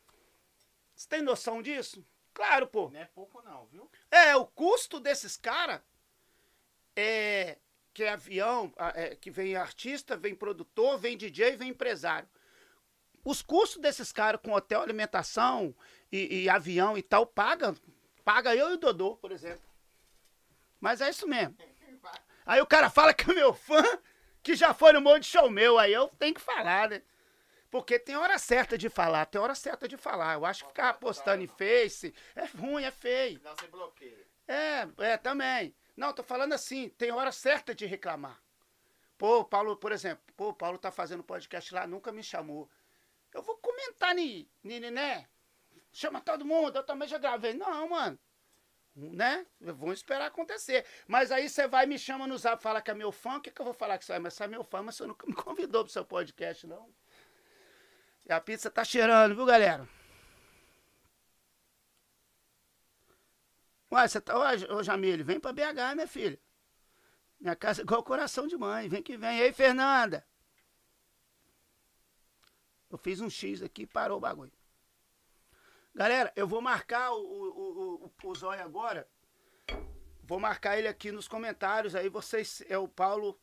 Você tem noção disso? Claro, pô. Não é pouco não, viu? É, o custo desses caras... É, que é avião, é, que vem artista, vem produtor, vem D J, vem empresário. Os custos desses caras com hotel, alimentação e, e avião e tal, paga, paga eu e o Dodô, por exemplo. Mas é isso mesmo. Aí o cara fala que é meu fã, que já foi no monte de show meu, aí eu tenho que falar, né? Porque tem hora certa de falar, tem hora certa de falar. Eu acho que ficar postando em Face é ruim, é feio. Não, você bloqueia. É, é, também. Não, tô falando assim, tem hora certa de reclamar. Pô, o Paulo, por exemplo, pô, o Paulo tá fazendo podcast lá, nunca me chamou. Eu vou comentar, ni, ni, ni, né? Chama todo mundo, eu também já gravei. Não, mano, né? Vamos esperar acontecer. Mas aí você vai, me chama no zap, fala que é meu fã, o que que eu vou falar que você é? Mas você é meu fã, mas você nunca me convidou pro seu podcast, não. E a pizza tá cheirando, viu, galera? Ué, você tá, ô, ô Jamile, vem pra B H, minha filha. Minha casa é igual coração de mãe, vem que vem. E aí, Fernanda? Eu fiz um X aqui e parou o bagulho. Galera, eu vou marcar o, o, o, o Zóia agora. Vou marcar ele aqui nos comentários, aí vocês, é o Paulo,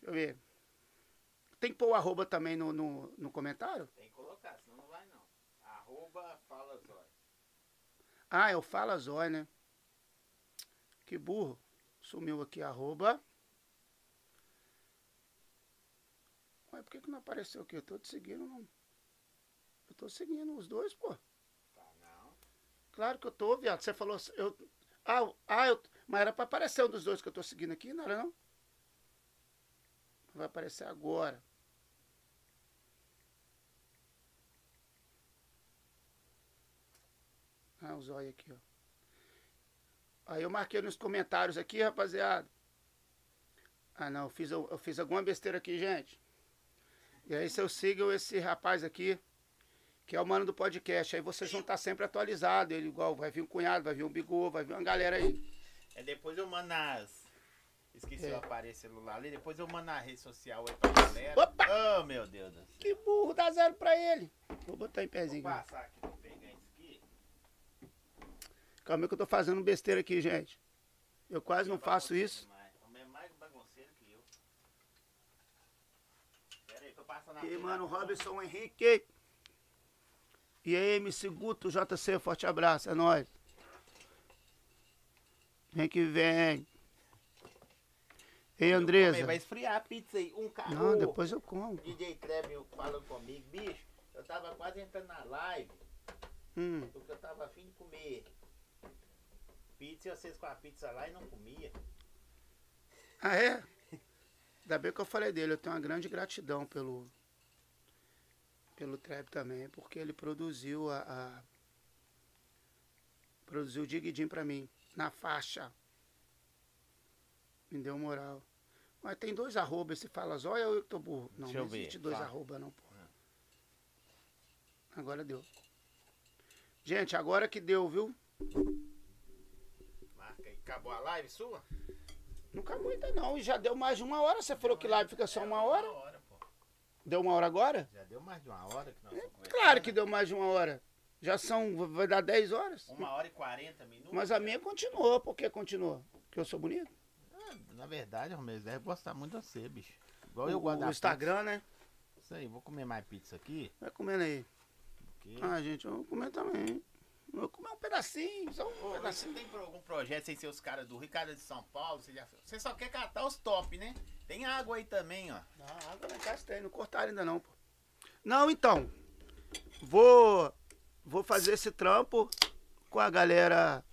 deixa eu ver. Tem que pôr o arroba também no, no, no comentário? Tem que colocar, senão não vai não. Arroba fala Zóia. Ah, eu falo Zóia, né? Que burro. Sumiu aqui, arroba. Ué, por que que não apareceu aqui? Eu tô te seguindo, não. Eu tô seguindo os dois, pô. Tá, não. Claro que eu tô, viado. Você falou... Eu... Ah, ah eu... mas era pra aparecer um dos dois que eu tô seguindo aqui, não era não? Vai aparecer agora. Ah, o Zóia aqui, ó. Aí eu marquei nos comentários aqui, rapaziada. Ah, não, eu fiz, eu, eu fiz alguma besteira aqui, gente. E aí se eu sigo esse rapaz aqui, que é o mano do podcast. Aí vocês vão estar tá sempre atualizados. Ele igual, vai vir um cunhado, vai vir um bigô, vai vir uma galera aí. É, depois eu mando nas... Esqueci é. o aparelho celular ali. Depois eu mando na rede social aí pra galera. Opa! Oh, meu Deus do céu. Que burro, dá zero pra ele. Vou botar em pezinho. Vou passar aqui, vou pegar isso aqui. Calma aí que eu tô fazendo besteira aqui, gente. Eu quase eu não faço isso. Demais. É mais bagunceiro que eu. Pera aí, tô passando aqui. E mano, Robson Henrique. E aí, M C Guto, J C, forte abraço, é nóis. Vem que vem. Ei, Andresa. Vai esfriar a pizza aí, um carro. Não, depois eu como. D J Trevor falou comigo, bicho, eu tava quase entrando na live, hum. porque eu tava afim de comer pizza, e vocês com a pizza lá e não comia. Ah, é? Ainda bem que eu falei dele, eu tenho uma grande gratidão pelo, pelo Trevor também, porque ele produziu a... a produziu o Digidinho pra mim, na faixa. Me deu moral. Mas tem dois arroba, se fala só, eu que tô burro. Não, não existe dois tá. arroba não, porra. Agora deu. Gente, agora que deu, viu? Marca aí. Acabou a live sua? Não acabou ainda não, e já deu mais de uma hora. Você falou que live fica só uma hora? Uma hora, pô. Deu uma hora agora? Já deu mais de uma hora que nós é, estamos conversando. Claro que deu mais de uma hora. Já são, vai dar dez horas. Uma hora e quarenta minutos. Mas a minha continuou. Por que continuou? Porque eu sou bonito? Na verdade, Romeu, deve gostar muito de você, bicho. Igual o, eu guardo o Instagram, pizza. Né? Isso aí, vou comer mais pizza aqui. Vai comendo aí. Okay. Ah, gente, eu vou comer também. Eu vou comer um pedacinho, só um Ô, pedacinho. Você tem algum projeto sem ser os caras do Ricardo de São Paulo? Você, já... você só quer catar os top, né? Tem água aí também, ó. Ah, água na casa tem, não cortaram ainda não, pô. Não, então. Vou, vou fazer esse trampo com a galera...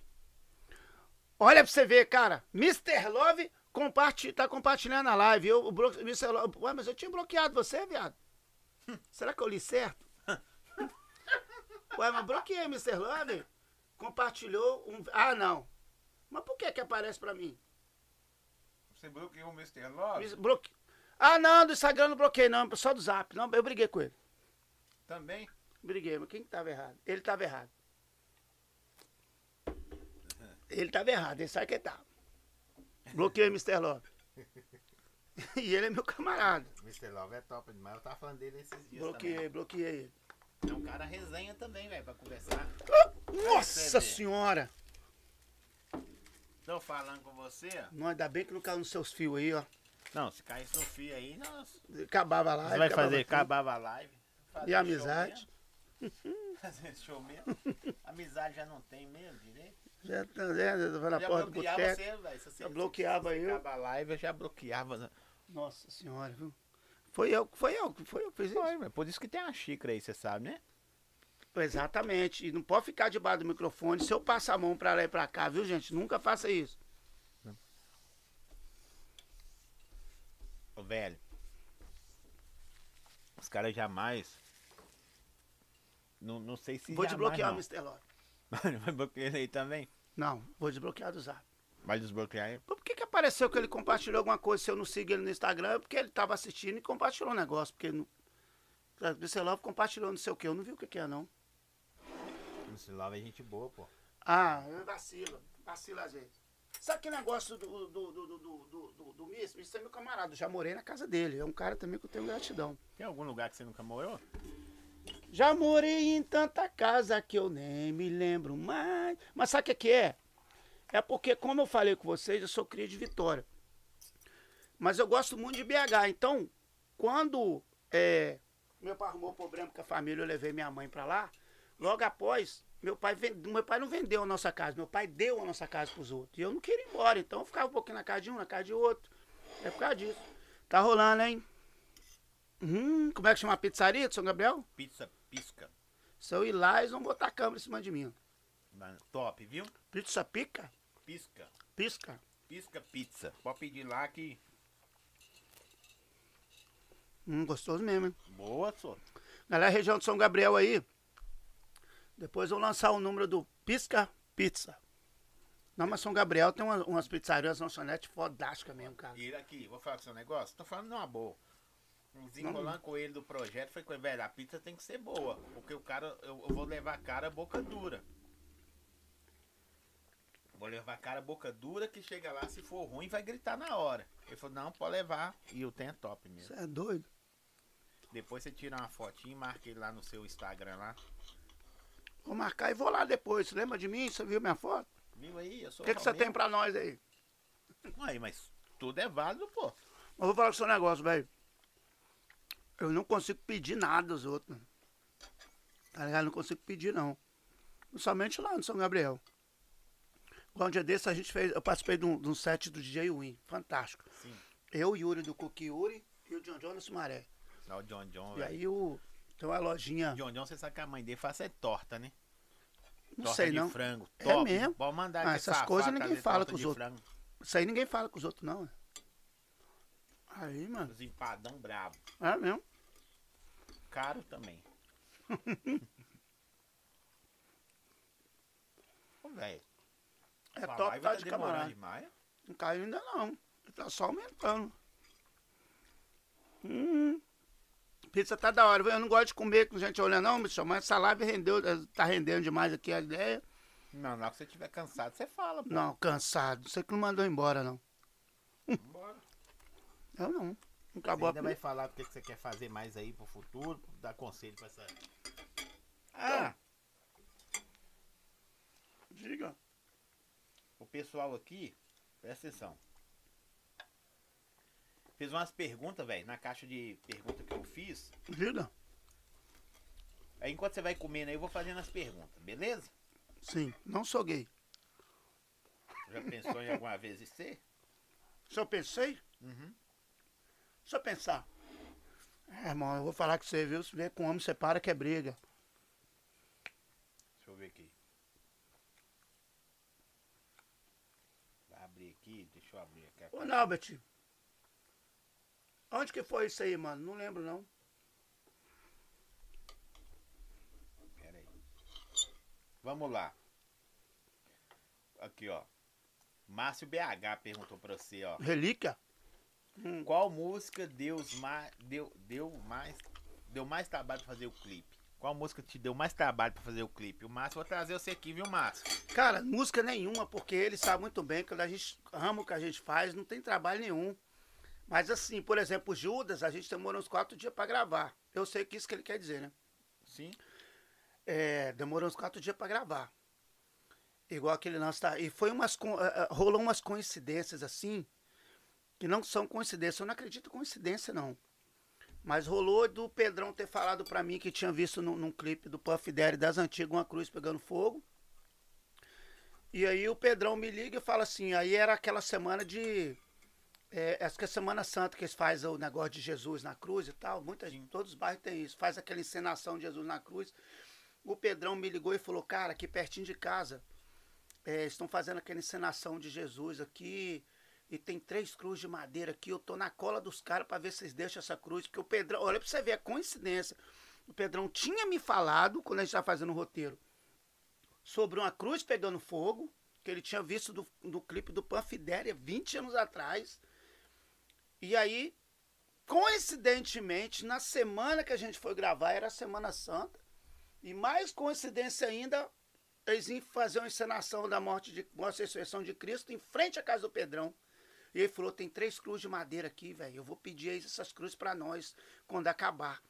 Olha pra você ver, cara. mister Love compartilha, tá compartilhando a live. Eu, o blo... mister Love... Ué, mas eu tinha bloqueado você, viado. Será que eu li certo? Ué, mas bloqueei, mister Love. Compartilhou um... Ah, não. Mas por que que aparece pra mim? Você bloqueou o mister Love? Bloque... Ah, não, do Instagram não bloqueei, não. Só do Zap. Não, eu briguei com ele. Também? Briguei, mas quem que tava errado? Ele tava errado. Ele tava errado, ele sabe que ele tava. Bloqueei o mister Love. E ele é meu camarada. mister Love é top demais, eu tava falando dele esses dias. Bloqueei, também. bloqueei ele. É um cara resenha também, velho, pra conversar. Nossa senhora! Tô falando com você, ó. Não, ainda bem que não caiu nos seus fios aí, ó. Não, se caísse no fio aí, nossa. Acabava a live. Você vai acabava fazer, acabava a live. E a amizade. Fazer show mesmo. Amizade já não tem mesmo direito. Já tá, né? Eu já porta bloqueava do você, velho. Eu bloqueava você, eu. Acabava a live, eu já bloqueava. Nossa senhora, viu? Foi eu, foi eu, foi eu que fiz isso. Por isso que tem uma xícara aí, você sabe, né? Exatamente. E não pode ficar debaixo do microfone. Se eu passar a mão pra lá e pra cá, viu, gente? Nunca faça isso. Ô, velho. Os caras jamais... Não, não sei se Vou jamais, desbloquear não. o mister Love. Vai bloquear ele aí também? Não, vou desbloquear do Zap. Vai desbloquear ele? Por que que apareceu que ele compartilhou alguma coisa se eu não sigo ele no Instagram? Porque ele tava assistindo e compartilhou um negócio. Porque não... o mister Love compartilhou não sei o que, eu não vi o que que é não. O mister Love é gente boa, pô. Ah, vacila, vacila a gente. Sabe que negócio do, do, do, do, do, do, do Miss? Isso é meu camarada, eu já morei na casa dele. É um cara também que eu tenho gratidão. Tem algum lugar que você nunca morou? Já morei em tanta casa que eu nem me lembro mais. Mas sabe o que é que é? É porque, como eu falei com vocês, eu sou cria de Vitória. Mas eu gosto muito de B H. Então, quando é, meu pai arrumou problema com a família, eu levei minha mãe pra lá. Logo após, meu pai, vende... meu pai não vendeu a nossa casa. Meu pai deu a nossa casa pros outros. E eu não queria ir embora. Então, eu ficava um pouquinho na casa de um, na casa de outro. É por causa disso. Tá rolando, hein? Hum, como é que chama a pizzaria de São Gabriel? Pizza Pisca. Se eu ir lá, eles vão botar a câmera em cima de mim. Top, viu? Pizza Pica? Pisca. Pisca. Pisca Pizza. Pode pedir lá que... Hum, gostoso mesmo, hein? Boa, só. Galera, região de São Gabriel aí. Depois eu vou lançar o número do Pisca Pizza. Não, mas São Gabriel tem umas, umas pizzarias, umas lanchonetes fodásticas mesmo, cara. E aqui, vou falar do seu negócio. Tô falando de uma boa. O desenrolar com ele do projeto foi com ele, velho, a pizza tem que ser boa, porque o cara, eu, eu vou levar a cara boca dura. Vou levar a cara boca dura que chega lá, se for ruim, vai gritar na hora. Ele falou, não, pode levar. E o tem é top mesmo. Você é doido? Depois você tira uma fotinha e marca ele lá no seu Instagram lá. Vou marcar e vou lá depois. Você lembra de mim? Você viu minha foto? Viu aí? O que, que você tem pra nós aí? Aí, mas tudo é válido, pô. Mas vou falar com o seu negócio, velho. Eu não consigo pedir nada dos outros. Tá ligado? Não consigo pedir, não. Somente lá no São Gabriel. Um dia desse a gente fez. Eu participei de um, de um set do D J Win. Fantástico. Sim. Eu, o Yuri do Cookie Yuri e o John John no Sumaré. Não, o John John, velho. E aí o. Tem uma lojinha. John John, você sabe que a mãe dele faz é torta, né? Não torta sei, de não. Frango. Top. É mesmo. Pode mandar ah, essas coisas ninguém fala com os outros. Frango. Isso aí ninguém fala com os outros, não. Aí, mano. Os empadão brabo. É mesmo. Caro também. Ô, velho. É top, live tá de camarada. Não caiu ainda, não. Tá só aumentando. Hum. Pizza tá da hora. Eu não gosto de comer com gente olhando, não, bicho. Mas essa live rendeu, tá rendendo demais aqui a ideia. Não, na hora que você estiver cansado, você fala, pô. Não, cansado. Você que não mandou embora, não. Embora. Eu não. Acabou você ainda a... vai falar o que você quer fazer mais aí pro futuro, dar conselho pra essa... Ah! Diga. O pessoal aqui, presta atenção. Fez umas perguntas, velho, na caixa de perguntas que eu fiz. Diga. Aí enquanto você vai comendo aí, eu vou fazendo as perguntas, beleza? Sim, não sou gay. Já pensou em alguma vez em ser? Se eu pensei? Uhum. Só pensar. É, irmão, eu vou falar que você, viu? Se vê com homem, você para que é briga. Deixa eu ver aqui. Vai abrir aqui, deixa eu abrir aqui. Ô, Nalbert, onde que foi isso aí, mano? Não lembro, não. Pera aí. Vamos lá. Aqui, ó. Márcio B H perguntou pra você, ó. Relíquia? Hum. Qual música Deus ma... deu, deu mais deu mais trabalho pra fazer o clipe? Qual música te deu mais trabalho pra fazer o clipe? O Márcio, vou trazer você aqui, viu, Márcio? Cara, música nenhuma, porque ele sabe muito bem que quando a gente ama o que a gente faz, não tem trabalho nenhum. Mas assim, por exemplo, Judas, a gente demorou uns quatro dias pra gravar. Eu sei que isso que ele quer dizer, né? Sim. É, demorou uns quatro dias pra gravar. Igual aquele nosso... Tá... E foi umas... Rolou umas coincidências assim... Que não são coincidências, eu não acredito em coincidência, não. Mas rolou do Pedrão ter falado pra mim que tinha visto num, num clipe do Puff Daddy das antigas, uma cruz pegando fogo. E aí o Pedrão me liga e fala assim, aí era aquela semana de... É, acho que é Semana Santa que eles fazem o negócio de Jesus na cruz e tal. Muita gente, todos os bairros tem isso, faz aquela encenação de Jesus na cruz. O Pedrão me ligou e falou, cara, aqui pertinho de casa, é, estão fazendo aquela encenação de Jesus aqui... E tem três cruzes de madeira aqui. Eu tô na cola dos caras pra ver se vocês deixam essa cruz. Porque o Pedrão... Olha pra você ver, é coincidência. O Pedrão tinha me falado, quando a gente tava fazendo o roteiro, sobre uma cruz pegando fogo, que ele tinha visto do, do clipe do Puff Daddy vinte anos atrás. E aí, coincidentemente, na semana que a gente foi gravar, era a Semana Santa. E mais coincidência ainda, eles iam fazer uma encenação da morte de... da ressurreição de Cristo em frente à casa do Pedrão. E ele falou, tem três cruzes de madeira aqui, velho. Eu vou pedir essas cruzes pra nós quando acabar.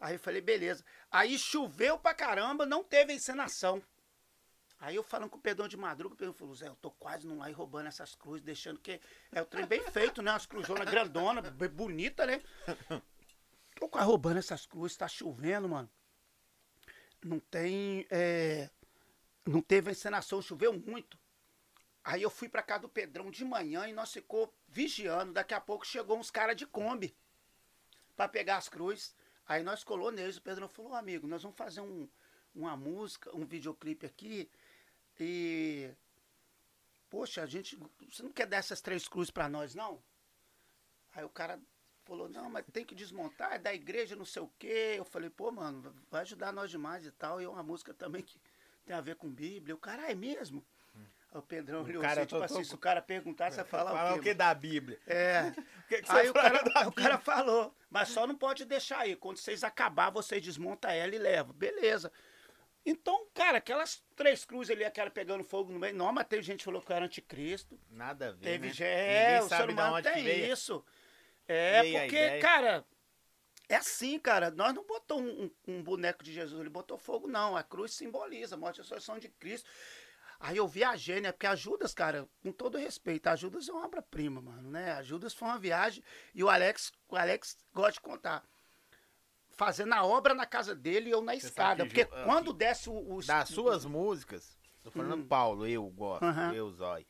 Aí eu falei, beleza. Aí choveu pra caramba, não teve encenação. Aí eu falando com o Pedrão de madruga, o Pedrão falou, Zé, eu tô quase não lá roubando essas cruzes, deixando que... É o trem bem feito, né? Umas cruzonas grandonas, bonita, né? Tô quase roubando essas cruzes, tá chovendo, mano. Não tem... É... Não teve encenação, choveu muito. Aí eu fui pra casa do Pedrão de manhã e nós ficou vigiando. Daqui a pouco chegou uns caras de Kombi pra pegar as cruzes. Aí nós colou neles. O Pedrão falou, amigo, nós vamos fazer um, uma música, um videoclipe aqui. E... Poxa, a gente... Você não quer dar essas três cruzes pra nós, não? Aí o cara falou, não, mas tem que desmontar, é da igreja, não sei o quê. Eu falei, pô, mano, vai ajudar nós demais e tal. E é uma música também que tem a ver com Bíblia. O cara, é mesmo? O Pedrão olhou assim, tipo assim, se o cara perguntar, você fala o quê? Falar o quê da Bíblia? É. Aí o cara, o cara falou, mas só não pode deixar aí. Quando vocês acabar, vocês desmontam ela e levam. Beleza. Então, cara, aquelas três cruzes ali, aquela pegando fogo no meio. Não, mas teve gente que falou que era anticristo. Nada a ver, teve, né? É, ninguém o sabe ser humano onde tem veio. Isso. É, veio porque, cara, é assim, cara. Nós não botamos um, um boneco de Jesus, ele botou fogo, não. A cruz simboliza a morte e a ressurreição de Cristo. Aí eu viajei, né? Porque a Judas, cara, com todo respeito, a Judas é uma obra-prima, mano, né? A Judas foi uma viagem e o Alex, o Alex gosta de contar. Fazendo a obra na casa dele e eu na você escada. Porque Ju... quando desce o... o... Das suas músicas, tô falando hum. Paulo, eu gosto, uhum. eu zóio.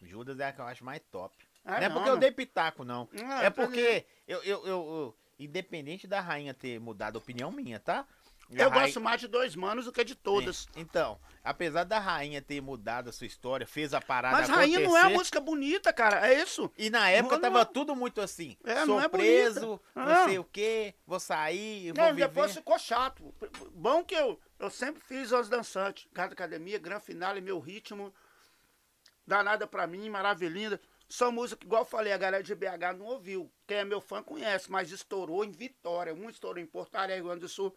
Judas é a que eu acho mais top. Ah, não, não é porque eu dei pitaco, não. Ah, é porque eu, eu, eu, eu... Independente da rainha ter mudado a opinião minha, tá? Eu rainha... gosto mais de dois manos do que de todas. É. Então, apesar da rainha ter mudado a sua história, fez a parada acontecer... Mas Rainha acontecer... não é uma música bonita, cara, é isso. E na época não, tava não... tudo muito assim, é, sou não é preso, ah. não sei o quê, vou sair, vou não, viver... Depois ficou chato. Bom que eu, eu sempre fiz Os Dançantes, Casa Academia, Gran Finale, Meu Ritmo, Danada Pra Mim, Maravilinda. São músicas, igual eu falei, a galera de B H não ouviu. Quem é meu fã conhece, mas estourou em Vitória. Um estourou em Porto Alegre, Rio Grande do Sul.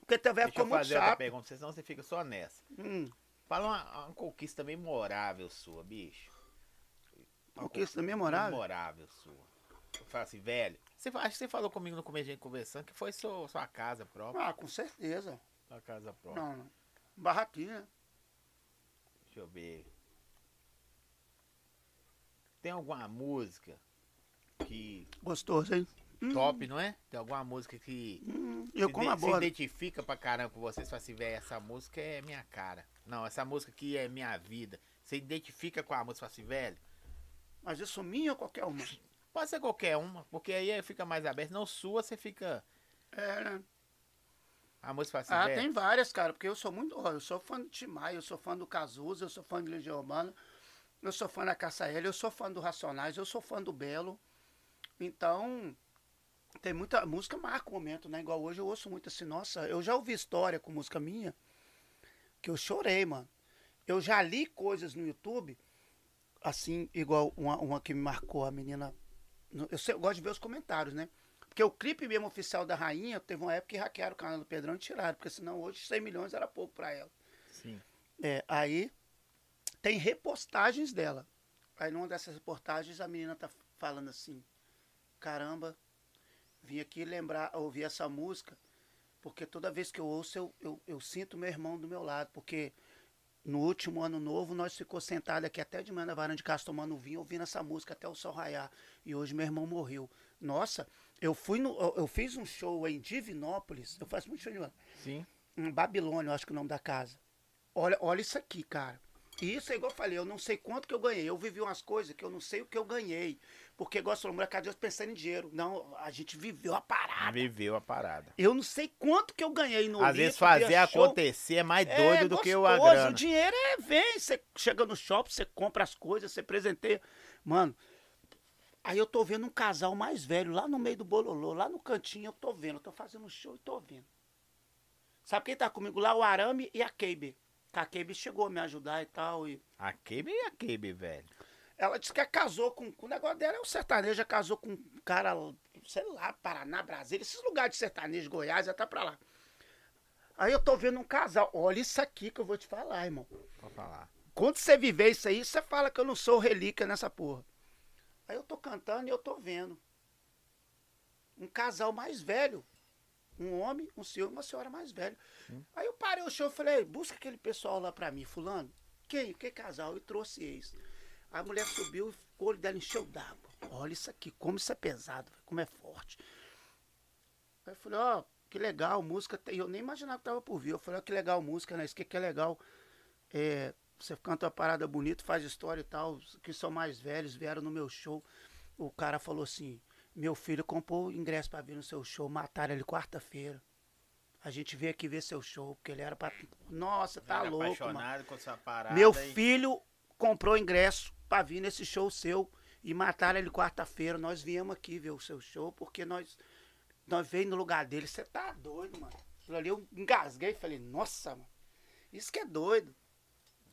Porque também é como fazer outra pergunta, senão você fica só nessa. Hum. Fala uma, uma conquista memorável sua, bicho. Uma conquista, conquista memorável? Memorável sua. Eu falo assim, velho. Você, acho que você falou comigo no começo de conversando que foi sua, sua casa própria. Ah, com certeza. Sua casa própria. Não, não. Barraquinha. Deixa eu ver. Tem alguma música que... Gostoso, hein? Top, hum. não é? Tem alguma música que hum. eu se, como de, se identifica pra caramba com vocês? Você fala assim, velho, essa música é minha cara. Não, essa música aqui é minha vida. Você identifica com a música, fala assim, velho. Mas isso minha ou qualquer uma? Pode ser qualquer uma, porque aí fica mais aberto. Não sua, você fica... É, né? A música fala assim, ah, tem várias, cara, porque eu sou muito... Eu sou fã do Tim Maia, eu sou fã do Cazuza, eu sou fã do Legião Urbana, eu sou fã da Caça-L, eu sou fã do Racionais, eu sou fã do Belo. Então... Tem muita música, marca o momento, né? Igual hoje eu ouço muito assim, nossa, eu já ouvi história com música minha que eu chorei, mano. Eu já li coisas no YouTube, assim, igual uma, uma que me marcou, a menina. Eu, sei, eu gosto de ver os comentários, né? Porque o clipe mesmo oficial da Rainha, teve uma época que hackearam o canal do Pedrão e tiraram, porque senão hoje cem milhões era pouco pra ela. Sim. É, aí tem repostagens dela. Aí numa dessas reportagens a menina tá falando assim, caramba. Vim aqui lembrar, ouvir essa música, porque toda vez que eu ouço, eu, eu, eu sinto meu irmão do meu lado, porque no último ano novo, nós ficou sentado aqui até de manhã na varanda de casa, tomando vinho, ouvindo essa música até o sol raiar, e hoje meu irmão morreu. Nossa, eu fui no, eu, eu fiz um show em Divinópolis, eu faço muito show de lá. Sim. Em Babilônia, eu acho que é o nome da casa. Olha, olha isso aqui, cara. E isso é igual eu falei, eu não sei quanto que eu ganhei. Eu vivi umas coisas que eu não sei o que eu ganhei. Porque gosto de lembrar que a Deus pensando em dinheiro. Não, a gente viveu a parada. Viveu a parada. Eu não sei quanto que eu ganhei no Às Rio, vezes fazer acontecer é mais doido é, do gostoso, que o a grana. O dinheiro é, vem, você chega no shopping, você compra as coisas, você presenteia. Mano, aí eu tô vendo um casal mais velho lá no meio do bololô, lá no cantinho, eu tô vendo. Eu tô fazendo um show e tô vendo. Sabe quem tá comigo lá? O Arame e a Keibe. A Keibe chegou a me ajudar e tal. E... A Keibe e a Keibe, velho. Ela disse que casou com... O negócio dela é o sertanejo. Casou com um cara, sei lá, Paraná, Brasília. Esses lugares de sertanejo, Goiás, até pra lá. Aí eu tô vendo um casal. Olha isso aqui que eu vou te falar, irmão. Vou falar. Quando você viver isso aí, você fala que eu não sou relíquia nessa porra. Aí eu tô cantando e eu tô vendo. Um casal mais velho. Um homem, um senhor e uma senhora mais velha. Hum. Aí eu parei o show e falei, busca aquele pessoal lá pra mim, fulano. Quem? Que casal? E trouxe eles. A mulher subiu e o olho dela encheu d'água. Olha isso aqui, como isso é pesado, como é forte. Aí eu falei, ó, oh, que legal, música. E eu nem imaginava que tava por vir. Eu falei, ó, oh, que legal música, né? Isso aqui que é legal. É, você canta uma parada bonita, faz história e tal. Os que são mais velhos vieram no meu show. O cara falou assim... Meu filho comprou ingresso pra vir no seu show, mataram ele quarta-feira. A gente veio aqui ver seu show, porque ele era pra... Nossa, tá louco, mano. Apaixonado com essa parada. Meu filho comprou ingresso pra vir nesse show seu e mataram ele quarta-feira. Nós viemos aqui ver o seu show, porque nós, nós veio no lugar dele. Você tá doido, mano. Ali eu engasguei e falei, nossa, mano, isso que é doido.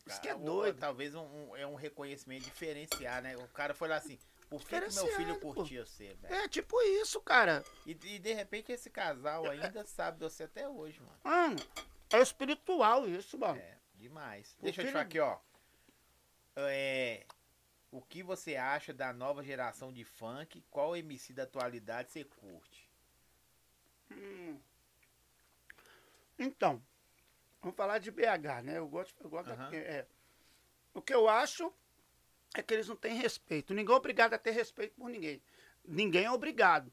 Isso que é doido. Ou, talvez um, um, é um reconhecimento diferenciado, né? O cara foi lá assim, por que meu filho curtia você, velho? É tipo isso, cara. E, e de repente esse casal ainda sabe de você até hoje, mano. Mano, é espiritual isso, mano. É, demais. O Deixa filho... eu te falar aqui, ó. É... O que você acha da nova geração de funk? Qual M C da atualidade você curte? Hum. Então, vamos falar de B H, né? Eu gosto, eu gosto uhum. da, é, o que eu acho é que eles não têm respeito. Ninguém é obrigado a ter respeito por ninguém. Ninguém é obrigado.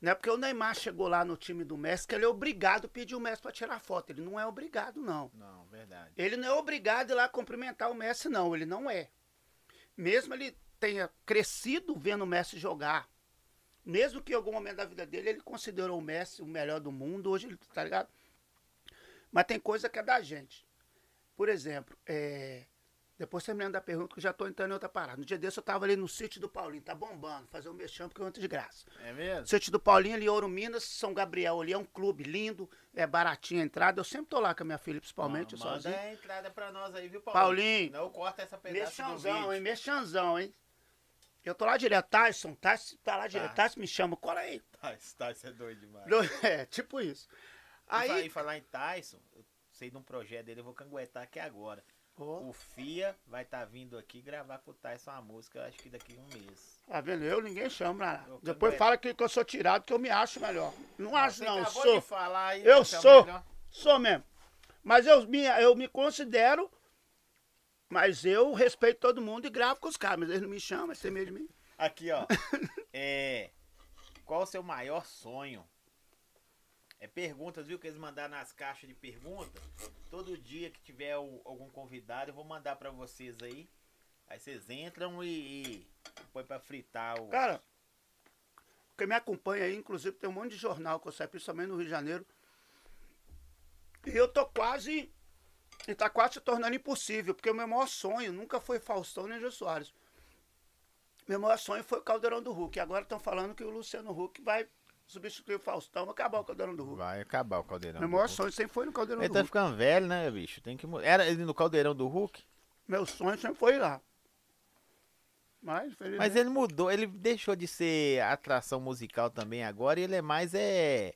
Não é porque o Neymar chegou lá no time do Messi que ele é obrigado a pedir o Messi para tirar foto. Ele não é obrigado, não. Não, verdade. Ele não é obrigado a ir lá cumprimentar o Messi, não. Ele não é. Mesmo ele tenha crescido vendo o Messi jogar, mesmo que em algum momento da vida dele ele considerou o Messi o melhor do mundo, hoje ele tá ligado? Mas tem coisa que é da gente. Por exemplo, é... depois você me lembra da pergunta que eu já tô entrando em outra parada. No dia desse eu tava ali no sítio do Paulinho, tá bombando, fazer um mexão porque eu entro de graça. É mesmo? Sítio do Paulinho ali, Ouro Minas, São Gabriel ali, é um clube lindo, é baratinho a entrada. Eu sempre tô lá com a minha filha, principalmente, mano, eu sozinho. Manda a entrada pra nós aí, viu, Paulinho? Paulinho. Não corta essa pedaço mexanzão, do vídeo. Hein, mexanzão, hein? Eu tô lá direto, Tyson, Tyson tá lá direto, Tyson me chama, cola aí. Tyson, Tyson é doido demais. É, tipo isso. Aí... E falar em Tyson, eu sei de um projeto dele, eu vou canguetar aqui agora. Oh. O Fia vai estar tá vindo aqui gravar com o Tyson uma música, acho que daqui a um mês. Tá vendo? Eu, ninguém chama. Eu Depois fala que, que eu sou tirado, que eu me acho melhor. Não acho, Você não. Sou. De falar aí, eu sou. Melhor. Sou mesmo. Mas eu me, eu me considero, mas eu respeito todo mundo e gravo com os caras. Mas eles não me chamam, eles têm medo de mim. Aqui, ó. é, qual o seu maior sonho? É perguntas, viu, que eles mandaram nas caixas de perguntas. Todo dia que tiver o, algum convidado, eu vou mandar pra vocês aí. Aí vocês entram e, e põe pra fritar o... Cara, quem me acompanha aí, inclusive, tem um monte de jornal que eu saio, principalmente no Rio de Janeiro. E eu tô quase... E tá quase se tornando impossível, porque o meu maior sonho nunca foi Faustão nem Jô Soares. Meu maior sonho foi o Caldeirão do Hulk. E agora estão falando que o Luciano Huck vai... substituir o Faustão, vai acabar o Caldeirão do Hulk. Vai acabar o Caldeirão. Meu maior sonho sempre foi no Caldeirão do Hulk. Ele tá ficando velho, né, bicho? Tem que mudar. Era ele no Caldeirão do Hulk? Meu sonho sempre foi lá. Mas, Mas ele mudou, ele deixou de ser atração musical também agora, e ele é mais é,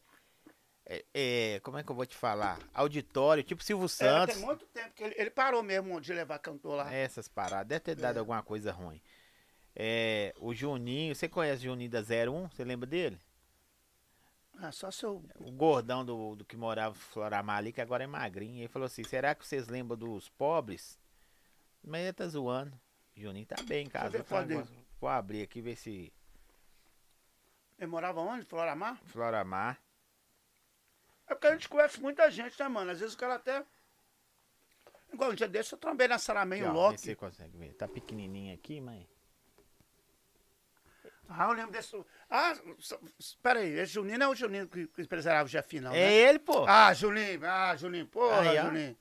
é, é como é que eu vou te falar? Auditório, tipo Silvio Santos. É, tem muito tempo que ele, ele parou mesmo de levar cantor lá. Essas paradas, deve ter dado é. alguma coisa ruim. É, o Juninho, você conhece o Juninho da zero um? Você lembra dele? Ah, só seu... O gordão do, do que morava em Floramar ali, que agora é magrinho. Ele falou assim, será que vocês lembram dos pobres? Mas ele tá zoando. Juninho tá bem em casa. Eu falei, vou abrir aqui, ver se... Ele morava onde? Floramar? Floramar. É porque a gente conhece muita gente, né, mano? Às vezes o cara até... Igual um dia desse, eu trombei na Saramém o Loki. Você consegue ver. Tá pequenininho aqui, mas... Ah, eu lembro desse... Ah, espera aí, esse Juninho não é o Juninho que empresariava o Jefinho, não, né? É ele, pô. Ah, Juninho, ah, Juninho, porra, aí, Juninho.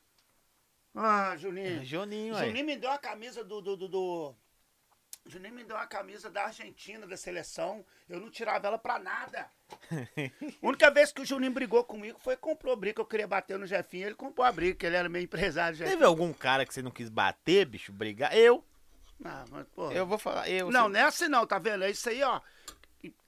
Ah, Juninho. É, Juninho, Juninho aí. me deu a camisa do, do, do, do... Juninho me deu a camisa da Argentina, da seleção. Eu não tirava ela pra nada. A única vez que o Juninho brigou comigo foi comprou a briga. Eu queria bater no Jefinho, ele comprou a briga, que ele era meio empresário. Jefinho. Teve algum cara que você não quis bater, bicho, brigar? Eu... Ah, mas, porra. Eu vou falar. Eu, não, você... não é assim não, tá vendo? É isso aí, ó.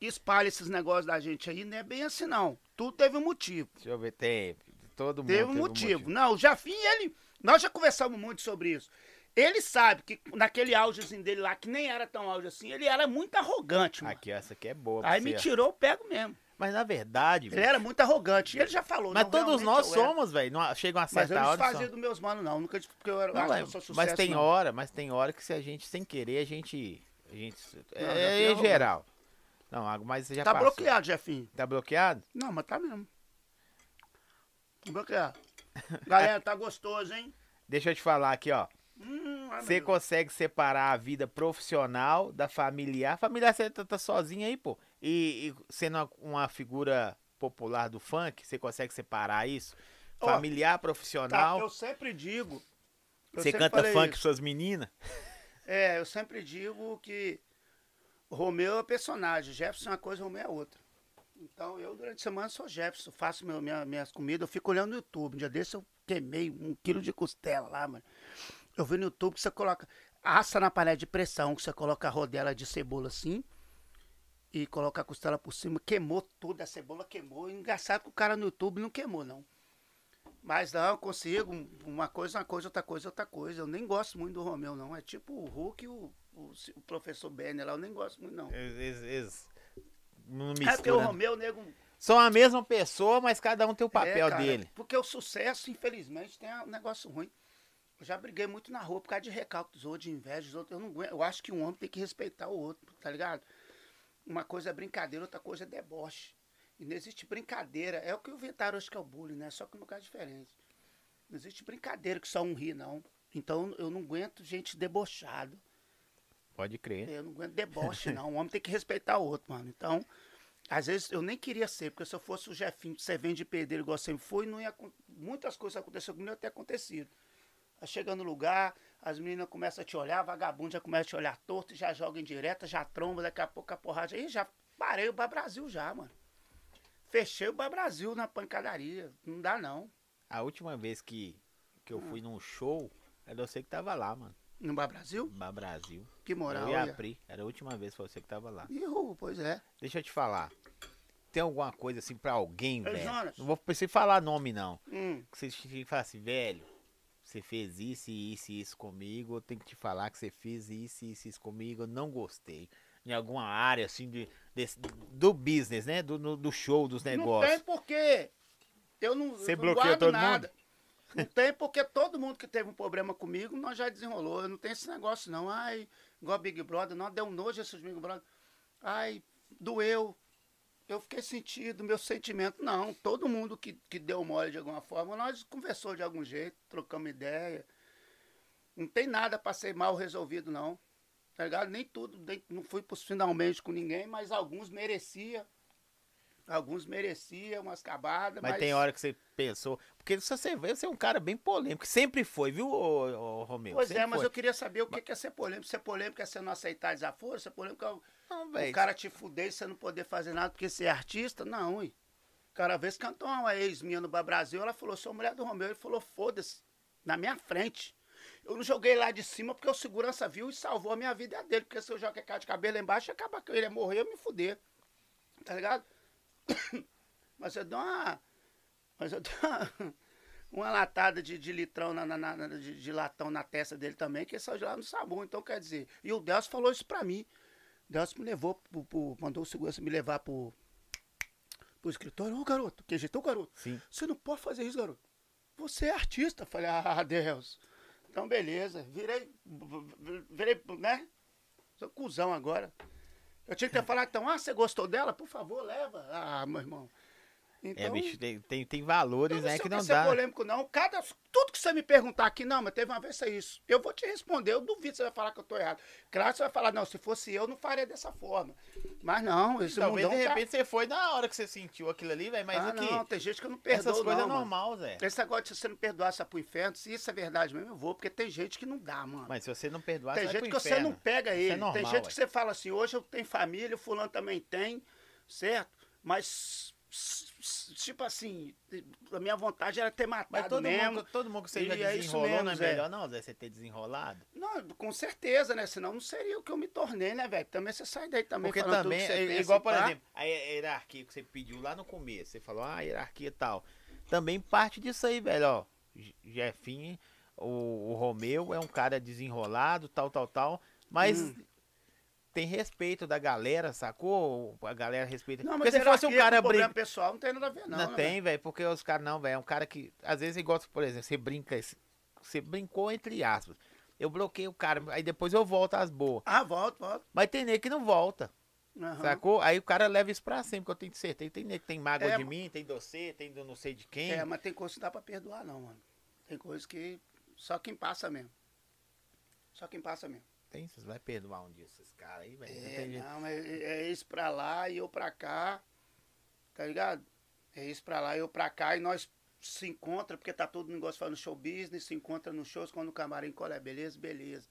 Espalha esses negócios da gente aí, não é bem assim não. Tudo teve um motivo. Deixa eu ver, teve. Todo mundo. Teve um motivo. motivo. Não, o Jafim, ele. Nós já conversamos muito sobre isso. Ele sabe que naquele augezinho dele lá, que nem era tão auge assim, ele era muito arrogante, mano. Aqui, essa aqui é boa. Aí me ser. tirou, eu pego mesmo. Mas na verdade... Ele bicho. era muito arrogante. E ele já falou. Mas não, todos nós somos, velho. Chega uma certa hora... Mas eu não fazia dos meus manos, não. Nunca disse porque eu era... Não, acho mas, que eu sou sucesso, mas tem não. hora, mas tem hora que se a gente, sem querer, a gente... A gente não, é em geral. Não, mas você já Tá passou. bloqueado, Jefinho. Tá bloqueado? Não, mas tá mesmo. Tá bloqueado. Galera, tá gostoso, hein? Deixa eu te falar aqui, ó. Hum, ai, você consegue separar a vida profissional da familiar? Familiar, você tá, tá sozinho aí, pô. E, e sendo uma, uma figura popular do funk, você consegue separar isso? Familiar, oh, profissional. Tá, eu sempre digo. Eu você sempre canta funk com suas meninas? É, eu sempre digo que Romeu é personagem, Jefferson é uma coisa, Romeu é outra. Então, eu durante a semana sou Jefferson, faço meu, minha, minhas comidas, eu fico olhando no YouTube. Um dia desse eu queimei um quilo de costela lá, mano. Eu vi no YouTube que você coloca, assa na panela de pressão, que você coloca a rodela de cebola assim, e coloca a costela por cima, queimou toda a cebola, queimou. Engraçado que o cara no YouTube não queimou, não. Mas não, eu consigo, uma coisa, uma coisa, outra coisa, outra coisa. Eu nem gosto muito do Romeu, não. É tipo o Hulk e o, o, o professor Benner lá, eu nem gosto muito, não. Eles, eles não misturam. É porque o Romeu, nego... São a mesma pessoa, mas cada um tem o papel é, cara, dele. Porque o sucesso, infelizmente, tem um negócio ruim. Eu já briguei muito na rua por causa de recalque dos outros, de inveja dos outros. Eu não aguento. Eu acho que um homem tem que respeitar o outro, tá ligado? Uma coisa é brincadeira, outra coisa é deboche. E não existe brincadeira. É o que inventaram hoje que é o bullying, né? Só que no caso é diferente. Não existe brincadeira que só um ri, não. Então eu não aguento gente debochada. Pode crer. Eu não aguento deboche, não. O homem tem que respeitar o outro, mano. Então, às vezes eu nem queria ser, porque se eu fosse o Jefinho, você vende de perder igual sempre foi, não ia... muitas coisas aconteceram comigo, não ia ter acontecido. Chegando no lugar, as meninas começam a te olhar, vagabundo já começa a te olhar torto, já joga indireta, já tromba, daqui a pouco a porrada. Ih, já parei o Bar Brasil já, mano. Fechei o Bar Brasil na pancadaria. Não dá, não. A última vez que, que eu hum. fui num show, era você que tava lá, mano. No Bar Brasil? Bar Brasil. Que moral, eu e a Pri. Era a última vez que você que tava lá. Ihu, pois é. Deixa eu te falar. Tem alguma coisa assim pra alguém, Ei, velho? Jonas. Não vou precisar falar nome, não. Hum. Você fala assim, velho, você fez isso, isso e isso comigo, eu tenho que te falar que você fez isso, isso e isso comigo, eu não gostei. Em alguma área, assim, de, desse, do business, né? Do, no, do show, dos negócios. Não tem porquê. Eu não, você eu não guardo todo nada. Mundo? Não tem porque todo mundo que teve um problema comigo, nós já desenrolou. Eu não tenho esse negócio, não. Ai, igual Big Brother, não, deu um nojo esses Big Brother. Ai, doeu. Eu fiquei sentido, meu sentimento, não. Todo mundo que, que deu mole de alguma forma, nós conversou de algum jeito, trocamos ideia. Não tem nada para ser mal resolvido, não. Tá ligado? Nem tudo, nem, não fui pros finalmente com ninguém, mas alguns merecia. Alguns mereciam umas cabadas, mas... Mas tem hora que você pensou... Porque se você vê, você é um cara bem polêmico. Sempre foi, viu, ô, ô, Romeu? Pois sempre é, mas foi. Eu queria saber o que, mas... que é ser polêmico. Ser polêmico é você não aceitar desaforo? Ser polêmico é o, não, véio, o cara te fuder e você não poder fazer nada porque você é artista? Não, hein? O cara, uma vez, cantou uma ex minha no Bar Brasil, ela falou, sou mulher do Romeu. Ele falou, foda-se, na minha frente. Eu não joguei lá de cima porque o segurança viu e salvou a minha vida e a dele. Porque se eu jogar cara de cabelo lá embaixo, acaba que ele ia morrer, eu me fuder. Tá ligado? Mas eu dou uma. Mas eu dou uma, uma latada de, de litrão na, na, na de, de latão na testa dele também, que ele saiu de lá no sabão, então quer dizer. E o Deus falou isso pra mim. Deus me levou, pro, pro, mandou o segurança me levar pro, pro escritório. Ô oh, garoto, que ajeitou o garoto. Sim. Você não pode fazer isso, garoto. Você é artista. Eu falei, ah, Deus. Então beleza. Virei. Virei, né? Sou cuzão agora. Eu tinha que ter falado, então, ah, você gostou dela? Por favor, leva. Ah, meu irmão. Então, é, bicho, tem, tem, tem valores, né, que não dá. Não é polêmico, não. Cada, tudo que você me perguntar aqui, não, mas teve uma vez é isso. Eu vou te responder, eu duvido que você vai falar que eu tô errado. Claro que você vai falar, não, se fosse eu, não faria dessa forma. Mas não, esse talvez mundão, de repente tá... você foi na hora que você sentiu aquilo ali, velho, mas ah, aqui... não, tem gente que eu não perdoo, essas coisas não, é normal, Zé. Esse negócio de você não perdoar, você é pro inferno, se isso é verdade mesmo, eu vou, porque tem gente que não dá, mano. Mas se você não perdoar, tem você vai pro inferno. Tem gente que você não pega ele. É normal, tem gente ué. que você fala assim, hoje eu tenho família, o fulano também tem, certo? Mas... tipo assim, a minha vontade era ter matado mas todo mesmo. Mundo, todo mundo que você já desenrolou, é mesmo, não é melhor não, Zé, você ter desenrolado? Não, com certeza, né? Senão não seria o que eu me tornei, né, velho? Também você sai daí também porque falando também, tudo que você pensa, igual, por pá. exemplo, a hierarquia que você pediu lá no começo, você falou, ah, hierarquia e tal. Também parte disso aí, velho, ó. Jefinho, o, o Romeu é um cara desenrolado, tal, tal, tal, mas... Hum. Tem respeito da galera, sacou? A galera respeita. Não, mas porque se fosse um cara brinca... pessoal não tem nada a ver, não. Não né, tem, velho. Porque os caras, não, velho. É um cara que, às vezes, igual, por exemplo, você brinca. Você brincou entre aspas. Eu bloqueio o cara. Aí depois eu volto às boas. Ah, volto, volto. Mas tem nego que não volta. Uhum. Sacou? Aí o cara leva isso pra sempre, que eu tenho certeza. Tem nego que tem mágoa é, de mim, tem doce, tem do não sei de quem. É, mas tem coisa que não dá pra perdoar, não, mano. Tem coisa que. Só quem passa mesmo. Só quem passa mesmo. Vocês vai perdoar um dia esses caras aí, velho. É, não, não, é, é isso pra lá e eu pra cá, tá ligado? É isso pra lá e eu pra cá e nós se encontra, porque tá todo negócio falando show business, se encontra nos shows, quando o camarim cola, é beleza, beleza.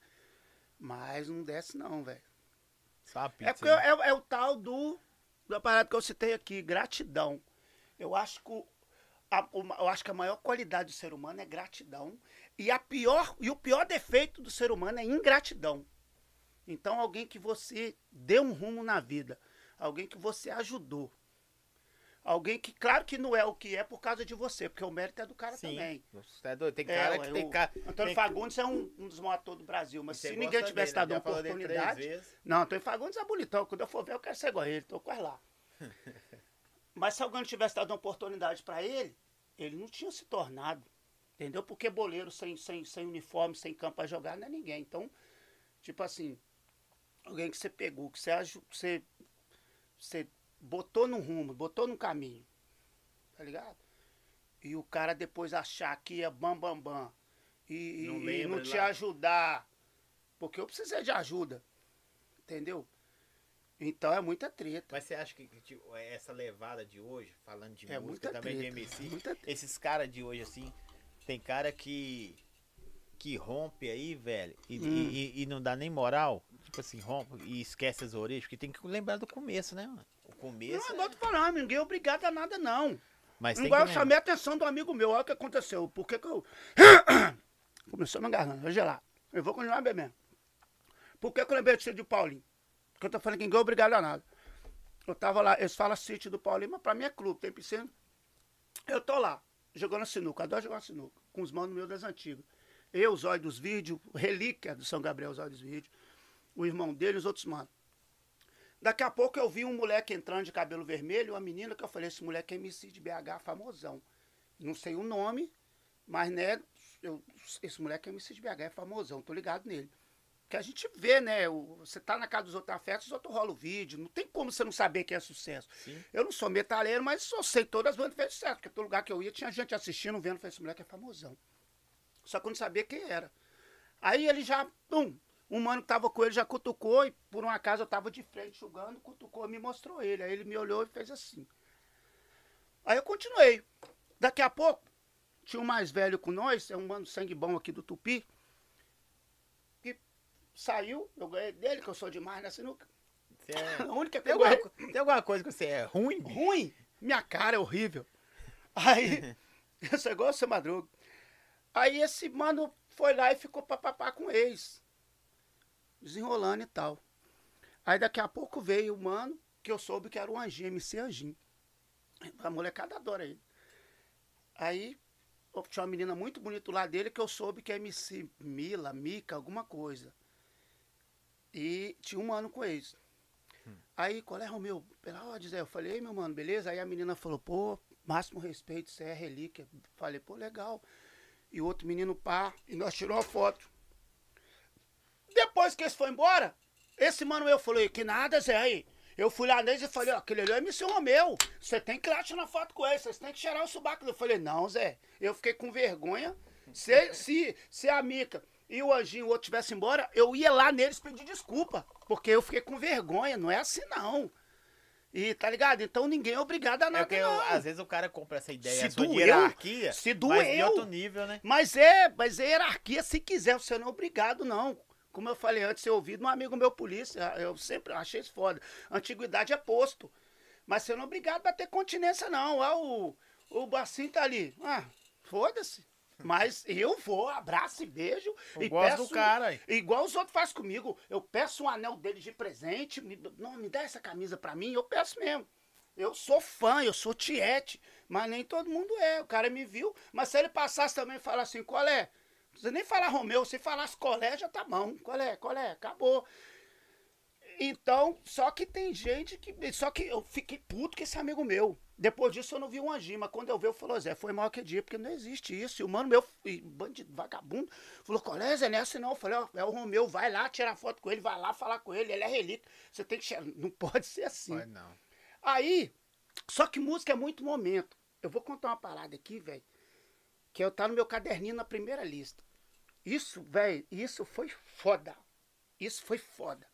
Mas não desce não, velho. É porque né? é, é o tal do da parada que eu citei aqui, gratidão. Eu acho que a, eu acho que a maior qualidade do ser humano é gratidão. E, a pior, e o pior defeito do ser humano é ingratidão. Então, alguém que você deu um rumo na vida, alguém que você ajudou, alguém que, claro que não é o que é por causa de você, porque o mérito é do cara. Sim. Também. Nossa, é doido. Tem cara é, que tem cara... Antônio tem... Fagundes é um, um dos maiores atores do Brasil, mas se ninguém tivesse dado uma oportunidade... Não, Antônio Fagundes é bonitão. Quando eu for ver, eu quero ser igual a ele. Tô quase lá. Mas se alguém tivesse dado uma oportunidade para ele, ele não tinha se tornado. Entendeu? Porque boleiro sem, sem, sem uniforme, sem campo a jogar, não é ninguém. Então, tipo assim, alguém que você pegou, que você, você, você botou num rumo, botou num caminho, tá ligado? E o cara depois achar que é bam, bam, bam, e não, e não te lá. Ajudar, porque eu precisei de ajuda, entendeu? Então é muita treta. Mas você acha que tipo, essa levada de hoje, falando de é música também, treta, de M C, é esses caras de hoje assim... Tem cara que, que rompe aí, velho, e, hum. e, e não dá nem moral. Tipo assim, rompe e esquece as origens. Porque tem que lembrar do começo, né, mano? O começo... Não, eu gosto de falar, ninguém é obrigado a nada, não. Mas tem igual que eu chamei a atenção do amigo meu, olha o que aconteceu. Por que que eu... Começou me engarrando, vai gelar. Eu vou continuar bebendo. Por que que eu lembrei do sítio do Paulinho? Porque eu tô falando que ninguém é obrigado a nada. Eu tava lá, eles falam sítio do Paulinho, mas pra mim é clube, tem piscina. Eu tô lá. Jogando sinuca, adoro jogar sinuca, com os manos meus das antigas. Eu, o Zóio dos Vídeos, relíquia do São Gabriel, o Zóio dos Vídeos, o irmão dele e os outros manos. Daqui a pouco eu vi um moleque entrando de cabelo vermelho, uma menina que eu falei, esse moleque é M C de B H, famosão. Não sei o nome, mas né, eu, esse moleque é M C de B H, é famosão, tô ligado nele. Porque a gente vê, né, o, você tá na casa dos outros na festa, os outros rolam o vídeo, não tem como você não saber que é sucesso. Sim. Eu não sou metaleiro, mas eu sei todas as bandas que fez sucesso, porque todo lugar que eu ia tinha gente assistindo, vendo, falei, esse moleque é famosão. Só que eu não sabia quem era. Aí ele já, pum, um mano que tava com ele já cutucou, e por um acaso eu tava de frente jogando, cutucou, me mostrou ele, aí ele me olhou e fez assim. Aí eu continuei. Daqui a pouco, tinha um mais velho com nós, é um mano sangue bom aqui do Tupi, saiu, eu ganhei dele, que eu sou demais na sinuca. É... A única que tem, eu alguma, ganhei... tem alguma coisa que você é ruim? Ruim? Minha cara é horrível. Aí, eu sou igual o seu Madruga. Aí esse mano foi lá e ficou papapá com o ex. Desenrolando e tal. Aí daqui a pouco veio o mano, que eu soube que era o Anjinho, M C Anjinho. A molecada adora ele. Aí... tinha uma menina muito bonita lá dele, que eu soube que é M C Mila, Mica, alguma coisa. E tinha um mano com eles. Hum. Aí, qual é o meu? Pela ordem, Zé, eu falei, ei, meu mano, beleza? Aí a menina falou, pô, máximo respeito, você é relíquia. Falei, pô, legal. E o outro menino, pá, e nós tirou a foto. Depois que esse foi embora, esse mano eu falei, que nada, Zé, aí. Eu fui lá neles e falei, ó, aquele ali é M C Romeu, você tem que ir lá tirar foto com ele, vocês tem que cheirar o subaco. Eu falei, não, Zé, eu fiquei com vergonha. Se, se, se a Mica e o Anjinho, o outro, tivesse embora, eu ia lá neles pedir desculpa, porque eu fiquei com vergonha, não é assim não. E tá ligado? Então ninguém é obrigado a nada, é eu, não. Às vezes o cara compra essa ideia de hierarquia, se doeu, mas de outro nível, né? Mas é, mas é hierarquia, se quiser, você não é obrigado, não. Como eu falei antes, eu ouvi de um amigo meu polícia, eu sempre achei isso foda. Antiguidade é posto. Mas você não é obrigado a ter continência, não. Ah, o, o bacinho tá ali. Ah, foda-se. Mas eu vou, abraço e beijo. Eu e gosto peço, do cara aí. Igual os outros fazem comigo. Eu peço um anel dele de presente. Me, não, me dá essa camisa pra mim, eu peço mesmo. Eu sou fã, eu sou tiete. Mas nem todo mundo é. O cara me viu. Mas se ele passasse também e falasse assim, qual é? Não precisa nem falar Romeu, se falasse colé, já tá bom. Colé, colé, acabou. Então, só que tem gente que... Só que eu fiquei puto com esse amigo meu. Depois disso eu não vi um anjinho, mas quando eu vi, eu falei, Zé, foi mal que dia, porque não existe isso. E o mano meu, bandido, vagabundo, falou, colé, Zé, não é assim não. Eu falei, ó, é o Romeu, vai lá tirar foto com ele, vai lá falar com ele, ele é relíquia. Você tem que... Não pode ser assim. Vai não. Aí, só que música é muito momento. Eu vou contar uma parada aqui, velho, que eu tá no meu caderninho na primeira lista. Isso, velho, isso foi foda. Isso foi foda.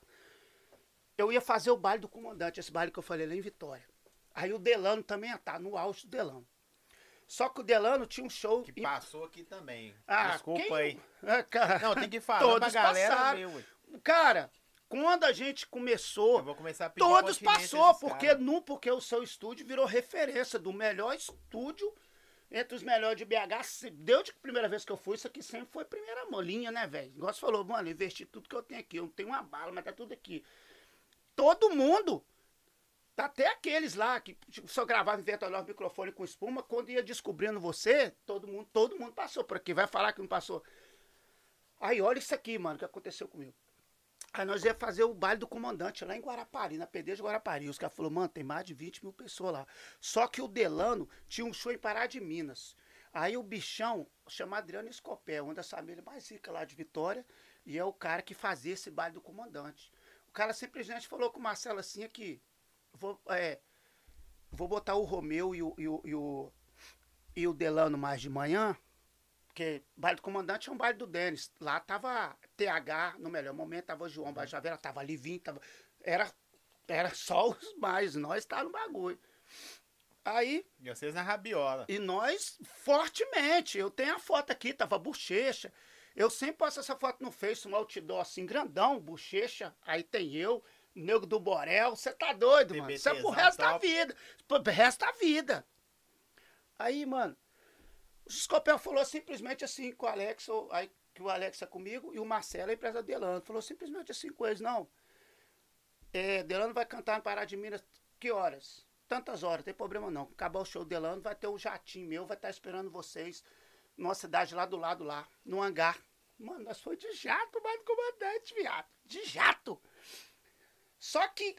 Eu ia fazer o baile do comandante, esse baile que eu falei lá em Vitória. Aí o Delano também ia tá no auge do Delano. Só que o Delano tinha um show... Que passou e... aqui também. Ah, desculpa quem... aí. Ah, cara... Não, tem que falar todos pra galera. Meu, cara, Quando a gente começou, vou começar a pedir todos passou, porque, não, porque o seu estúdio virou referência do melhor estúdio, entre os melhores de B H. Deu de primeira vez que eu fui, isso aqui sempre foi primeira molinha, né, velho? Igual você falou, mano, investi tudo que eu tenho aqui, eu não tenho uma bala, mas tá tudo aqui. Todo mundo, tá até aqueles lá que tipo, só gravavam inventando microfone com espuma, quando ia descobrindo você, todo mundo, todo mundo passou por aqui, vai falar que não passou. Aí olha isso aqui, mano, que aconteceu comigo. Aí nós ia fazer o baile do comandante lá em Guarapari, na P D de Guarapari. Os caras falaram, mano, tem mais de vinte mil pessoas lá. Só que o Delano tinha um show em Pará de Minas. Aí o bichão, chama Adriano Escopé, uma das famílias mais ricas lá de Vitória, e é o cara que fazia esse baile do comandante. O cara simplesmente falou com o Marcelo assim, aqui, vou, é, vou botar o Romeu e o, e, o, e, o, e o Delano mais de manhã, porque baile do comandante é um baile do Denis. Lá tava T H, no melhor momento, tava João Bajavera, tava Livinho, tava... Era, era só os mais, nós tava no bagulho. Aí... E vocês na rabiola. E nós, fortemente. Eu tenho a foto aqui, tava Bochecha. Eu sempre posto essa foto no Face, um outdoor assim, grandão, Bochecha. Aí tem eu, Nego do Borel. Você tá doido, mano? Isso é pro resto da vida. Pro resto da vida. Aí, mano... O Escopel falou simplesmente assim com o Alex, aí, que o Alex é comigo, e o Marcelo, a empresa Delano. Falou simplesmente assim com eles, não. É, Delano vai cantar no Pará de Minas, que horas? Tantas horas, não tem problema não. Acabar o show, Delano vai ter um jatinho meu, vai estar esperando vocês numa cidade lá do lado, lá, no hangar. Mano, nós foi de jato, mano, comandante, viado. De jato! Só que...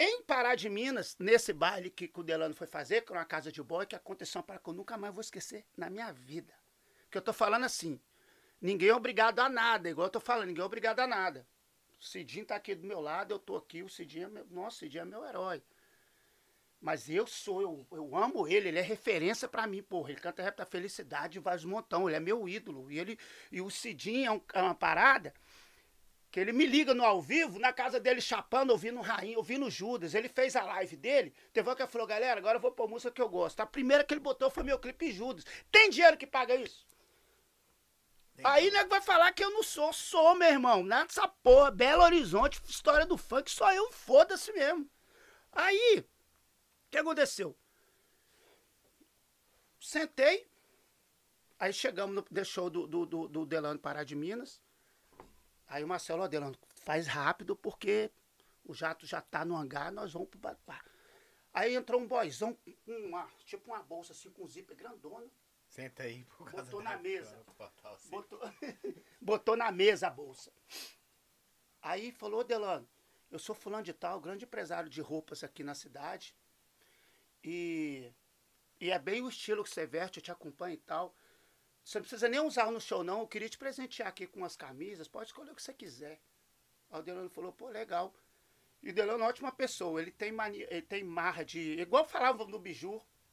Em Pará de Minas, nesse baile que o Delano foi fazer, que era uma casa de boy, que aconteceu uma parada que eu nunca mais vou esquecer na minha vida. Porque eu tô falando assim, ninguém é obrigado a nada, igual eu tô falando, ninguém é obrigado a nada. O Cidinho tá aqui do meu lado, eu tô aqui, o Cidinho é meu, nossa, o Cidinho é meu herói. Mas eu sou, eu, eu amo ele, ele é referência pra mim, porra. Ele canta rap da felicidade, vai os montão, ele é meu ídolo. E, ele, e o Cidinho é, um, é uma parada... Que ele me liga no ao vivo, na casa dele chapando, ouvindo o Rainha, ouvindo o Judas. Ele fez a live dele, teve uma que ele falou, galera, agora eu vou pôr música que eu gosto. A primeira que ele botou foi meu clipe Judas. Tem dinheiro que paga isso? Tem. Aí o nego vai falar que eu não sou, sou, meu irmão. Nada dessa porra, Belo Horizonte, história do funk, só eu, foda-se mesmo. Aí, o que aconteceu? Sentei, aí chegamos no show do, do, do, do Delano Pará de Minas. Aí o Marcelo, ó, Delano, faz rápido porque o jato já tá no hangar, nós vamos pro... Aí entrou um boizão, uma, tipo uma bolsa assim, com um zíper grandona. Senta aí. Por causa botou na mesa. Botou, botou na mesa a bolsa. Aí falou, Delano, eu sou fulano de tal, grande empresário de roupas aqui na cidade. E, e é bem o estilo que você veste, eu te acompanho e tal. Você não precisa nem usar no show, não. Eu queria te presentear aqui com umas camisas. Pode escolher o que você quiser. Aí o Delano falou, pô, legal. E o Delano é uma ótima pessoa. Ele tem, mania, ele tem marra de... Igual falavam do Biju,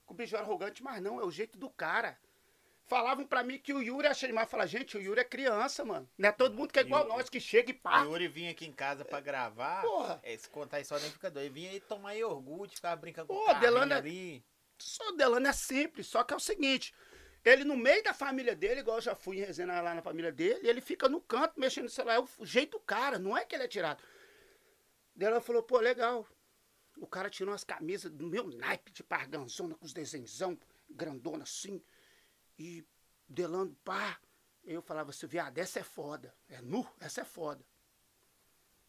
que o Biju era arrogante, mas não, é o jeito do cara. Falavam pra mim que o Yuri achei demais. Falaram, gente, o Yuri é criança, mano. Não é todo mundo que é igual Yuri, nós, que chega e pá. O Yuri vinha aqui em casa pra gravar. Porra. É, se contar isso, nem fica doido. Ele vinha aí tomar iogurte, ficava brincando com o carrinho ali. Só o Delano é simples, só que é o seguinte... Ele no meio da família dele, igual eu já fui em resenha lá na família dele, ele fica no canto mexendo no celular, é o jeito do cara, não é que ele é tirado. Daí ela falou, pô, legal. O cara tirou umas camisas do meu naipe de parganzona, com os desenhão grandona assim, e Delano, pá. Eu falava assim, viado, essa é foda, é nu, essa é foda.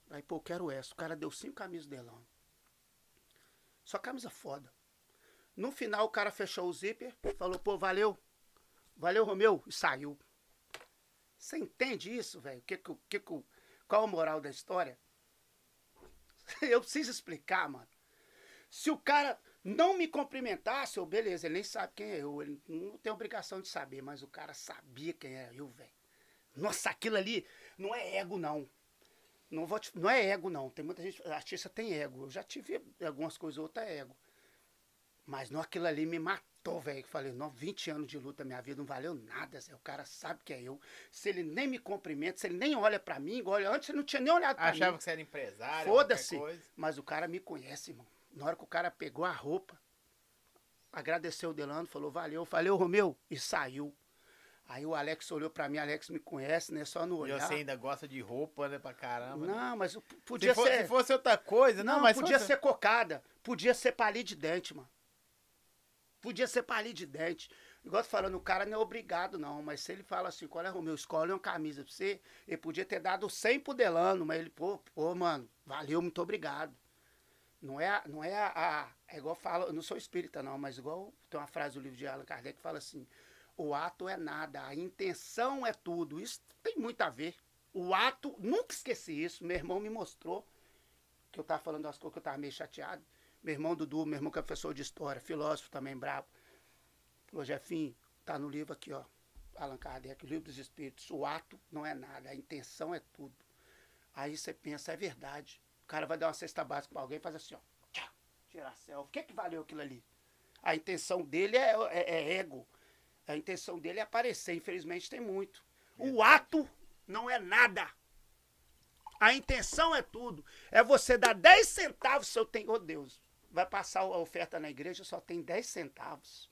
Aí, pô, eu quero essa. O cara deu cinco camisas Delano. Só camisa foda. No final, o cara fechou o zíper, falou, pô, valeu. Valeu, Romeu, e saiu. Você entende isso, velho? Que, que, que, qual a moral da história? Eu preciso explicar, mano. Se o cara não me cumprimentasse, eu, beleza, ele nem sabe quem é eu. Ele não tem obrigação de saber, mas o cara sabia quem era eu, velho. Nossa, aquilo ali não é ego, não. Não, vou te, não é ego, não. Tem muita gente, artista tem ego. Eu já tive algumas coisas, outra é ego. Mas não, aquilo ali me matou. Tô, velho, que falei, não, vinte anos de luta, minha vida não valeu nada, Zé. O cara sabe que é eu. Se ele nem me cumprimenta, se ele nem olha pra mim, igual antes ele não tinha nem olhado pra Achava mim. Achava que você era empresário, foda-se, mas o cara me conhece, irmão. Na hora que o cara pegou a roupa, agradeceu o Delano, falou, valeu, valeu, Romeu, e saiu. Aí o Alex olhou pra mim, Alex me conhece, né? Só no olhar. E você ainda gosta de roupa, né? Pra caramba. Não, mas podia se for, ser... Se fosse outra coisa... Não, não mas podia outra... ser cocada. Podia ser palito de dente, mano. Podia ser palito de dente. Igual eu tô falando, o cara não é obrigado, não. Mas se ele fala assim, qual é, Romeu? Escolhe uma camisa pra você. Ele podia ter dado cem pro Delano, mas ele... Pô, pô, mano, valeu, muito obrigado. Não é, não é a... a é igual fala... Eu não sou espírita, não, mas igual... Tem uma frase do livro de Allan Kardec que fala assim... O ato é nada, a intenção é tudo. Isso tem muito a ver. O ato, nunca esqueci isso. Meu irmão me mostrou que eu estava falando umas coisas que eu estava meio chateado. Meu irmão Dudu, meu irmão que é professor de história, filósofo também, brabo. Falou, Jefinho, tá no livro aqui, ó. Allan Kardec, o Livro dos Espíritos. O ato não é nada, a intenção é tudo. Aí você pensa, é verdade. O cara vai dar uma cesta básica para alguém e faz assim, ó. Tchá, tirar selfie. O que, que valeu aquilo ali? A intenção dele é, é, é ego. A intenção dele é aparecer, infelizmente tem muito. O ato não é nada. A intenção é tudo. É você dar dez centavos se eu tenho... Oh, Deus, vai passar a oferta na igreja, só tem dez centavos.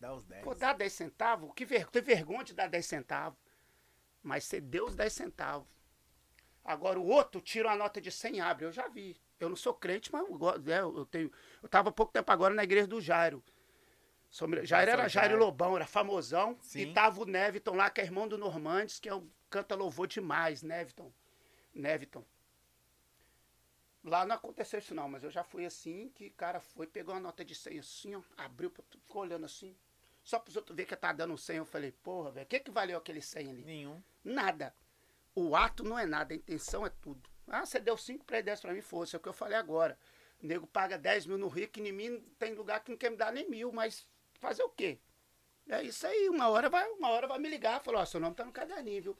Dá os dez. Pô, dá dez centavos? Que ver... Tem vergonha de dar dez centavos. Mas você deu os dez centavos. Agora o outro tira uma nota de cem e abre. Eu já vi. Eu não sou crente, mas eu, eu tenho... Eu estava há pouco tempo agora na igreja do Jairo. Sobre, Jair era Jair Lobão, era famosão. Sim. E tava o Neviton lá, que é irmão do Normandes, que é um, canta louvor demais, Neviton. Neviton. Lá não aconteceu isso não, mas eu já fui assim, que o cara foi, pegou uma nota de cem assim, ó, abriu, ficou olhando assim. Só pros outros verem que tá dando um cem, eu falei, porra, velho, o que que valeu aquele cem ali? Nenhum. Nada. O ato não é nada, a intenção é tudo. Ah, você deu cinco pra dez pra mim, fosse, é o que eu falei agora. O nego paga dez mil no Rio, que em mim tem lugar que não quer me dar nem mil, mas... Fazer o quê? É isso aí, uma hora vai, uma hora vai me ligar, falou, ó, seu nome tá no caderninho, viu?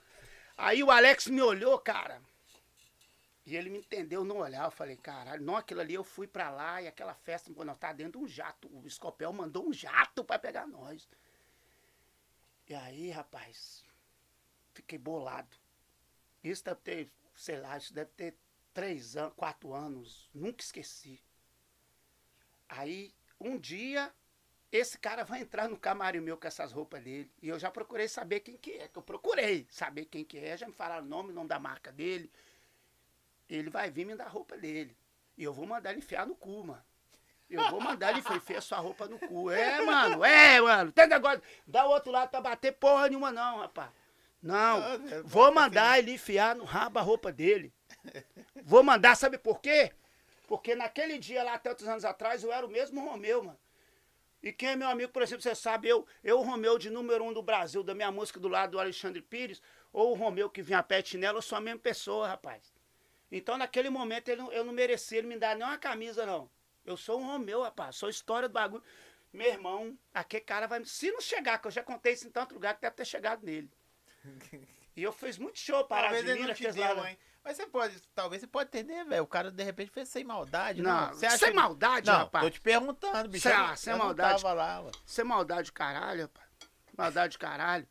Aí o Alex me olhou, cara, e ele me entendeu no olhar, eu falei, caralho, não, aquilo ali eu fui pra lá e aquela festa, pô, nós tá dentro de um jato, o Escopel mandou um jato pra pegar nós. E aí, rapaz, fiquei bolado. Isso deve ter, sei lá, isso deve ter três anos, quatro anos, nunca esqueci. Aí, um dia... Esse cara vai entrar no camarim meu com essas roupas dele. E eu já procurei saber quem que é. Que eu procurei saber quem que é. Já me falaram o nome, o nome da marca dele. Ele vai vir me dar a roupa dele. E eu vou mandar ele enfiar no cu, mano. Eu vou mandar ele enfiar sua roupa no cu. É, mano. É, mano. Tem negócio. Dá o outro lado pra bater porra nenhuma não, rapaz. Não. Vou mandar ele enfiar no rabo a roupa dele. Vou mandar, sabe por quê? Porque naquele dia lá, tantos anos atrás, eu era o mesmo Romeu, mano. E quem é meu amigo, por exemplo, você sabe, eu, eu o Romeu de número um do Brasil, da minha música do lado do Alexandre Pires, ou o Romeu que vinha a pé chinelo, eu sou a mesma pessoa, rapaz. Então, naquele momento, ele, eu não merecia ele me dar nem uma camisa, não. Eu sou um Romeu, rapaz, sou história do bagulho. Meu irmão, aquele cara vai... Se não chegar, que eu já contei isso em tanto lugar, que deve ter chegado nele. E eu fiz muito show para as meninas que lá... Hein? Mas você pode, talvez você pode entender, velho. O cara de repente fez sem maldade, não? Não. Você acha sem maldade, não, rapaz? Tô te perguntando, bicho. Sei lá, sem maldade. Tava lá, sem maldade, caralho, rapaz. Maldade, caralho.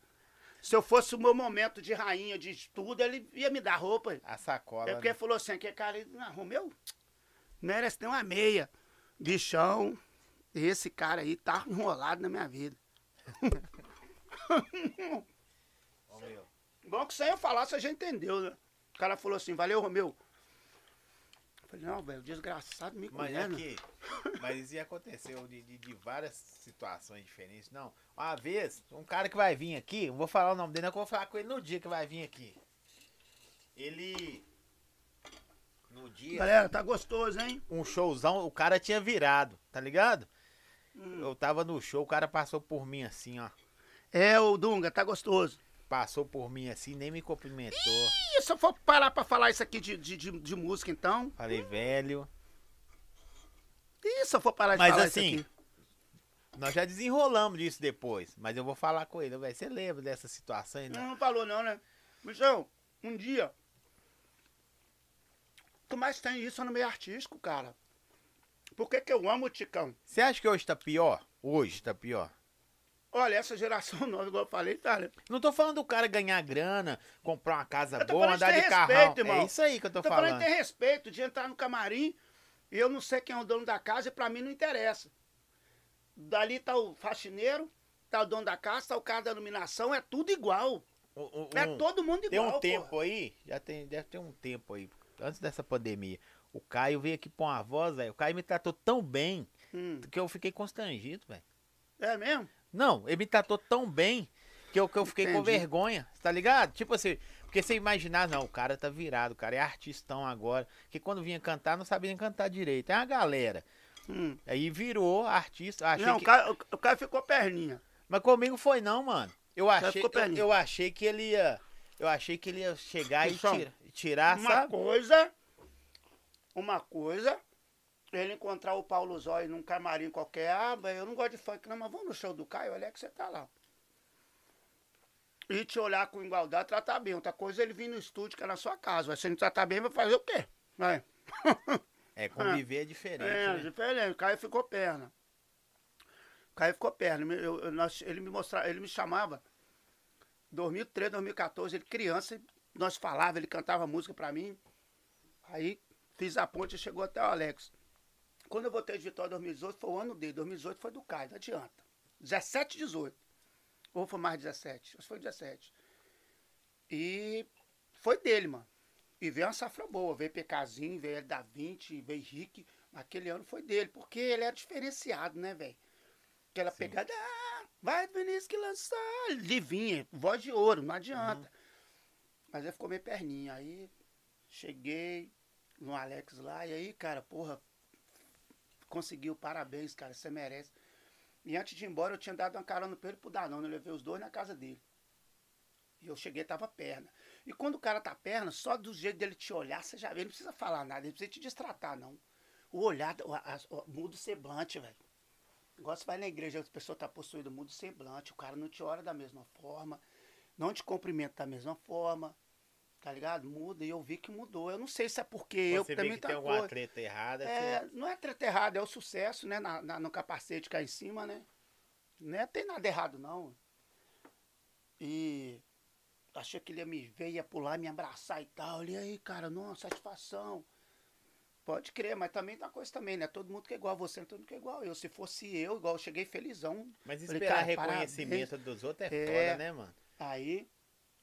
Se eu fosse o meu momento de rainha de tudo, ele ia me dar roupa. A sacola. É porque né? Ele falou assim: que cara, ele, não, Romeu, não era nem uma meia. Bichão, esse cara aí tá enrolado na minha vida. Romeu. Bom que isso aí eu falasse, você já entendeu, né? O cara falou assim, valeu, Romeu. Eu falei, não, velho, desgraçado me conhece. Mas, aqui, mas isso já aconteceu de, de, de várias situações diferentes. Não, uma vez, um cara que vai vir aqui, não vou falar o nome dele, não, que eu vou falar com ele no dia que vai vir aqui. Ele... No dia... Galera, tá gostoso, hein? Um showzão, o cara tinha virado, tá ligado? Hum. Eu tava no show, o cara passou por mim assim, ó. É, o Dunga, tá gostoso. Passou por mim assim, nem me cumprimentou. Ih, se eu for parar pra falar isso aqui de, de, de, de música, então... Falei, velho... Ih, se eu for parar de mas falar assim, isso aqui... Nós já desenrolamos disso depois, mas eu vou falar com ele. Velho, você lembra dessa situação ainda? Não, não falou não, né? Bichão, um dia... Tu mais tem isso no meio artístico, cara. Por que que eu amo o Ticão? Você acha que hoje tá pior? Hoje tá pior. Olha, essa geração nova, igual eu falei, tá? Né? Não tô falando do cara ganhar grana, comprar uma casa boa, andar de carrão. É isso aí que eu tô, eu tô falando. Tô falando de ter respeito, de entrar no camarim e eu não sei quem é o dono da casa e pra mim não interessa. Dali tá o faxineiro, tá o dono da casa, tá o cara da iluminação, é tudo igual. Um, um, é todo mundo igual. Tem um tempo porra. aí, já tem, deve ter um tempo aí, antes dessa pandemia. O Caio veio aqui pôr uma voz, velho. O Caio me tratou tão bem hum. que eu fiquei constrangido, velho. É mesmo? Não, ele me tratou tão bem que eu, que eu fiquei Entendi. com vergonha, tá ligado? Tipo assim, porque você imaginar, não, o cara tá virado, o cara é artistão agora. Porque quando vinha cantar, não sabia cantar direito. É uma galera. Hum. Aí virou artista. Achei não, que... o, cara, o cara ficou perninha. Mas comigo foi não, mano. Eu achei, eu, eu achei que ele ia. Eu achei que ele ia chegar e, e tira, tirar, uma sabe? Uma coisa. Uma coisa. Ele encontrar o Paulo Zói num camarim qualquer. Ah, eu não gosto de funk, não, mas vamos no show do Caio, olha que você tá lá. E te olhar com igualdade, tratar bem. Outra coisa, ele vir no estúdio, que é na sua casa. Se não tratar bem, vai fazer o quê? Vai. É, conviver é, é diferente. É, né? diferente. O Caio ficou perna. O Caio ficou perna. Eu, eu, nós, ele, me mostrava, ele me chamava. dois mil e treze, dois mil e quatorze, ele criança. Nós falávamos, ele cantava música pra mim. Aí fiz a ponte e chegou até o Alex. Quando eu voltei de Vitória em dois mil e dezoito, foi o ano dele. dois mil e dezoito foi do Caio, não adianta. dezessete, dezoito. Ou foi mais dezessete? Acho que foi dezessete. E foi dele, mano. E veio uma safra boa. Veio PKzinho, veio L da vinte, veio Rick. Aquele ano foi dele, porque ele era diferenciado, né, velho? Aquela Sim. pegada... Ah, vai, Vinícius, que lançou. Livinha, voz de ouro, não adianta. Uhum. Mas ele ficou meio perninha. Aí cheguei no Alex lá. E aí, cara, porra... Conseguiu, parabéns, cara, você merece. E antes de ir embora, eu tinha dado uma carona pra ele pro Danone, eu levei os dois na casa dele. E eu cheguei, tava perna. E quando o cara tá perna, só do jeito dele te olhar, você já vê, ele não precisa falar nada, ele não precisa te distratar, não. O olhar, o, a, o, muda o semblante, velho. Igual você vai na igreja, as pessoas tá possuídas, muda o semblante, o cara não te olha da mesma forma, não te cumprimenta da mesma forma. Tá ligado? Muda. E eu vi que mudou. Eu não sei se é porque eu também... Você vê que tem alguma treta errada. É, não é treta errada, é o sucesso, né? Na, na, no capacete cá em cima, né? Não tem nada errado, não. E... Achei que ele ia me ver, ia pular, me abraçar e tal. E aí, cara, nossa, satisfação. Pode crer, mas também tá coisa também, né? Todo mundo que é igual a você, todo mundo que é igual eu. Se fosse eu, igual eu cheguei felizão. Mas esperar falei, cara, reconhecimento parabéns. dos outros é, é foda, né, mano? Aí...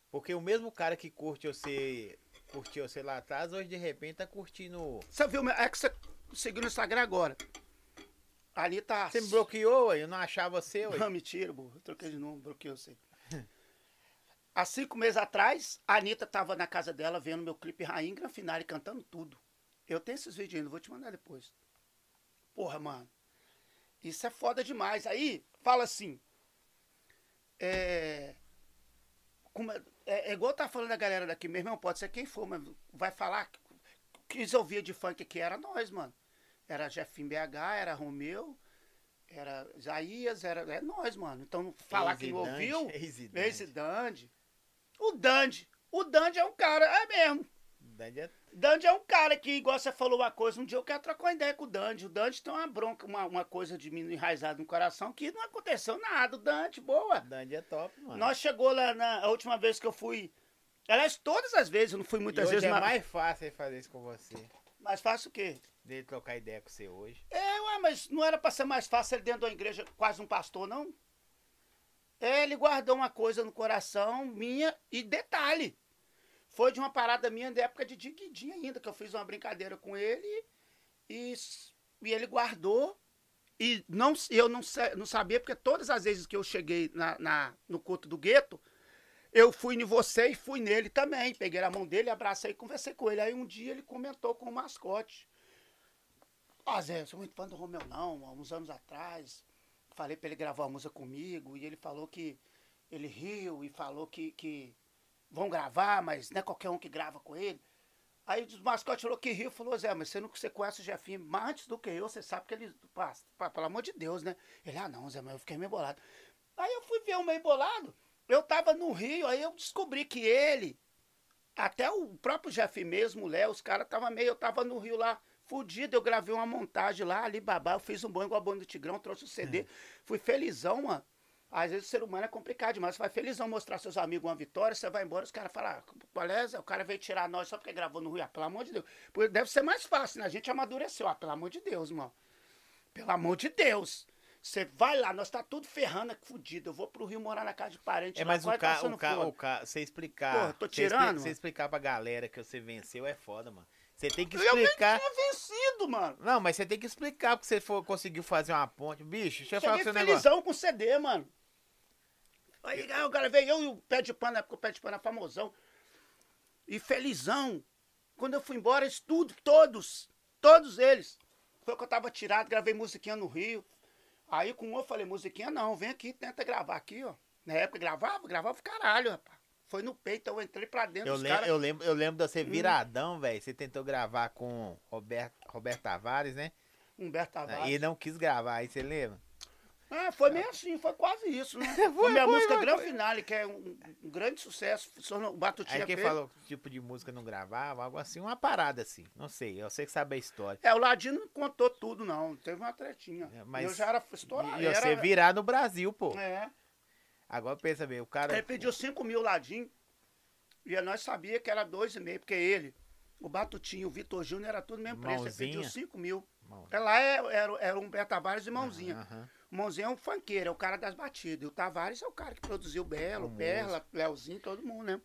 Porque o mesmo cara que curte você, curtiu você lá atrás, hoje de repente tá curtindo... Você viu, é que você seguiu no Instagram agora. Ali tá... Você me bloqueou, eu não achava você, ué. Não, mentira, burro. Eu troquei de número, bloqueou você. Há cinco meses atrás, a Anitta tava na casa dela vendo meu clipe Rainha, Gran Finale, cantando tudo. Eu tenho esses vídeos ainda, vou te mandar depois. Porra, mano. Isso é foda demais. Aí, fala assim... É... Como... É, é igual tá falando a galera daqui, meu irmão, pode ser quem for, mas vai falar que quis ouvir de funk que era nós, mano. Era Jefinho B H, era Romeu, era Isaías, era é nós, mano. Então falar que não ouviu, esse Dandy. O Dandy, o Dandy é um cara, é mesmo. Dandy é... Dandy é um cara que, igual você falou uma coisa, um dia eu quero trocar uma ideia com o Dandy. O Dandy tem uma bronca, uma, uma coisa de mim enraizada no coração que não aconteceu nada. O Dandy, boa. Dandy é top, mano. Nós chegou lá na a última vez que eu fui... Aliás, todas as vezes, eu não fui muitas e hoje vezes. Mas é mais fácil ele fazer isso com você. Mais fácil o quê? Dele trocar ideia com você hoje. É, ué, mas não era pra ser mais fácil ele dentro da igreja, quase um pastor, não? É, ele guardou uma coisa no coração minha e detalhe. Foi de uma parada minha da época de Diguidinho ainda, que eu fiz uma brincadeira com ele e, e ele guardou. E não, eu não, não sabia, porque todas as vezes que eu cheguei na, na, no culto do gueto, eu fui em você e fui nele também. Peguei a mão dele, abracei e conversei com ele. Aí um dia ele comentou com o mascote. Ah, Zé, eu sou muito fã do Romeu não, há uns anos atrás. Falei pra ele gravar uma música comigo e ele falou que... Ele riu e falou que... que vão gravar, mas não é qualquer um que grava com ele. Aí o mascote falou que riu, falou, Zé, mas você, não, você conhece o Jefinho, mas antes do que eu, você sabe que ele, pá, pá, pelo amor de Deus, né? Ele, ah não, Zé, mas eu fiquei meio bolado. Aí eu fui ver o meio bolado, eu tava no Rio, aí eu descobri que ele, até o próprio Jefinho mesmo, o Léo, os caras tava meio, eu tava no Rio lá, fudido, eu gravei uma montagem lá, ali babá, eu fiz um bom igual a Bonde do Tigrão, trouxe o C D, é. fui felizão, mano. Às vezes o ser humano é complicado demais. Você vai felizão mostrar seus amigos uma vitória, você vai embora, os caras falam, beleza, ah, o cara veio tirar nós só porque gravou no Rio, ah, pelo amor de Deus. Deve ser mais fácil, né? A gente amadureceu, ah, pelo amor de Deus, irmão. Pelo amor de Deus. Você vai lá, nós tá tudo ferrando, fudido. Eu vou pro Rio morar na casa de parente. É, mas o cara, o cara, o cara, você explicar. Porra, tô tirando. Você explicar pra galera que você venceu é foda, mano. Você tem que explicar. Eu nem tinha vencido, mano. Não, mas você tem que explicar porque você for, conseguiu fazer uma ponte. Bicho, deixa eu falar com você. Eu fiquei felizão com o C D, mano. Aí o cara veio, eu e o Pé de Pano, na época o Pé de Pano era famosão. E felizão. Quando eu fui embora, eles tudo, todos, todos eles. Foi que eu tava tirado, gravei musiquinha no Rio. Aí com um eu falei, musiquinha não, vem aqui, tenta gravar aqui, ó. Na época gravava, gravava o caralho, rapaz. Foi no peito, eu entrei pra dentro eu dos caras. Eu lembro, eu lembro de você viradão, hum. velho. Você tentou gravar com Roberto, Roberto Tavares, né? Humberto Tavares. E não quis gravar, aí você lembra? Ah, foi meio assim, foi quase isso, né? foi, foi minha foi, música foi, Gran foi. Finale, que é um, um grande sucesso. O Batutinha aí quem fez. Falou que tipo de música não gravava, algo assim, uma parada assim. Não sei, eu sei que sabe a história. É, o Ladino não contou tudo, não. Teve uma tretinha. É, mas eu já era estourado. E você era... virar no Brasil, pô. É. Agora pensa bem, o cara... Ele pediu cinco mil Ladinho, e nós sabíamos que era dois e meio, porque ele, o Batutinho, o Vitor Júnior, era tudo mesmo preço. Ele pediu cinco mil. Lá era o Humberto Tavares e Mãozinha. Aham. Uhum. O Mãozinho é um funkeiro, é o cara das batidas. E o Tavares é o cara que produziu Belo, Como Perla, isso. Leozinho, todo mundo, né?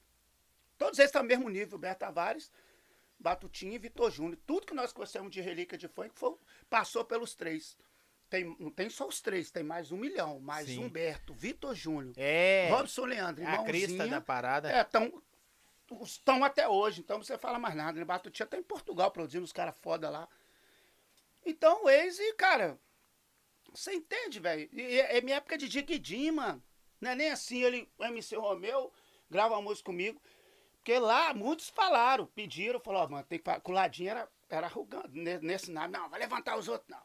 Todos eles estão no mesmo nível. Humberto Tavares, Batutinha e Vitor Júnior. Tudo que nós conhecemos de relíquia de funk foi, passou pelos três. Tem, não tem só os três, tem mais um milhão. Mais Sim. Humberto, Vitor Júnior, é, Robson Leandro, Mãozinha. A crista da parada. É, estão até hoje, então não precisa falar mais nada. Né? Batutinha tá em Portugal produzindo os caras foda lá. Então o ex e, cara... Você entende, velho? É minha época de Diguidim, mano. Não é nem assim, ele, o M C Romeu grava uma música comigo. Porque lá muitos falaram, pediram, falaram, ó, mano, tem que falar. O Ladinho era, era arrogante nesse nada. Não, vai levantar os outros, não.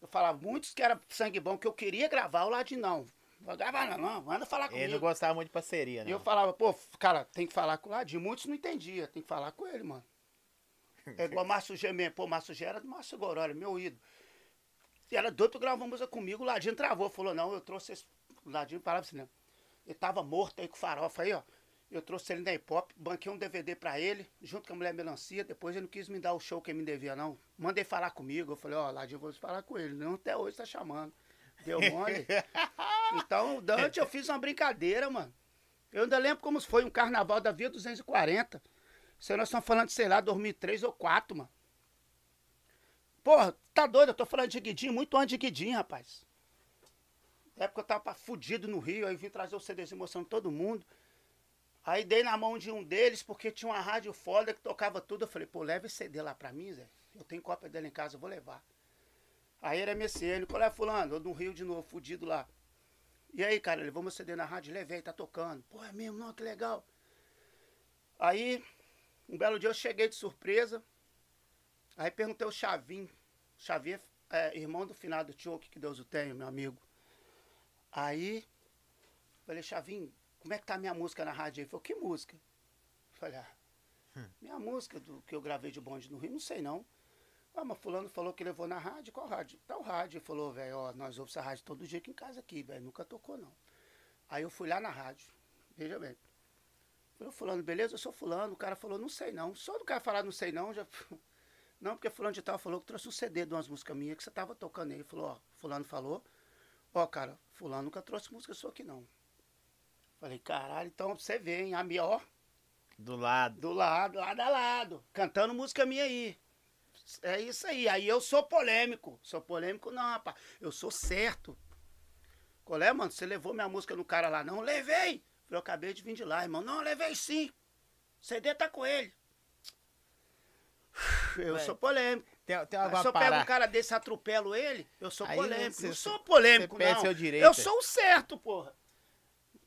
Eu falava, muitos que era sangue bom, que eu queria gravar, o Ladinho não. Não gravar não, não, manda falar comigo. Ele não gostava muito de parceria, né? E eu falava, pô, cara, tem que falar com o Ladinho. Muitos não entendiam, tem que falar com ele, mano. É igual o Márcio G mesmo. Pô, o Márcio G era do Márcio Goró, meu ídolo. E era doido pra gravar uma música comigo, o Ladinho travou, falou, não, eu trouxe esse... O Ladinho parava assim, não. Ele tava morto aí com farofa aí, ó. Eu trouxe ele na hip hop, banquei um D V D pra ele, junto com a Mulher Melancia, depois ele não quis me dar o show que ele me devia, não. Mandei falar comigo, eu falei, ó, Ladinho, vou falar com ele. Não, até hoje tá chamando. Deu mole. Então, Dante, eu fiz uma brincadeira, mano. Eu ainda lembro como foi um carnaval da Via duzentos e quarenta. Se nós estamos falando, sei lá, dois mil e três ou dois mil e quatro, mano. Porra, tá doido, eu tô falando de Guidinho, muito antes de Guidinho, rapaz. Na época eu tava fudido no Rio, aí vim trazer o CDzinho mostrando todo mundo. Aí dei na mão de um deles, porque tinha uma rádio foda que tocava tudo. Eu falei, pô, leva esse C D lá pra mim, Zé. Eu tenho cópia dele em casa, eu vou levar. Aí era M C N, qual é, fulano? Eu no Rio de novo, fudido lá. E aí, cara, levou meu C D na rádio, levei, tá tocando. Pô, é mesmo, não, que legal. Aí, um belo dia eu cheguei de surpresa. Aí perguntei o Chavinho, Chavinho é irmão do finado Tio, que Deus o tenha, meu amigo. Aí, falei, Chavinho, como é que tá a minha música na rádio? Ele falou, que música? Eu falei, ah, hum. minha música do que eu gravei de bonde no Rio, não sei não. Ah, mas fulano falou que levou na rádio, qual rádio? Tal rádio. Ele falou, velho, ó, nós ouvimos essa rádio todo dia aqui em casa aqui, velho, nunca tocou não. Aí eu fui lá na rádio, veja bem. Eu falei, fulano, beleza? Eu sou fulano. O cara falou, não sei não. Só do cara falar não sei não, já... Não, porque fulano de tal falou que trouxe um C D de umas músicas minhas que você tava tocando aí. Ele falou, ó, fulano falou, ó, cara, fulano nunca trouxe música sua aqui não. Falei, caralho, então você vê, hein, a minha, ó. Do lado. Do lado, lado a lado, cantando música minha aí. É isso aí, aí eu sou polêmico. Sou polêmico não, rapaz, eu sou certo. Qual é, mano, você levou minha música no cara lá não? Levei. Falei, eu acabei de vir de lá, irmão. Não, levei sim, C D tá com ele. Eu Ué, sou polêmico. Tem, tem uma se eu parar. pego um cara desse, atropelo ele, eu sou aí polêmico. Não, não sou polêmico, não. Seu direito, eu sou o certo, porra.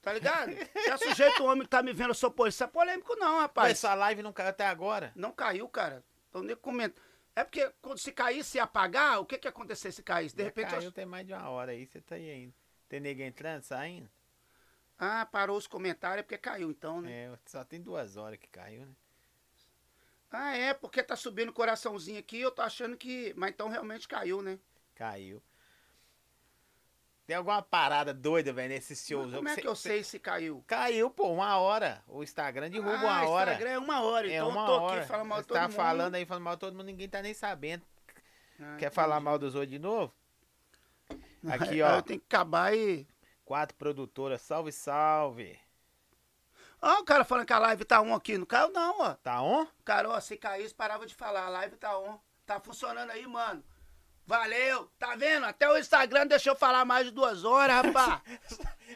Tá ligado? Se é sujeito homem que tá me vendo, eu sou polêmico. Isso é polêmico, não, rapaz. Ué, essa live não caiu até agora? Não caiu, cara. Então nem comento. É porque quando se caísse e apagar, o que que ia acontecer se caísse? De Já repente. Caiu, eu... tem mais de uma hora aí, você tá aí ainda. Tem ninguém entrando, saindo? Ah, parou os comentários porque caiu, então, né? É, só tem duas horas que caiu, né? Ah, é, porque tá subindo o coraçãozinho aqui, eu tô achando que... Mas então realmente caiu, né? Caiu. Tem alguma parada doida, velho, nesse show? Como é que eu sei se caiu? Caiu, pô, uma hora. O Instagram derruba uma hora. O Instagram é uma hora, então eu tô aqui falando mal de todo mundo. Tá falando aí, falando mal de todo mundo, ninguém tá nem sabendo. Quer falar mal dos outros de novo? Aqui, ó. Eu tenho que acabar e... Quatro produtoras, salve, salve. Ó, o cara falando que a live tá on aqui. Não caiu não, ó. Tá on? Cara, ó, se caísse, parava de falar. A live tá on. Tá funcionando aí, mano. Valeu. Tá vendo? Até o Instagram deixou eu falar mais de duas horas, rapaz.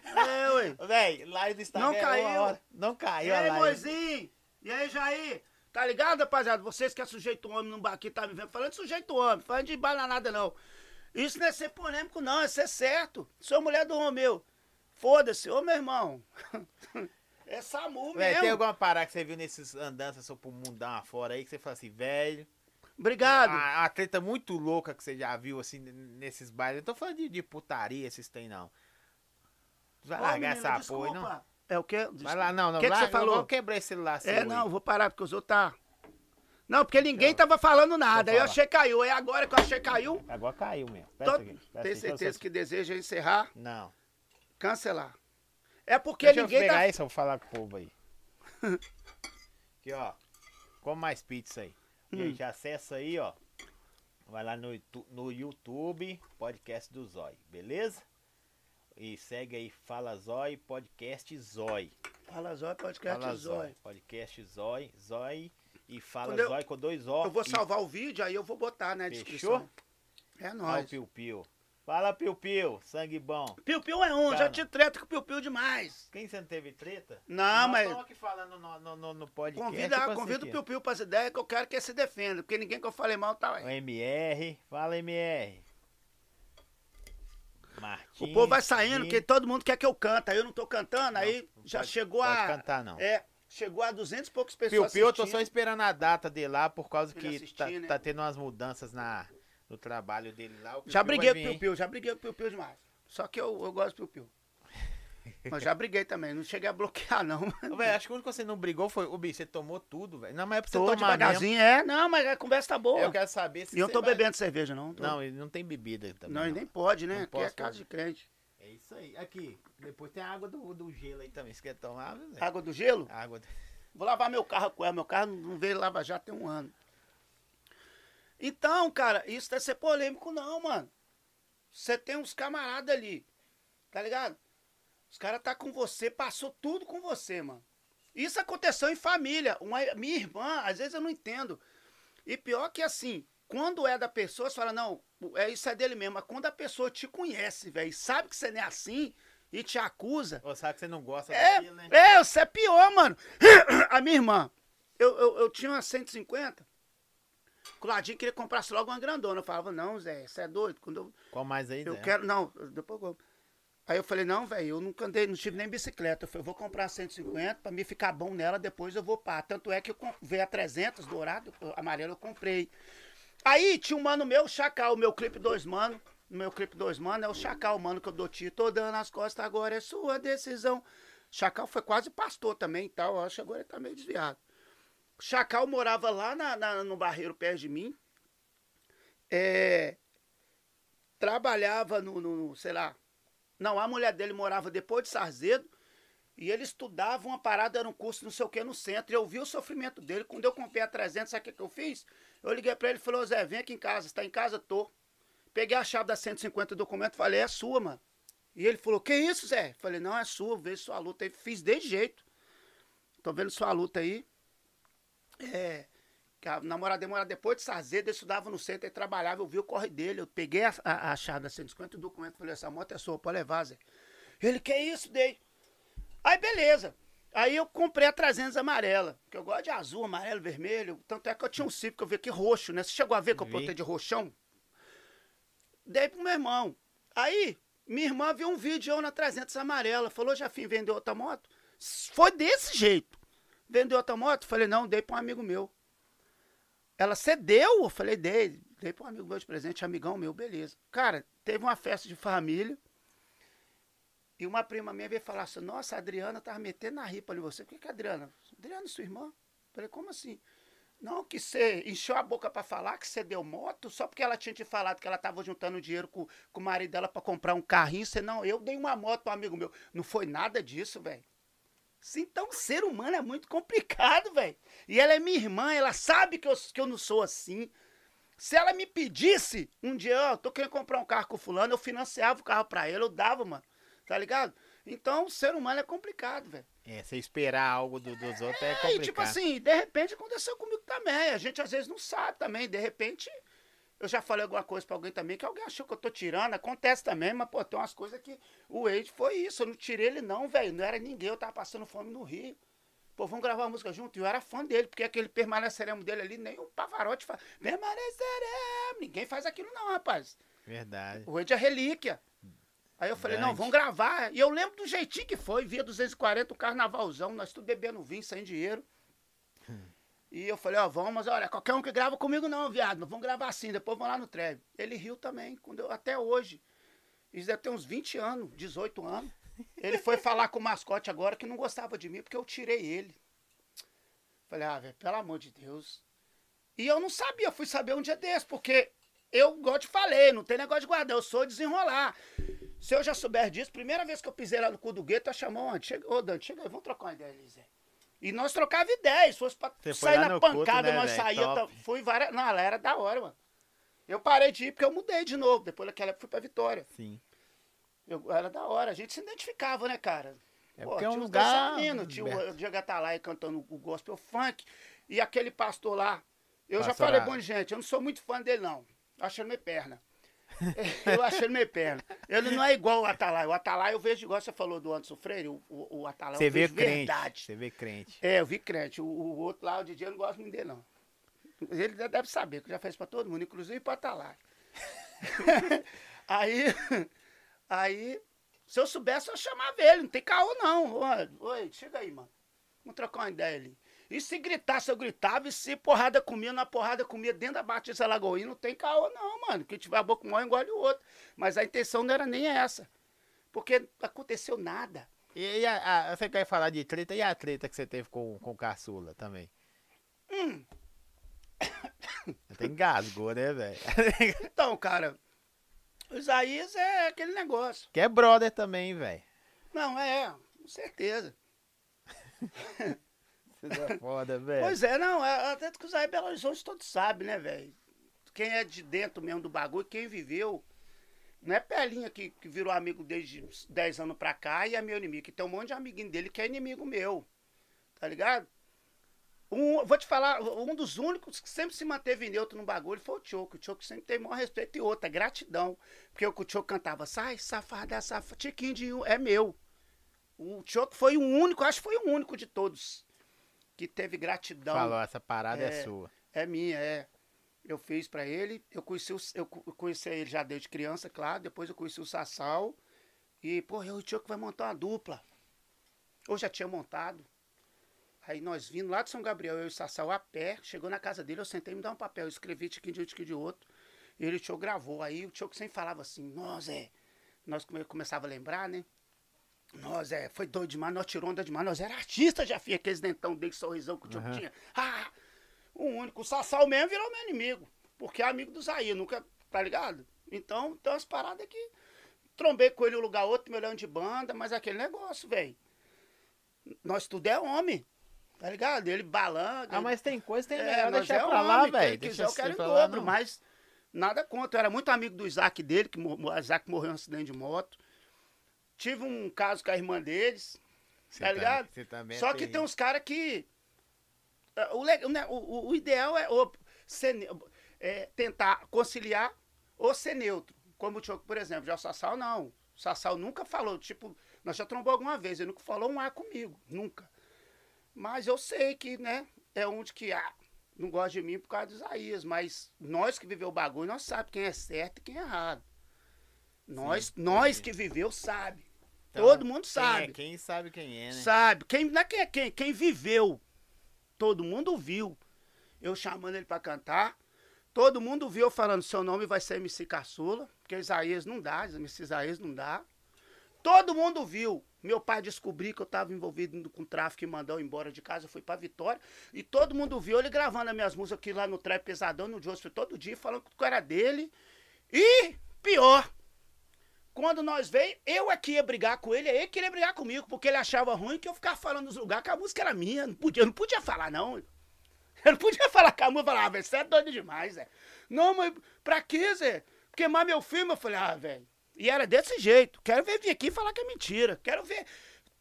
É, ué. Véi, live do Instagram. Não caiu. Não caiu a live. E aí, Moizinho? E aí, Jair? Tá ligado, rapaziada? Vocês que é sujeito homem no bar aqui, tá me vendo? Falando de sujeito homem, falando de bananada, não. Isso não é ser polêmico, não. É ser certo. Sou mulher do Romeu. Foda-se. Ô, meu irmão. É SAMU, velho. Tem alguma parada que você viu nesses andanças só pro mundão afora aí, que você fala assim, velho... Obrigado. A, a treta muito louca que você já viu, assim, nesses bailes. Eu tô falando de, de putaria, esses tem, não. Vai Ô, largar menina, essa porra, não? É o quê? Vai lá, não, não. O que, que você falou? Eu quebrei esse celular seu. É, aí. Não, vou parar, porque os outros tá... Não, porque ninguém eu... tava falando nada. Aí eu achei que caiu. Aí agora que eu achei que caiu... Agora caiu mesmo. Tô... Aqui, tem certeza que, que deseja encerrar? Não. Cancelar. É porque Deixa ninguém eu pegar tá... isso, eu vou falar com o povo aí. Aqui, ó. Come mais pizza aí. Hum. Gente, acessa aí, ó. Vai lá no, no YouTube, podcast do Zói, beleza? E segue aí, Fala Zói, podcast Zói. Fala Zói, podcast Fala Zói. Zói. Podcast Zói, Zói e Fala eu... Zói com dois Ó. Eu vou salvar e... o vídeo, aí eu vou botar, né, na descrição. É nóis. Ó o piu-piu. Fala, piu-piu, sangue bom. Piu-piu é um, cara, já te treta com piu-piu demais. Quem você não teve treta? Não, mas... Nós aqui falando no, no, no podcast. Convida, convida o piu-piu para as ideias que eu quero que ele se defenda, porque ninguém que eu falei mal tá aí. O M R, fala M R. Martins. O povo vai saindo, porque todo mundo quer que eu cante, aí eu não tô cantando, não, aí não já pode, chegou pode a... Não pode cantar, não. É, chegou a duzentas e poucas pessoas piu-piu, eu tô só esperando a data de lá, por causa que tá, né? Tá tendo umas mudanças na... do trabalho dele lá. O já briguei com o piu-piu, já briguei com o piu-piu demais. Só que eu, eu gosto do piu-piu. Mas já briguei também, não cheguei a bloquear, não. Ô, véio, acho que o único que você não brigou foi, ô, bicho, você tomou tudo, velho. Não, mas é pra você tô tomar devagarzinho, mesmo. É. Não, mas a conversa tá boa. Eu quero saber se E eu tô vai... bebendo cerveja, não. Tô... Não, ele não tem bebida também. Não, ele nem pode, né? Não aqui posso, é casa pode. De crente. É isso aí. Aqui, depois tem a água do, do gelo aí também. Você quer tomar? Véio? Água do gelo? Água do... Vou lavar meu carro com ela. Meu carro não veio lavar já tem um ano. Então, cara, isso deve ser polêmico não, mano. Você tem uns camaradas ali, tá ligado? Os caras tá com você, passou tudo com você, mano. Isso aconteceu em família. Uma, minha irmã, às vezes eu não entendo. E pior que assim, quando é da pessoa, você fala, não, é, isso é dele mesmo. Mas quando a pessoa te conhece, velho, sabe que você não é assim e te acusa... Ou sabe que você não gosta é, daquilo, né? É, você é pior, mano. A minha irmã, eu, eu, eu tinha uma cento e cinquenta... O Ladinho queria comprar logo uma grandona. Eu falava, não, Zé, você é doido. Quando eu, qual mais aí, Eu né? quero, não, depois eu... Aí eu falei, não, velho, eu nunca andei, não tive nem bicicleta. Eu falei, eu vou comprar cento e cinquenta pra me ficar bom nela, depois eu vou pá. Tanto é que eu veio a trezentos, dourado, amarelo, eu comprei. Aí tinha um mano meu, o Chacal, o meu clipe dois mano. O meu clipe dois mano é o Chacal, mano, que eu dou tiro. Tô dando as costas agora, é sua decisão. Chacal foi quase pastor também e tal, acho que agora ele tá meio desviado. Chacal morava lá na, na, no Barreiro, perto de mim. É, trabalhava no, no, sei lá... Não, a mulher dele morava depois de Sarzedo. E ele estudava uma parada, era um curso não sei o que no centro. E eu vi o sofrimento dele. Quando eu comprei a trezentos, sabe o que eu fiz? Eu liguei pra ele e falei, Zé, vem aqui em casa. Você tá em casa? Tô. Peguei a chave da cento e cinquenta do documento e falei, é sua, mano. E ele falou, que isso, Zé? Eu falei, não, é sua, vejo sua luta aí. Fiz de jeito. Tô vendo sua luta aí. É, que a namorada demora depois de Sarzedo, eu estudava no centro, ele trabalhava, eu vi o corre dele, eu peguei a, a, a chave da cento e cinquenta, o documento, falei, essa moto é sua, pode levar, Zé. Ele, que isso, dei. Aí, beleza. Aí eu comprei a trezentos amarela, porque eu gosto de azul, amarelo, vermelho, tanto é que eu tinha um Civic, que eu vi aqui roxo, né? Você chegou a ver que eu plantei de roxão? Dei pro meu irmão. Aí, minha irmã viu um vídeo eu na trezentos amarela, falou, já fim, vendeu outra moto? Foi desse jeito. Vendeu outra moto? Falei, não, dei para um amigo meu. Ela cedeu? Eu falei, dei. Dei para um amigo meu de presente, amigão meu, beleza. Cara, teve uma festa de família e uma prima minha veio falar assim, nossa, a Adriana tava metendo na ripa ali você. O que que é a Adriana? Adriana, sua irmã? Falei, como assim? Não, que você encheu a boca para falar que você deu moto só porque ela tinha te falado que ela tava juntando dinheiro com, com o marido dela para comprar um carrinho. Você, não, eu dei uma moto para um amigo meu. Não foi nada disso, velho. Então, ser humano é muito complicado, velho. E ela é minha irmã, ela sabe que eu, que eu não sou assim. Se ela me pedisse um dia, ó, oh, tô querendo comprar um carro com fulano, eu financiava o carro pra ele, eu dava, mano. Tá ligado? Então, ser humano é complicado, velho. É, você esperar algo do, dos é, outros é complicado. E tipo assim, de repente aconteceu comigo também. A gente às vezes não sabe também. De repente, eu já falei alguma coisa pra alguém também, que alguém achou que eu tô tirando. Acontece também, mas, pô, tem umas coisas que... O Wade foi isso, eu não tirei ele não, velho. Não era ninguém, eu tava passando fome no Rio. Pô, vamos gravar uma música junto? E eu era fã dele, porque aquele permaneceremos dele ali, nem o Pavarotti faz. Permaneceremos! Ninguém faz aquilo não, rapaz. Verdade. O Wade é relíquia. Aí eu falei, grande. Não, vamos gravar. E eu lembro do jeitinho que foi, via duzentos e quarenta, um carnavalzão, nós tudo bebendo vinho, sem dinheiro. E eu falei, ó, vamos, mas olha, qualquer um que grava comigo não, viado, mas vamos gravar assim, depois vamos lá no treve. Ele riu também, quando eu, até hoje. Isso deve ter uns vinte anos, dezoito anos. Ele foi falar com o mascote agora que não gostava de mim, porque eu tirei ele. Falei, ah, velho, pelo amor de Deus. E eu não sabia, fui saber um dia desse, porque eu, igual te falei, não tem negócio de guardar, eu sou desenrolar. Se eu já souber disso, primeira vez que eu pisei lá no cu do gueto, eu chamou onde? Ô, Dante, chega aí, vamos trocar uma ideia, Elisé. E nós trocava ideia, se fosse pra você sair na pancada, culto, né, nós saíamos. Fui várias... Não, ela era da hora, mano. Eu parei de ir porque eu mudei de novo, depois daquela época fui pra Vitória. Sim. Eu... Era da hora, a gente se identificava, né, cara? É. Pô, porque é um lugar... Menino, tinha o Diego Atalai cantando o gospel funk, e aquele pastor lá, eu pastor já falei, lá. Bom, gente, eu não sou muito fã dele, não. Achando minha perna. Eu achei ele meio perna. Ele não é igual o Atalai. O Atalai eu vejo igual você falou do Anderson Freire. O, o, o Atalai eu vejo crente, verdade. Você vê crente. É, eu vi crente. O, o outro lá, o D J, eu não gosto muito dele, não. Ele deve saber, que já fez pra todo mundo, inclusive pro Atalai. aí, aí, se eu soubesse, eu chamava ele. Não tem caô, não. Oi, chega aí, mano. Vamos trocar uma ideia ali. E se gritasse, eu gritava, e se porrada comia, na porrada comia dentro da Batista Lagoinha, não tem caô não, mano. Quem tiver a boca maior, engole o outro. Mas a intenção não era nem essa. Porque não aconteceu nada. E, e a, a, você quer falar de treta, e a treta que você teve com, com o Caçula também? Hum. Até engasgou, né, velho? Então, cara, o Isaías é aquele negócio. Que é brother também, velho. Não, é, com certeza. É foda, velho. Pois é, não, até que usar é Belo Horizonte, todos sabem, né, velho? Quem é de dentro mesmo do bagulho, quem viveu, não é Pelinha que, que virou amigo desde dez anos pra cá e é meu inimigo, que tem um monte de amiguinho dele que é inimigo meu, tá ligado? Um, vou te falar, um dos únicos que sempre se manteve neutro no bagulho foi o Tioco. O Tioco sempre teve o maior respeito e outra, gratidão. Porque o que o Tioco cantava, sai, safada, safada, tiquinho de um, é meu. O Tioco foi o único, acho que foi o único de todos. Que teve gratidão. Falou, essa parada é, é sua. É minha, é. Eu fiz pra ele, eu conheci, o, eu conheci ele já desde criança, claro, depois eu conheci o Sassal, e, pô, eu e o Tioco vai montar uma dupla. Eu já tinha montado. Aí nós vindo lá de São Gabriel, eu e o Sassal a pé, chegou na casa dele, eu sentei, me dá um papel, eu escrevi tiquinho de um, tiquinho de outro, e ele, o Tioco gravou. Aí o Tioco sempre falava assim, nós é, nós come, começava a lembrar, né? Nós, é, foi doido demais, nós tirou onda demais, nós era artista, já fiz aqueles dentão dele, sorrisão que o Tioco uhum. tinha. Ah, o único, o Sassal mesmo virou meu inimigo, porque é amigo do Zair, nunca, tá ligado? Então, tem umas paradas que trombei com ele em um lugar outro, me olhando de banda, mas é aquele negócio, velho. Nós tudo é homem, tá ligado? Ele balanga. Ah, mas tem coisa, tem melhor é, deixar é pra homem, lá, velho. Quem quiser, eu quero em dobro, não. Mas nada contra. Eu era muito amigo do Isaac dele, que o Isaac morreu em um acidente de moto. Tive um caso com a irmã deles, cê tá ligado? Tá, só é que tem uns caras que... O, o, o ideal é, ou ser, é tentar conciliar ou ser neutro. Como o Tioco, por exemplo, já o Sassal não. O Sassal nunca falou, tipo, nós já trombou alguma vez, ele nunca falou um A comigo, nunca. Mas eu sei que, né, é um de que ah, não gosta de mim por causa do Isaías, mas nós que vivemos o bagulho, nós sabemos quem é certo e quem é errado. Nós, sim, nós que viveu sabe. Então, todo mundo sabe. Quem, é, quem sabe quem é, né? Sabe. Quem, não é quem é quem. Quem viveu. Todo mundo viu. Eu chamando ele pra cantar. Todo mundo viu falando, seu nome vai ser M C Caçula. Porque Isaías não dá. M C Isaías não dá. Todo mundo viu. Meu pai descobriu que eu tava envolvido com tráfico e mandou eu embora de casa. Eu fui pra Vitória. E todo mundo viu ele gravando as minhas músicas aqui lá no Trap Pesadão, no Joseph, todo dia, falando que era dele. E pior... Quando nós veio, eu é que ia brigar com ele, ele queria brigar comigo, porque ele achava ruim que eu ficava falando nos lugares que a música era minha. Não podia, eu não podia falar, não. Eu não podia falar com a música, eu falava, ah, velho, você é doido demais, velho. Não, mas pra quê, Zé? Queimar meu filme? Eu falei, ah, velho. E era desse jeito. Quero ver vir aqui e falar que é mentira. Quero ver.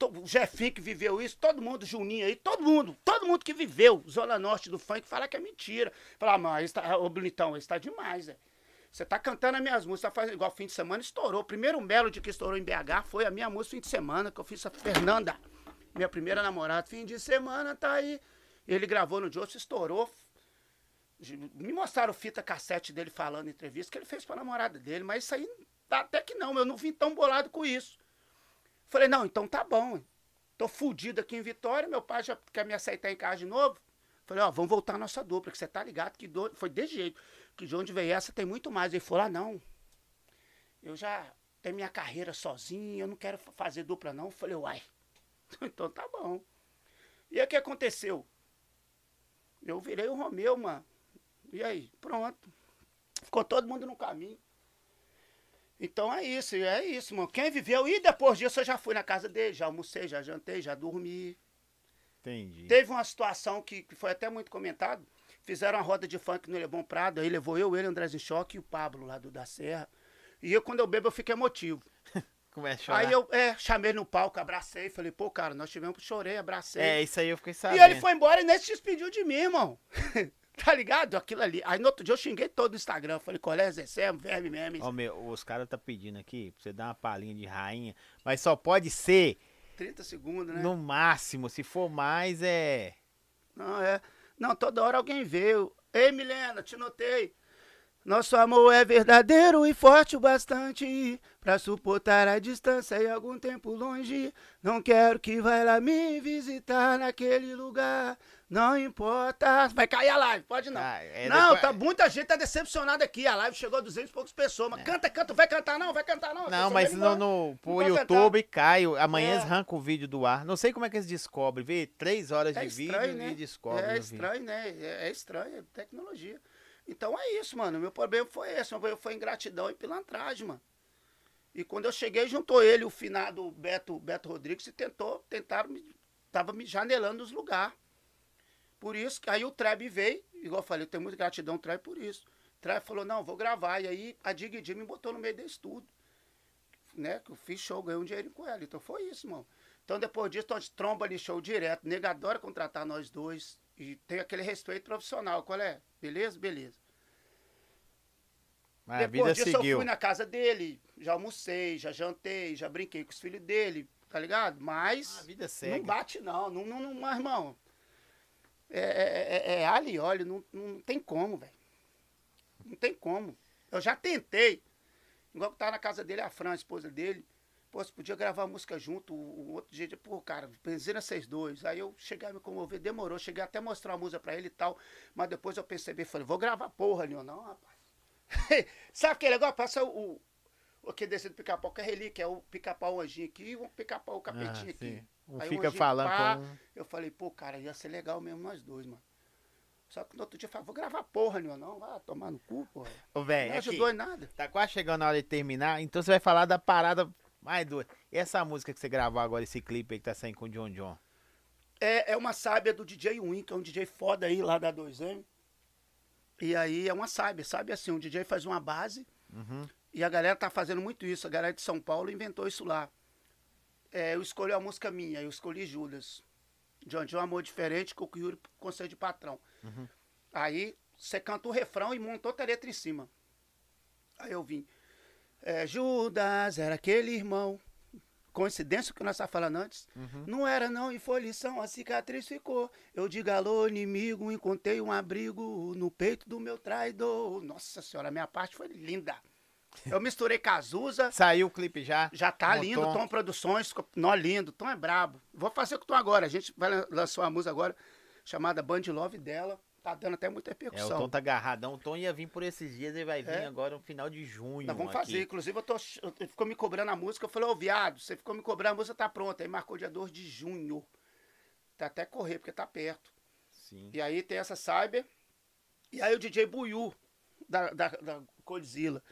O Jefinho que viveu isso, todo mundo, Juninho aí, todo mundo, todo mundo que viveu Zona Norte do funk, falar que é mentira. Falar, mas tá, ô Blitão, isso tá demais, velho. Você tá cantando as minhas músicas, tá fazendo igual fim de semana, estourou. O primeiro melody que estourou em B H foi a minha música fim de semana, que eu fiz a Fernanda, minha primeira namorada. Fim de semana tá aí. Ele gravou no Joss, estourou. Me mostraram fita cassete dele falando em entrevista que ele fez pra namorada dele, mas isso aí até que não, eu não vim tão bolado com isso. Falei, não, então tá bom, hein? Tô fudido aqui em Vitória, meu pai já quer me aceitar em casa de novo. Falei, ó, vamos voltar a nossa dupla, que você tá ligado, que do... foi desse jeito, que de onde veio essa tem muito mais. Ele falou, ah, não, eu já tenho minha carreira sozinho, eu não quero fazer dupla não. Falei, uai, então tá bom. E aí o que aconteceu? Eu virei o Romeu, mano. E aí, pronto. Ficou todo mundo no caminho. Então é isso, é isso, mano. Quem viveu, e depois disso eu já fui na casa dele, já almocei, já jantei, já dormi. Entendi. Teve uma situação que, que foi até muito comentado. Fizeram uma roda de funk no Lebon Prado, aí levou eu, ele, André Zinchoque e o Pablo lá do da Serra. E eu, quando eu bebo, eu fico emotivo. Começa a chorar. Aí eu é, chamei no palco, abracei, falei, pô, cara, nós tivemos, chorei, abracei. É, isso aí eu fiquei sabendo. E ele foi embora e nem se despediu de mim, irmão. Tá ligado? Aquilo ali. Aí no outro dia eu xinguei todo o Instagram. Falei, colégio, Zé Serra, verme mesmo. Ó, meu, os caras tá pedindo aqui pra você dar uma palhinha de rainha. Mas só pode ser... trinta segundos, né? No máximo. Se for mais, é... Não, é... Não, toda hora alguém veio. Ei, Milena, te notei. Nosso amor é verdadeiro e forte o bastante pra suportar a distância e algum tempo longe. Não quero que vá lá me visitar naquele lugar. Não importa. Vai cair a live, pode não. Ah, é não, depois... tá, muita gente tá decepcionada aqui. A live chegou a duzentas e poucas pessoas. Mas é. canta, canta, vai cantar não, vai cantar não. Não, mas no, no pro não YouTube cai. Amanhã é. eles arrancam o vídeo do ar. Não sei como é que eles descobrem. Vê três horas é de estranho, vídeo né? e descobrem. É estranho, né? É, é estranho, é tecnologia. Então é isso, mano. Meu problema foi esse. Meu problema foi ingratidão e pilantragem, mano. E quando eu cheguei, juntou ele, o finado Beto, Beto Rodrigues, e tentou, tentaram, me, tava me janelando os lugares. Por isso, aí o Treb veio, igual eu falei, eu tenho muita gratidão ao Treb por isso. O Treb falou, não, vou gravar. E aí a Dig Di me botou no meio desse tudo. Né? Que eu fiz show, ganhei um dinheiro com ela. Então foi isso, mano. Então depois disso, nós tromba ali show direto. Nega adora contratar nós dois. E tem aquele respeito profissional, qual é? Beleza? Beleza. Mas a vida seguiu. Depois disso eu fui na casa dele, já almocei, já jantei, já brinquei com os filhos dele, tá ligado? Mas a vida segue. Não bate não, não, não, não, mas irmão, é, é, é, é alho e óleo, não, não tem como, velho. Não tem como. Eu já tentei, igual que tava na casa dele, a Fran, a esposa dele, pô, você podia gravar música junto, o outro dia, pô, cara, Benzina seis dois. Aí eu cheguei a me comover, demorou, cheguei até a mostrar a música pra ele e tal, mas depois eu percebi, falei, vou gravar porra, Leon, não, rapaz. Sabe que é legal? Passa o, o que descer do pica-pau, que é relíquia, é o pica-pau anjinho aqui e o pica-pau capetinho ah, aqui. Um aí fica o anjinho, falando pá, com... Eu falei, pô, cara, ia ser legal mesmo nós dois, mano. Só que no outro dia eu falei, vou gravar porra, Leon, não, vai tomar no cu, porra. Ô, véio, não ajudou em nada. Tá quase chegando a hora de terminar, então você vai falar da parada... Mais duas. E essa música que você gravou agora, esse clipe aí que tá saindo com o John John? É, é uma sábia do D J Win, que é um D J foda aí lá da dois M. E aí é uma sábia, sabe assim, um D J faz uma base uhum. e a galera tá fazendo muito isso. A galera de São Paulo inventou isso lá. É, eu escolhi a música minha, eu escolhi Judas. John John, Amor Diferente, com o Yuri, Conselho de Patrão. Uhum. Aí você canta o refrão e montou outra letra em cima. Aí eu vim. É, Judas era aquele irmão. Coincidência que nós estávamos falando antes. Uhum. Não era não, e foi lição, a cicatriz ficou. Eu digo alô, inimigo, encontrei um abrigo no peito do meu traidor. Nossa senhora, minha parte foi linda. Eu misturei Cazuza. Saiu o clipe já. Já tá lindo, Tom, Tom Produções. Nó lindo, Tom é brabo. Vou fazer com o Tom agora. A gente vai lançar uma música agora chamada Band Love dela. Tá dando até muita repercussão. É, o Tom tá agarradão. O Tom ia vir por esses dias, ele vai vir é. agora no final de junho. Nós vamos aqui. fazer. Inclusive, eu tô, ele ficou me cobrando a música. Eu falei, ô, viado, você ficou me cobrando, a música tá pronta. Aí marcou dia dois de junho. Tá até correr, porque tá perto. Sim. E aí tem essa Cyber. E aí o D J Buiú, da, da, da Codzilla.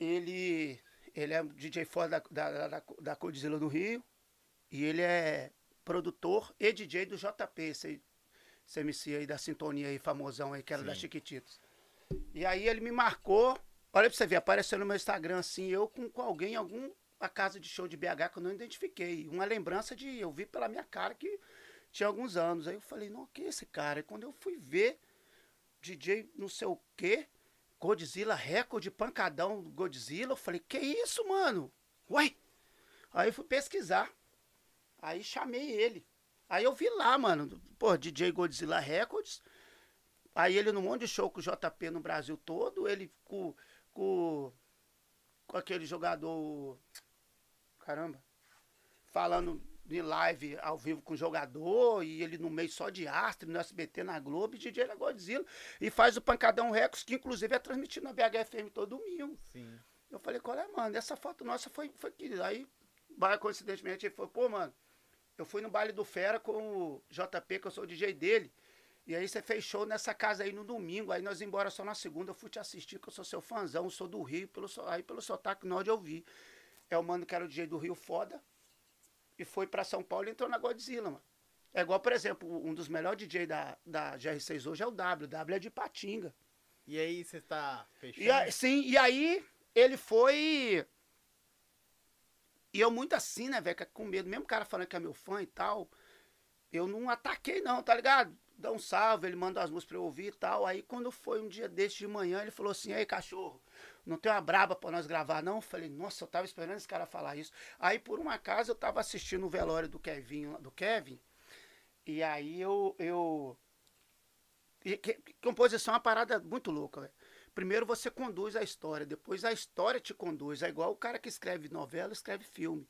Ele, ele é D J fora da, da, da, da Codzilla do Rio. E ele é produtor e D J do J P. Esse aí. C M C aí da Sintonia aí, famosão aí, que era Sim. da Chiquititas. E aí ele me marcou, olha pra você ver, apareceu no meu Instagram assim, eu com, com alguém em alguma casa de show de B H que eu não identifiquei. Uma lembrança de, eu vi pela minha cara que tinha alguns anos. Aí eu falei, não, que é esse cara? E quando eu fui ver, D J não sei o quê, Godzilla, recorde, pancadão Godzilla, eu falei, que isso, mano? Uai! Aí eu fui pesquisar, aí chamei ele. Aí eu vi lá, mano, pô, D J Godzilla Records. Aí ele num monte de show com o J P no Brasil todo, ele com, com, com aquele jogador, caramba, falando em live ao vivo com o jogador, e ele no meio só de astro, no S B T, na Globo, e D J era Godzilla. E faz o Pancadão Records, que inclusive é transmitido na B H F M todo domingo. Sim. Eu falei, qual é, mano, essa foto nossa foi, foi que... Aí, coincidentemente, ele falou, pô, mano, eu fui no baile do Fera com o J P, que eu sou o D J dele. E aí você fez show nessa casa aí no domingo. Aí nós embora só na segunda. Eu fui te assistir, que eu sou seu fãzão. Sou do Rio. Pelo, aí pelo sotaque, não, onde eu vi. É o mano que era o D J do Rio, foda. E foi pra São Paulo e entrou na Godzilla, mano. É igual, por exemplo, um dos melhores D Js da, da G R seis hoje é o W. O W é de Patinga. E aí você tá fechando? E aí, sim, e aí ele foi... E eu muito assim, né, velho, com medo, mesmo o cara falando que é meu fã e tal, eu não ataquei não, tá ligado? Dá um salve, ele manda as músicas pra eu ouvir e tal. Aí quando foi um dia desse de manhã, ele falou assim, aí cachorro, não tem uma braba pra nós gravar não? Eu falei, nossa, eu tava esperando esse cara falar isso. Aí por um acaso eu tava assistindo o velório do Kevin, do Kevin, e aí eu... eu... E, que, composição é uma parada muito louca, velho. Primeiro você conduz a história, depois a história te conduz. É igual o cara que escreve novela, escreve filme.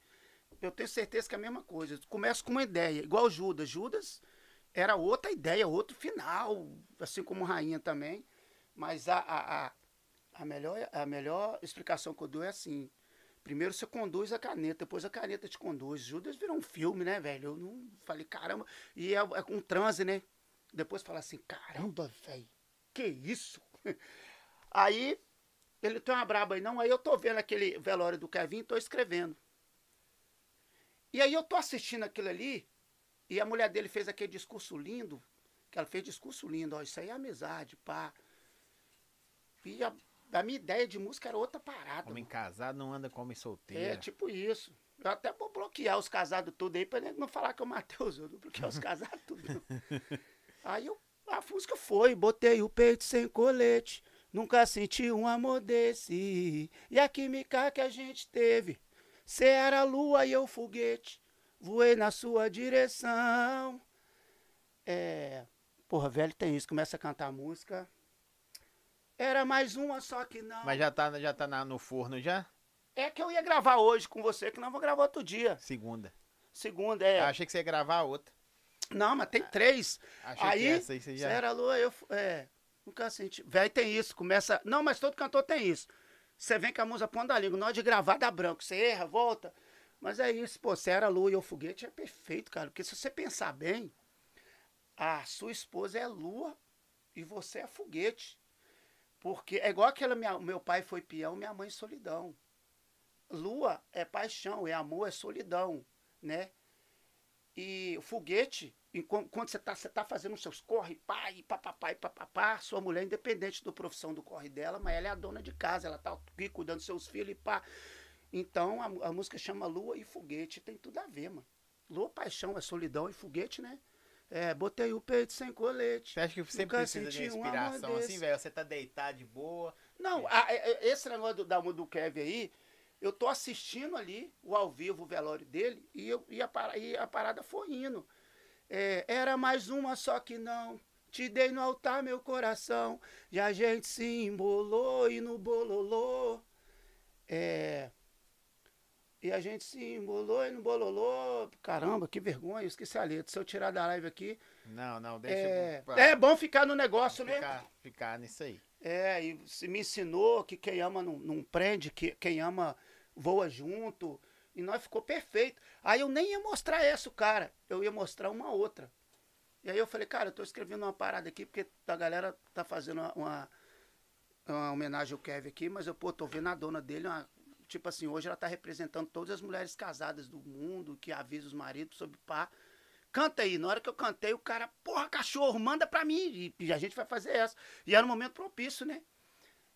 Eu tenho certeza que é a mesma coisa. Começa com uma ideia, igual Judas. Judas era outra ideia, outro final, assim como Rainha também. Mas a, a, a, a, melhor, a melhor explicação que eu dou é assim. Primeiro você conduz a caneta, depois a caneta te conduz. Judas virou um filme, né, velho? Eu não falei, caramba. E é, é um transe, né? Depois fala assim, caramba, velho, que isso? Aí, ele tem uma braba aí, não, aí eu tô vendo aquele velório do Kevin, tô escrevendo. E aí eu tô assistindo aquilo ali, e a mulher dele fez aquele discurso lindo, que ela fez discurso lindo, ó, isso aí é amizade, pá. E a, a minha ideia de música era outra parada. Homem mano. Casado não anda com homem solteiro. É, tipo isso. Eu até vou bloquear os casados tudo aí, pra não falar que eu matei os outros, vou bloquear os casados tudo. Aí eu, a música foi, botei o peito sem colete. Nunca senti um amor desse, e a química que a gente teve. Cê era a lua e eu foguete, voei na sua direção. É... Porra, velho, tem isso, começa a cantar música. Era mais uma, só que não. Mas já tá, já tá na, no forno já? É que eu ia gravar hoje com você, que nós vamos gravar outro dia. Segunda. Segunda, é. Eu achei que você ia gravar outra. Não, mas tem três. Achei aí, que essa aí você já... Cê era a lua e eu... É... Nunca senti. Velho, tem isso, começa... Não, mas todo cantor tem isso. Você vem com a musa pondo a língua, na hora de gravar dá branco, você erra, volta. Mas é isso, pô, se era lua e o foguete é perfeito, cara. Porque se você pensar bem, a sua esposa é lua e você é foguete. Porque é igual aquela, minha, meu pai foi peão, minha mãe solidão. Lua é paixão, é amor, é solidão, né? E o foguete... Quando você tá, você tá fazendo os seus corre, pá, e papapá, e papapá, sua mulher, independente da profissão do corre dela, mas ela é a dona de casa, ela tá aqui cuidando dos seus filhos e pá. Então, a, a música chama Lua e Foguete, tem tudo a ver, mano. Lua, paixão, é solidão e foguete, né? É, botei o peito sem colete. Você acha que você sempre precisa de uma inspiração um assim, velho? Você tá deitado de boa. Não, é. a, a, esse negócio do, da, do Kevin aí, eu tô assistindo ali, o ao vivo, o velório dele, e, eu, e, a, e a parada foi indo. É, era mais uma, só que não. Te dei no altar meu coração. E a gente se embolou e no bololô. É, e a gente se embolou e no bololô. Caramba, que vergonha, eu esqueci a letra. Se eu tirar da live aqui... Não, não, deixa... É, eu... é bom ficar no negócio, né? Ficar, ficar nisso aí. É, e me ensinou que quem ama não, não prende, que quem ama voa junto... E nós ficou perfeito. Aí eu nem ia mostrar essa, cara. Eu ia mostrar uma outra. E aí eu falei, cara, eu tô escrevendo uma parada aqui, porque a galera tá fazendo uma, uma, uma homenagem ao Kevin aqui, mas eu, pô, tô vendo a dona dele, uma, tipo assim, hoje ela tá representando todas as mulheres casadas do mundo, que avisa os maridos sobre pá. canta aí. Na hora que eu cantei, o cara, porra, cachorro, manda pra mim. E a gente vai fazer essa. E era um momento propício, né?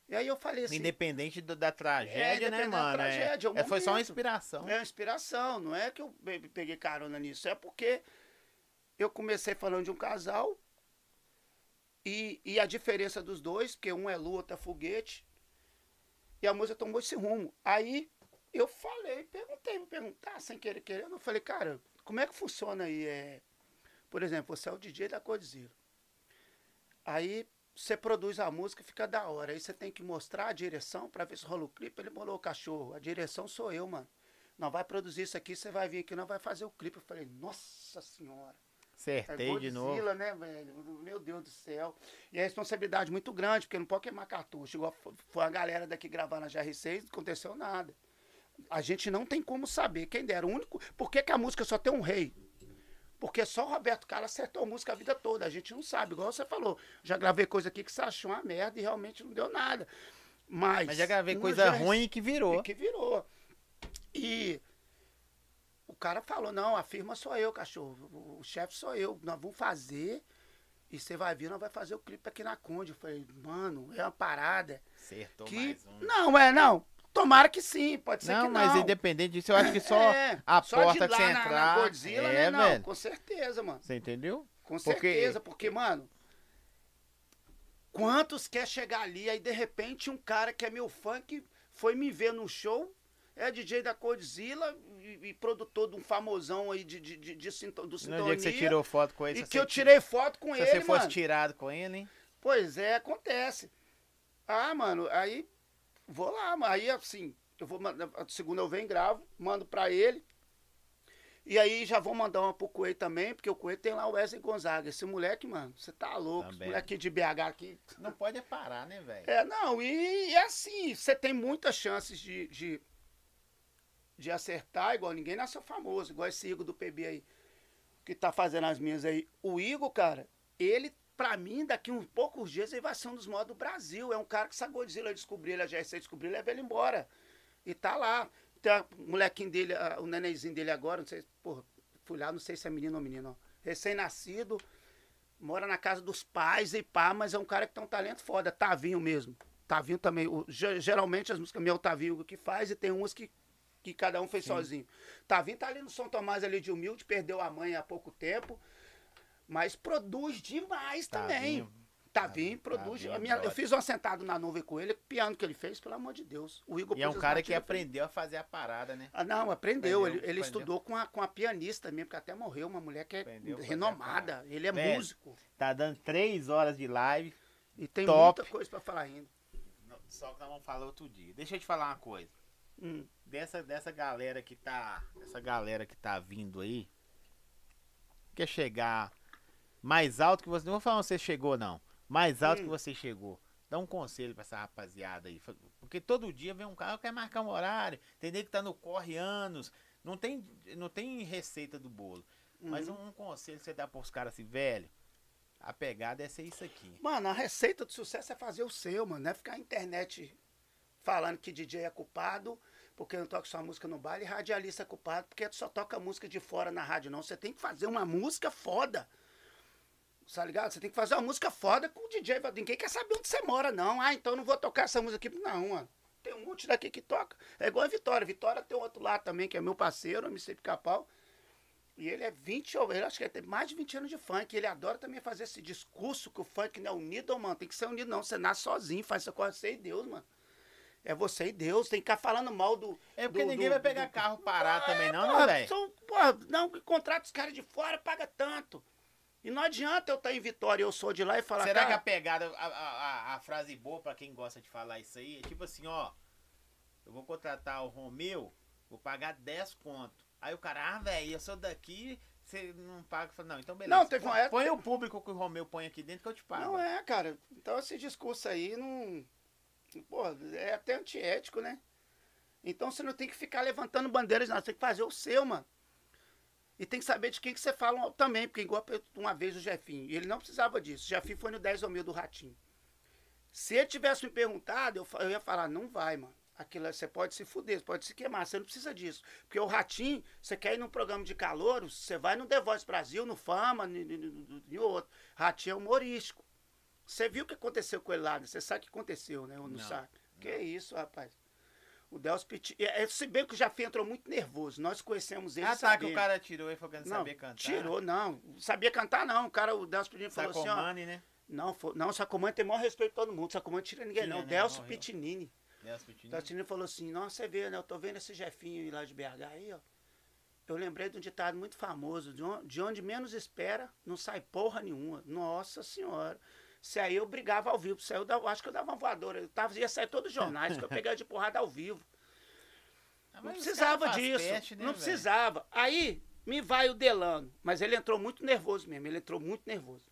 E aí eu falei assim... Independente do, da tragédia, é, né, mano? Da tragédia, é, é, foi só uma inspiração. É uma inspiração. Não é que eu peguei carona nisso. É porque eu comecei falando de um casal e, e a diferença dos dois, porque um é lua, outro é foguete. E a música tomou esse rumo. Aí eu falei, perguntei, me perguntar, sem querer, querendo. Eu falei, cara, como é que funciona aí? É... Por exemplo, você é o D J da Codizilo. Aí... Você produz a música e fica da hora. Aí você tem que mostrar a direção pra ver se rola o clipe. Ele bolou o cachorro. A direção sou eu, mano. Não vai produzir isso aqui, você vai vir aqui, não vai fazer o clipe. Eu falei, nossa senhora. Acertei é Godzilla, de novo. Né, velho? Meu Deus do céu. E é responsabilidade muito grande, porque não pode queimar cartucho. Igual foi a galera daqui gravando a G R seis, não aconteceu nada. A gente não tem como saber. Quem dera. O único. Por que, que a música só tem um rei? Porque só o Roberto Carlos acertou a música a vida toda. A gente não sabe, igual você falou. Já gravei coisa aqui que você achou uma merda e realmente não deu nada. Mas... Mas já gravei coisa já... ruim e que virou. E que virou. E o cara falou, não, a firma sou eu, cachorro. O chefe sou eu. Nós vamos fazer e você vai vir, nós vamos fazer o clipe aqui na Conde. Eu falei, mano, é uma parada. Acertou que... mais um. Não, é, não. Tomara que sim, pode ser não, que não. Não, mas independente disso, eu acho que só é, a só porta de lá que você na, entrar... Na Godzilla, é, né? Não, velho. Com certeza, mano. Você entendeu? Com porque... certeza, porque, mano... Quantos quer chegar ali, aí de repente um cara que é meu fã, que foi me ver num show, é D J da Godzilla e, e produtor de um famosão aí de, de, de, de sinto, do Sintonia. No dia que você tirou foto com ele... E que eu tirei foto com ele, mano. Se você fosse tirado com ele, hein? Pois é, acontece. Ah, mano, aí... Vou lá, aí assim, eu vou a segunda eu venho, gravo, mando pra ele. E aí já vou mandar uma pro Coelho também, porque o Coelho tem lá o Wesley Gonzaga. Esse moleque, mano, você tá louco. Também. Esse moleque de B H aqui. Não pode parar, né, velho? É, não, e, e assim, você tem muitas chances de, de, de acertar, igual ninguém nasceu famoso, igual esse Igor do P B aí, que tá fazendo as minhas aí. O Igor, cara, ele pra mim, daqui uns poucos dias, ele vai ser um dos maiores do Brasil. É um cara que se a Godzilla descobrir, ele, a G R seis descobrir, leva ele embora. E tá lá. Tem o molequinho dele, o nenenzinho dele agora, não sei, porra, fui lá, não sei se é menino ou menino, ó. Recém-nascido, mora na casa dos pais e pá, mas é um cara que tem um talento foda. Tavinho mesmo. Tavinho também. O, geralmente as músicas minhas é o Tavinho que faz e tem umas que, que cada um fez Sim. sozinho. Tavinho tá ali no São Tomás, ali de humilde, perdeu a mãe há pouco tempo. Mas produz demais tá também. Tavinho tá produz. Tá minha, eu fiz um Assentado na Nuvem com ele, piano que ele fez, pelo amor de Deus. O Igor e é um cara que aprendeu a fazer a parada, né? Ah, não, aprendeu. aprendeu ele aprendeu. ele estudou com a, com a pianista mesmo, porque até morreu, uma mulher que é aprendeu renomada. Ele é Velho, músico. Tá dando três horas de live. E tem top. muita coisa pra falar ainda. Só que nós vamos falar outro dia. Deixa eu te falar uma coisa. Hum. Dessa, dessa galera que tá. Essa galera que tá vindo aí. Quer chegar. Mais alto que você... Não vou falar onde você chegou, não. Mais alto hum. que você chegou. Dá um conselho pra essa rapaziada aí. Porque todo dia vem um cara que quer marcar um horário. Tem nego que tá no corre anos. Não tem, não tem receita do bolo. Uhum. Mas um, um conselho que você dá pros caras assim, velho, a pegada é ser isso aqui. Mano, a receita do sucesso é fazer o seu, mano. Não é ficar na internet falando que D J é culpado porque não toca sua música no baile. E radialista é culpado porque tu só toca música de fora na rádio, não. Você tem que fazer uma música foda. Tá ligado? Você tem que fazer uma música foda com o D J. Ninguém quer saber onde você mora, não. Ah, então não vou tocar essa música aqui. Não, mano. Tem um monte daqui que toca. É igual a Vitória. Vitória tem outro lá também, que é meu parceiro, o M C Pica-Pau. E ele é vinte, ele acho que ele tem mais de vinte anos de funk. Ele adora também fazer esse discurso que o funk não é unido, mano. Tem que ser unido, não. Você nasce sozinho, faz essa coisa, você e Deus, mano. É você e Deus, tem que ficar falando mal do... É porque do, ninguém do, vai pegar do... carro parar ah, também, não, porra, né, velho? São, porra, não, contrata os caras de fora, paga tanto. E não adianta eu estar em Vitória, eu sou de lá e falar... Será cara, que a pegada, a, a, a frase boa pra quem gosta de falar isso aí, é tipo assim, ó... Eu vou contratar o Romeu, vou pagar dez conto. Aí o cara, ah, velho, eu sou daqui, você não paga. Não, então beleza. Não, teve uma época... Põe o público que o Romeu põe aqui dentro que eu te pago. Não é, cara. Então esse discurso aí não... Pô, é até antiético, né? Então você não tem que ficar levantando bandeiras, não. Você tem que fazer o seu, mano. E tem que saber de quem que você fala também, porque igual uma vez o Jefinho, ele não precisava disso. O Jefinho foi no dez ou mil do Ratinho. Se ele tivesse me perguntado, eu, eu ia falar, não vai, mano. aquilo, você pode se fuder, pode se queimar, você não precisa disso. Porque o Ratinho, você quer ir num programa de calouros, você vai no The Voice Brasil, no Fama, e outro. Ratinho é humorístico. Você viu o que aconteceu com ele lá, né? Você sabe o que aconteceu, né? Ou não, não sabe? Não. Que isso, rapaz. O Delcio Petit, se bem que o Jafé entrou muito nervoso, nós conhecemos ele. Ah, tá, que o cara tirou ele, foi que não sabia cantar. Tirou, não. Sabia cantar, não. O cara, o Delcio Petit falou assim, ó. Sacomani, né? Não, não, o Sacomani tem o maior respeito pra todo mundo. O Sacomani tira ninguém, tira, não. Né? O Delcio Pitinini. Delcio Pitinini. O Delcio falou assim, nossa, você vê, né? Eu tô vendo esse Jefinho lá de B H aí, ó. Eu lembrei de um ditado muito famoso, de onde, de onde menos espera, não sai porra nenhuma. Nossa senhora. Se aí eu brigava ao vivo, se aí eu dava, acho que eu dava uma voadora, eu tava, ia sair todos os jornais, que eu pegava de porrada ao vivo. Ah, não precisava disso, peste, né, não véio? Precisava. Aí me vai o Delano, mas ele entrou muito nervoso mesmo, ele entrou muito nervoso.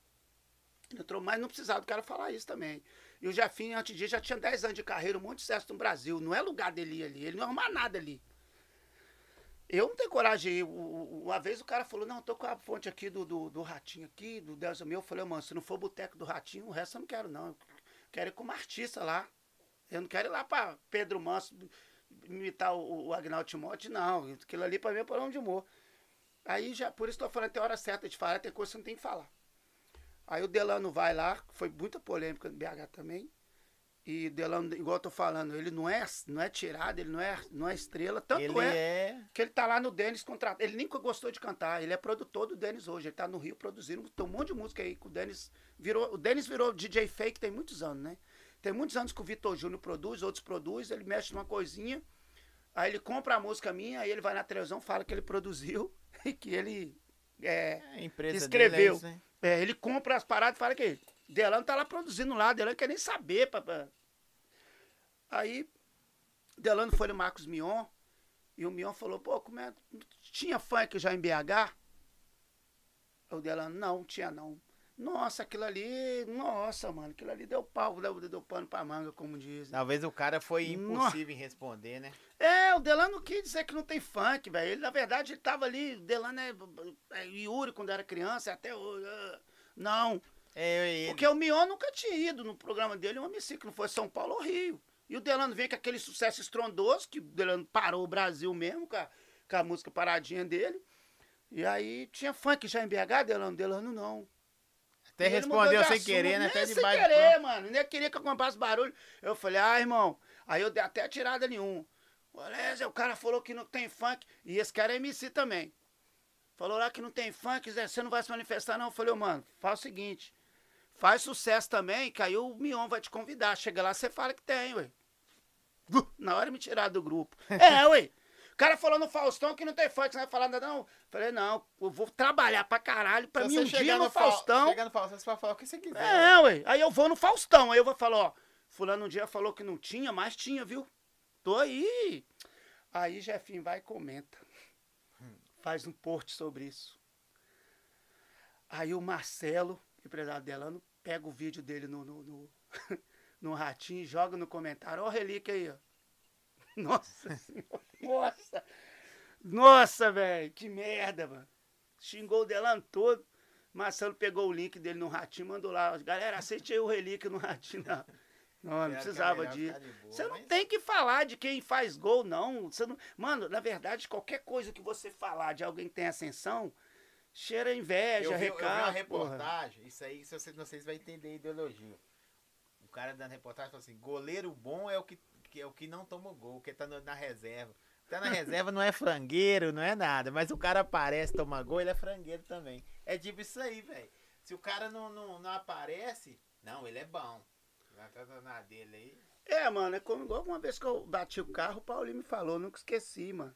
Ele entrou, mas não precisava do cara falar isso também. E o Jefinho, antes disso, já tinha dez anos de carreira, um monte de sucesso no Brasil, não é lugar dele ir ali, ele não arruma nada ali. Eu não tenho coragem de ir. Uma vez o cara falou, não, tô com a fonte aqui do, do, do Ratinho aqui, do Deus meu. Eu falei, mano, se não for boteco do Ratinho, o resto eu não quero, não. Eu quero ir como artista lá. Eu não quero ir lá pra Pedro Manso imitar o, o Agnaldo Timóteo, não. Aquilo ali pra mim é problema de humor. Aí, já, por isso que tô falando, tem hora certa de falar, tem coisa que você não tem que falar. Aí o Delano vai lá, foi muita polêmica no B H também. E Delano, igual eu tô falando, ele não é, não é tirado, ele não é, não é estrela. Tanto é, é que ele tá lá no Denis contratado. Ele nunca gostou de cantar. Ele é produtor do Denis hoje. Ele tá no Rio produzindo. Tem um monte de música aí que o Denis virou. O Denis virou D J fake tem muitos anos, né? Tem muitos anos que o Vitor Júnior produz, outros produzem, ele mexe numa coisinha. Aí ele compra a música minha, aí ele vai na televisão, fala que ele produziu e que ele é, é, a empresa escreveu. É isso, né? É, ele compra as paradas e fala que Delano tá lá produzindo lá, Delano quer nem saber, papá. Aí, Delano foi no Marcos Mion, e o Mion falou, pô, como é, tinha funk já em B H? O Delano, não, tinha não. Nossa, aquilo ali, nossa, mano, aquilo ali deu pau, deu, deu pano pra manga, como diz. Talvez o cara foi impossível em responder, né? É, o Delano quis dizer que não tem funk, velho. Ele, na verdade, ele tava ali, o Delano é, é Yuri quando era criança, até hoje, não. É, eu, porque o Mion nunca tinha ido no programa dele, um homicídio, que não foi São Paulo ou Rio. E o Delano veio com aquele sucesso estrondoso, que o Delano parou o Brasil mesmo, com a, com a música paradinha dele. E aí tinha funk já em B H, Delano? Delano não. Até e respondeu sem assunto, querer, né? Até sem debaixo querer, de mano. Nem queria que eu comprasse barulho. Eu falei, ah, irmão. Aí eu dei até tirada nenhuma. Beleza, o cara falou que não tem funk. E esse cara é M C também. Falou lá que não tem funk, Zé, você não vai se manifestar, não. Eu falei, mano, faz o seguinte. Faz sucesso também, que aí o Mion vai te convidar. Chega lá, você fala que tem, ué. Na hora me tirar do grupo. É, ué. O cara falou no Faustão que não tem funk, você não vai falar nada, não. Falei, não, eu vou trabalhar pra caralho, pra mim um dia no Faustão. Chega no Faustão, você vai falar o que você quiser. É, ué. Aí eu vou no Faustão, aí eu vou falar, ó, fulano um dia falou que não tinha, mas tinha, viu? Tô aí. Aí Jefinho vai e comenta. Faz um post sobre isso. Aí o Marcelo, empresário Delano, pega o vídeo dele no... no, no... no Ratinho, joga no comentário. Ó a relíquia aí, ó. Nossa senhora. Nossa. Nossa, velho. Que merda, mano. Xingou o Delano todo. Marcelo pegou o link dele no Ratinho, mandou lá. Galera, aceite aí o relíquia no Ratinho, não. Não, não precisava disso. Você não tem que falar de quem faz gol, não. Você não... Mano, na verdade, qualquer coisa que você falar de alguém que tem ascensão, cheira inveja, recado. Eu vi uma reportagem, isso aí, se você, não sei se vai entender a ideologia. O cara dando reportagem falou assim, goleiro bom é o que, que, é o que não toma gol, que tá no, na reserva. Tá na reserva não é frangueiro, não é nada, mas o cara aparece, toma gol, ele é frangueiro também. É tipo isso aí, velho. Se o cara não, não, não aparece, não, ele é bom. Tá na dele aí. É, mano, é como igual uma vez que eu bati o carro, o Paulinho me falou, nunca esqueci, mano.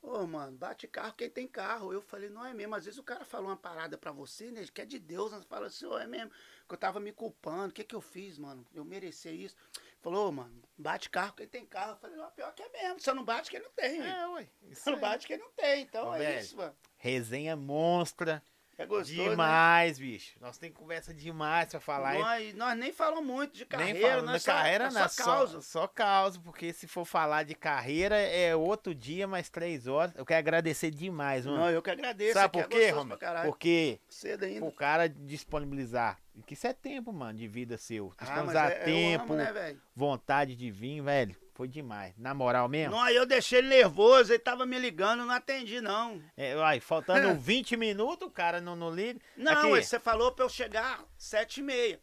Ô, oh, mano, bate carro quem tem carro. Eu falei, não é mesmo. Às vezes o cara fala uma parada pra você, né? Que é de Deus. Né? Você fala assim, oh, é mesmo. Que eu tava me culpando. O que que eu fiz, mano? Eu merecia isso. Falou, oh, mano, bate carro quem tem carro. Eu falei, não, pior que é mesmo. Só não bate quem não tem. É, ué. Só não bate quem não tem. Então ô, é velho, isso, mano. Resenha monstra. É gostoso, demais, né? Bicho. Nós tem conversa demais pra falar. Nós, nós nem falamos muito de carreira. Nem falamos de carreira, não. Só causa. Só, só causa, porque se for falar de carreira, é outro dia, mais três horas. Eu quero agradecer demais, mano. Não, eu que agradeço. Sabe por quê, Romero? Porque cedo ainda. O cara disponibilizar. Que isso é tempo, mano, de vida seu. Disponibilizar ah, mas é, tempo, eu amo, né, vontade de vir, velho. Foi demais. Na moral mesmo? Não, eu deixei ele nervoso, ele tava me ligando, não atendi não. É, uai, faltando vinte minutos, o cara não, não liga. Não, você falou pra eu chegar sete e meia.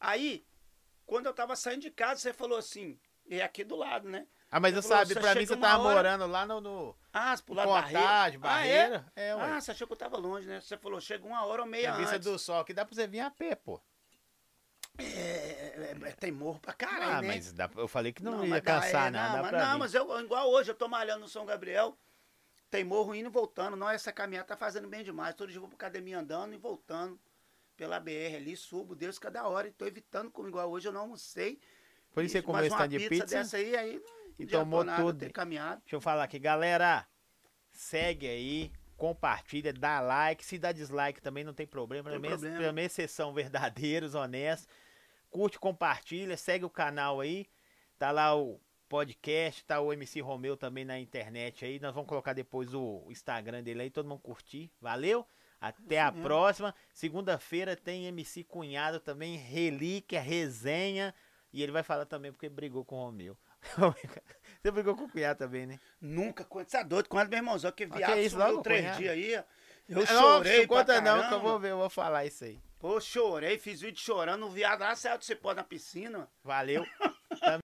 Aí, quando eu tava saindo de casa, você falou assim, e aqui do lado, né? Ah, mas eu sabe, pra mim você tava morando lá no... no... Ah, pro lado Contagem, Barreira. Ah, é? É, ah, você achou que eu tava longe, né? Você falou, chega uma hora ou meia antes. Vista do sol, que dá pra você vir a pé, pô. É, é, tem morro pra caralho, ah, né? Mas dá, eu falei que não, não ia cansar, é, nada. Não, mas, não mas eu, igual hoje, eu tô malhando no São Gabriel, tem morro indo e voltando. Não, essa caminhada tá fazendo bem demais. Todo dia eu vou pra academia andando e voltando pela B R ali, subo, Deus, cada hora. E tô evitando, como igual hoje, eu não almocei. Por isso você comeu stand de pizza? Dessa aí, aí e tomou nada, tudo. Deixa eu falar aqui, galera, segue aí, compartilha, dá like, se dá dislike também não tem problema. Pra mim vocês são verdadeiros, honestos. Curte, compartilha, segue o canal aí. Tá lá o podcast, tá o M C Romeu também na internet aí. Nós vamos colocar depois o Instagram dele aí, todo mundo curtir. Valeu, até a próxima. Segunda-feira tem M C Cunhado também, Relíquia, resenha. E ele vai falar também porque brigou com o Romeu. Você brigou com o cunhado também, né? Nunca, você é doido, com o meu irmãozão, que viado, ah, que é isso, logo três cunhado. Dias aí, eu não, chorei não conta caramba. Não, que eu vou ver, eu vou falar isso aí. Pô, chorei, fiz vídeo chorando, o viado lá saiu de cipó na piscina. Valeu.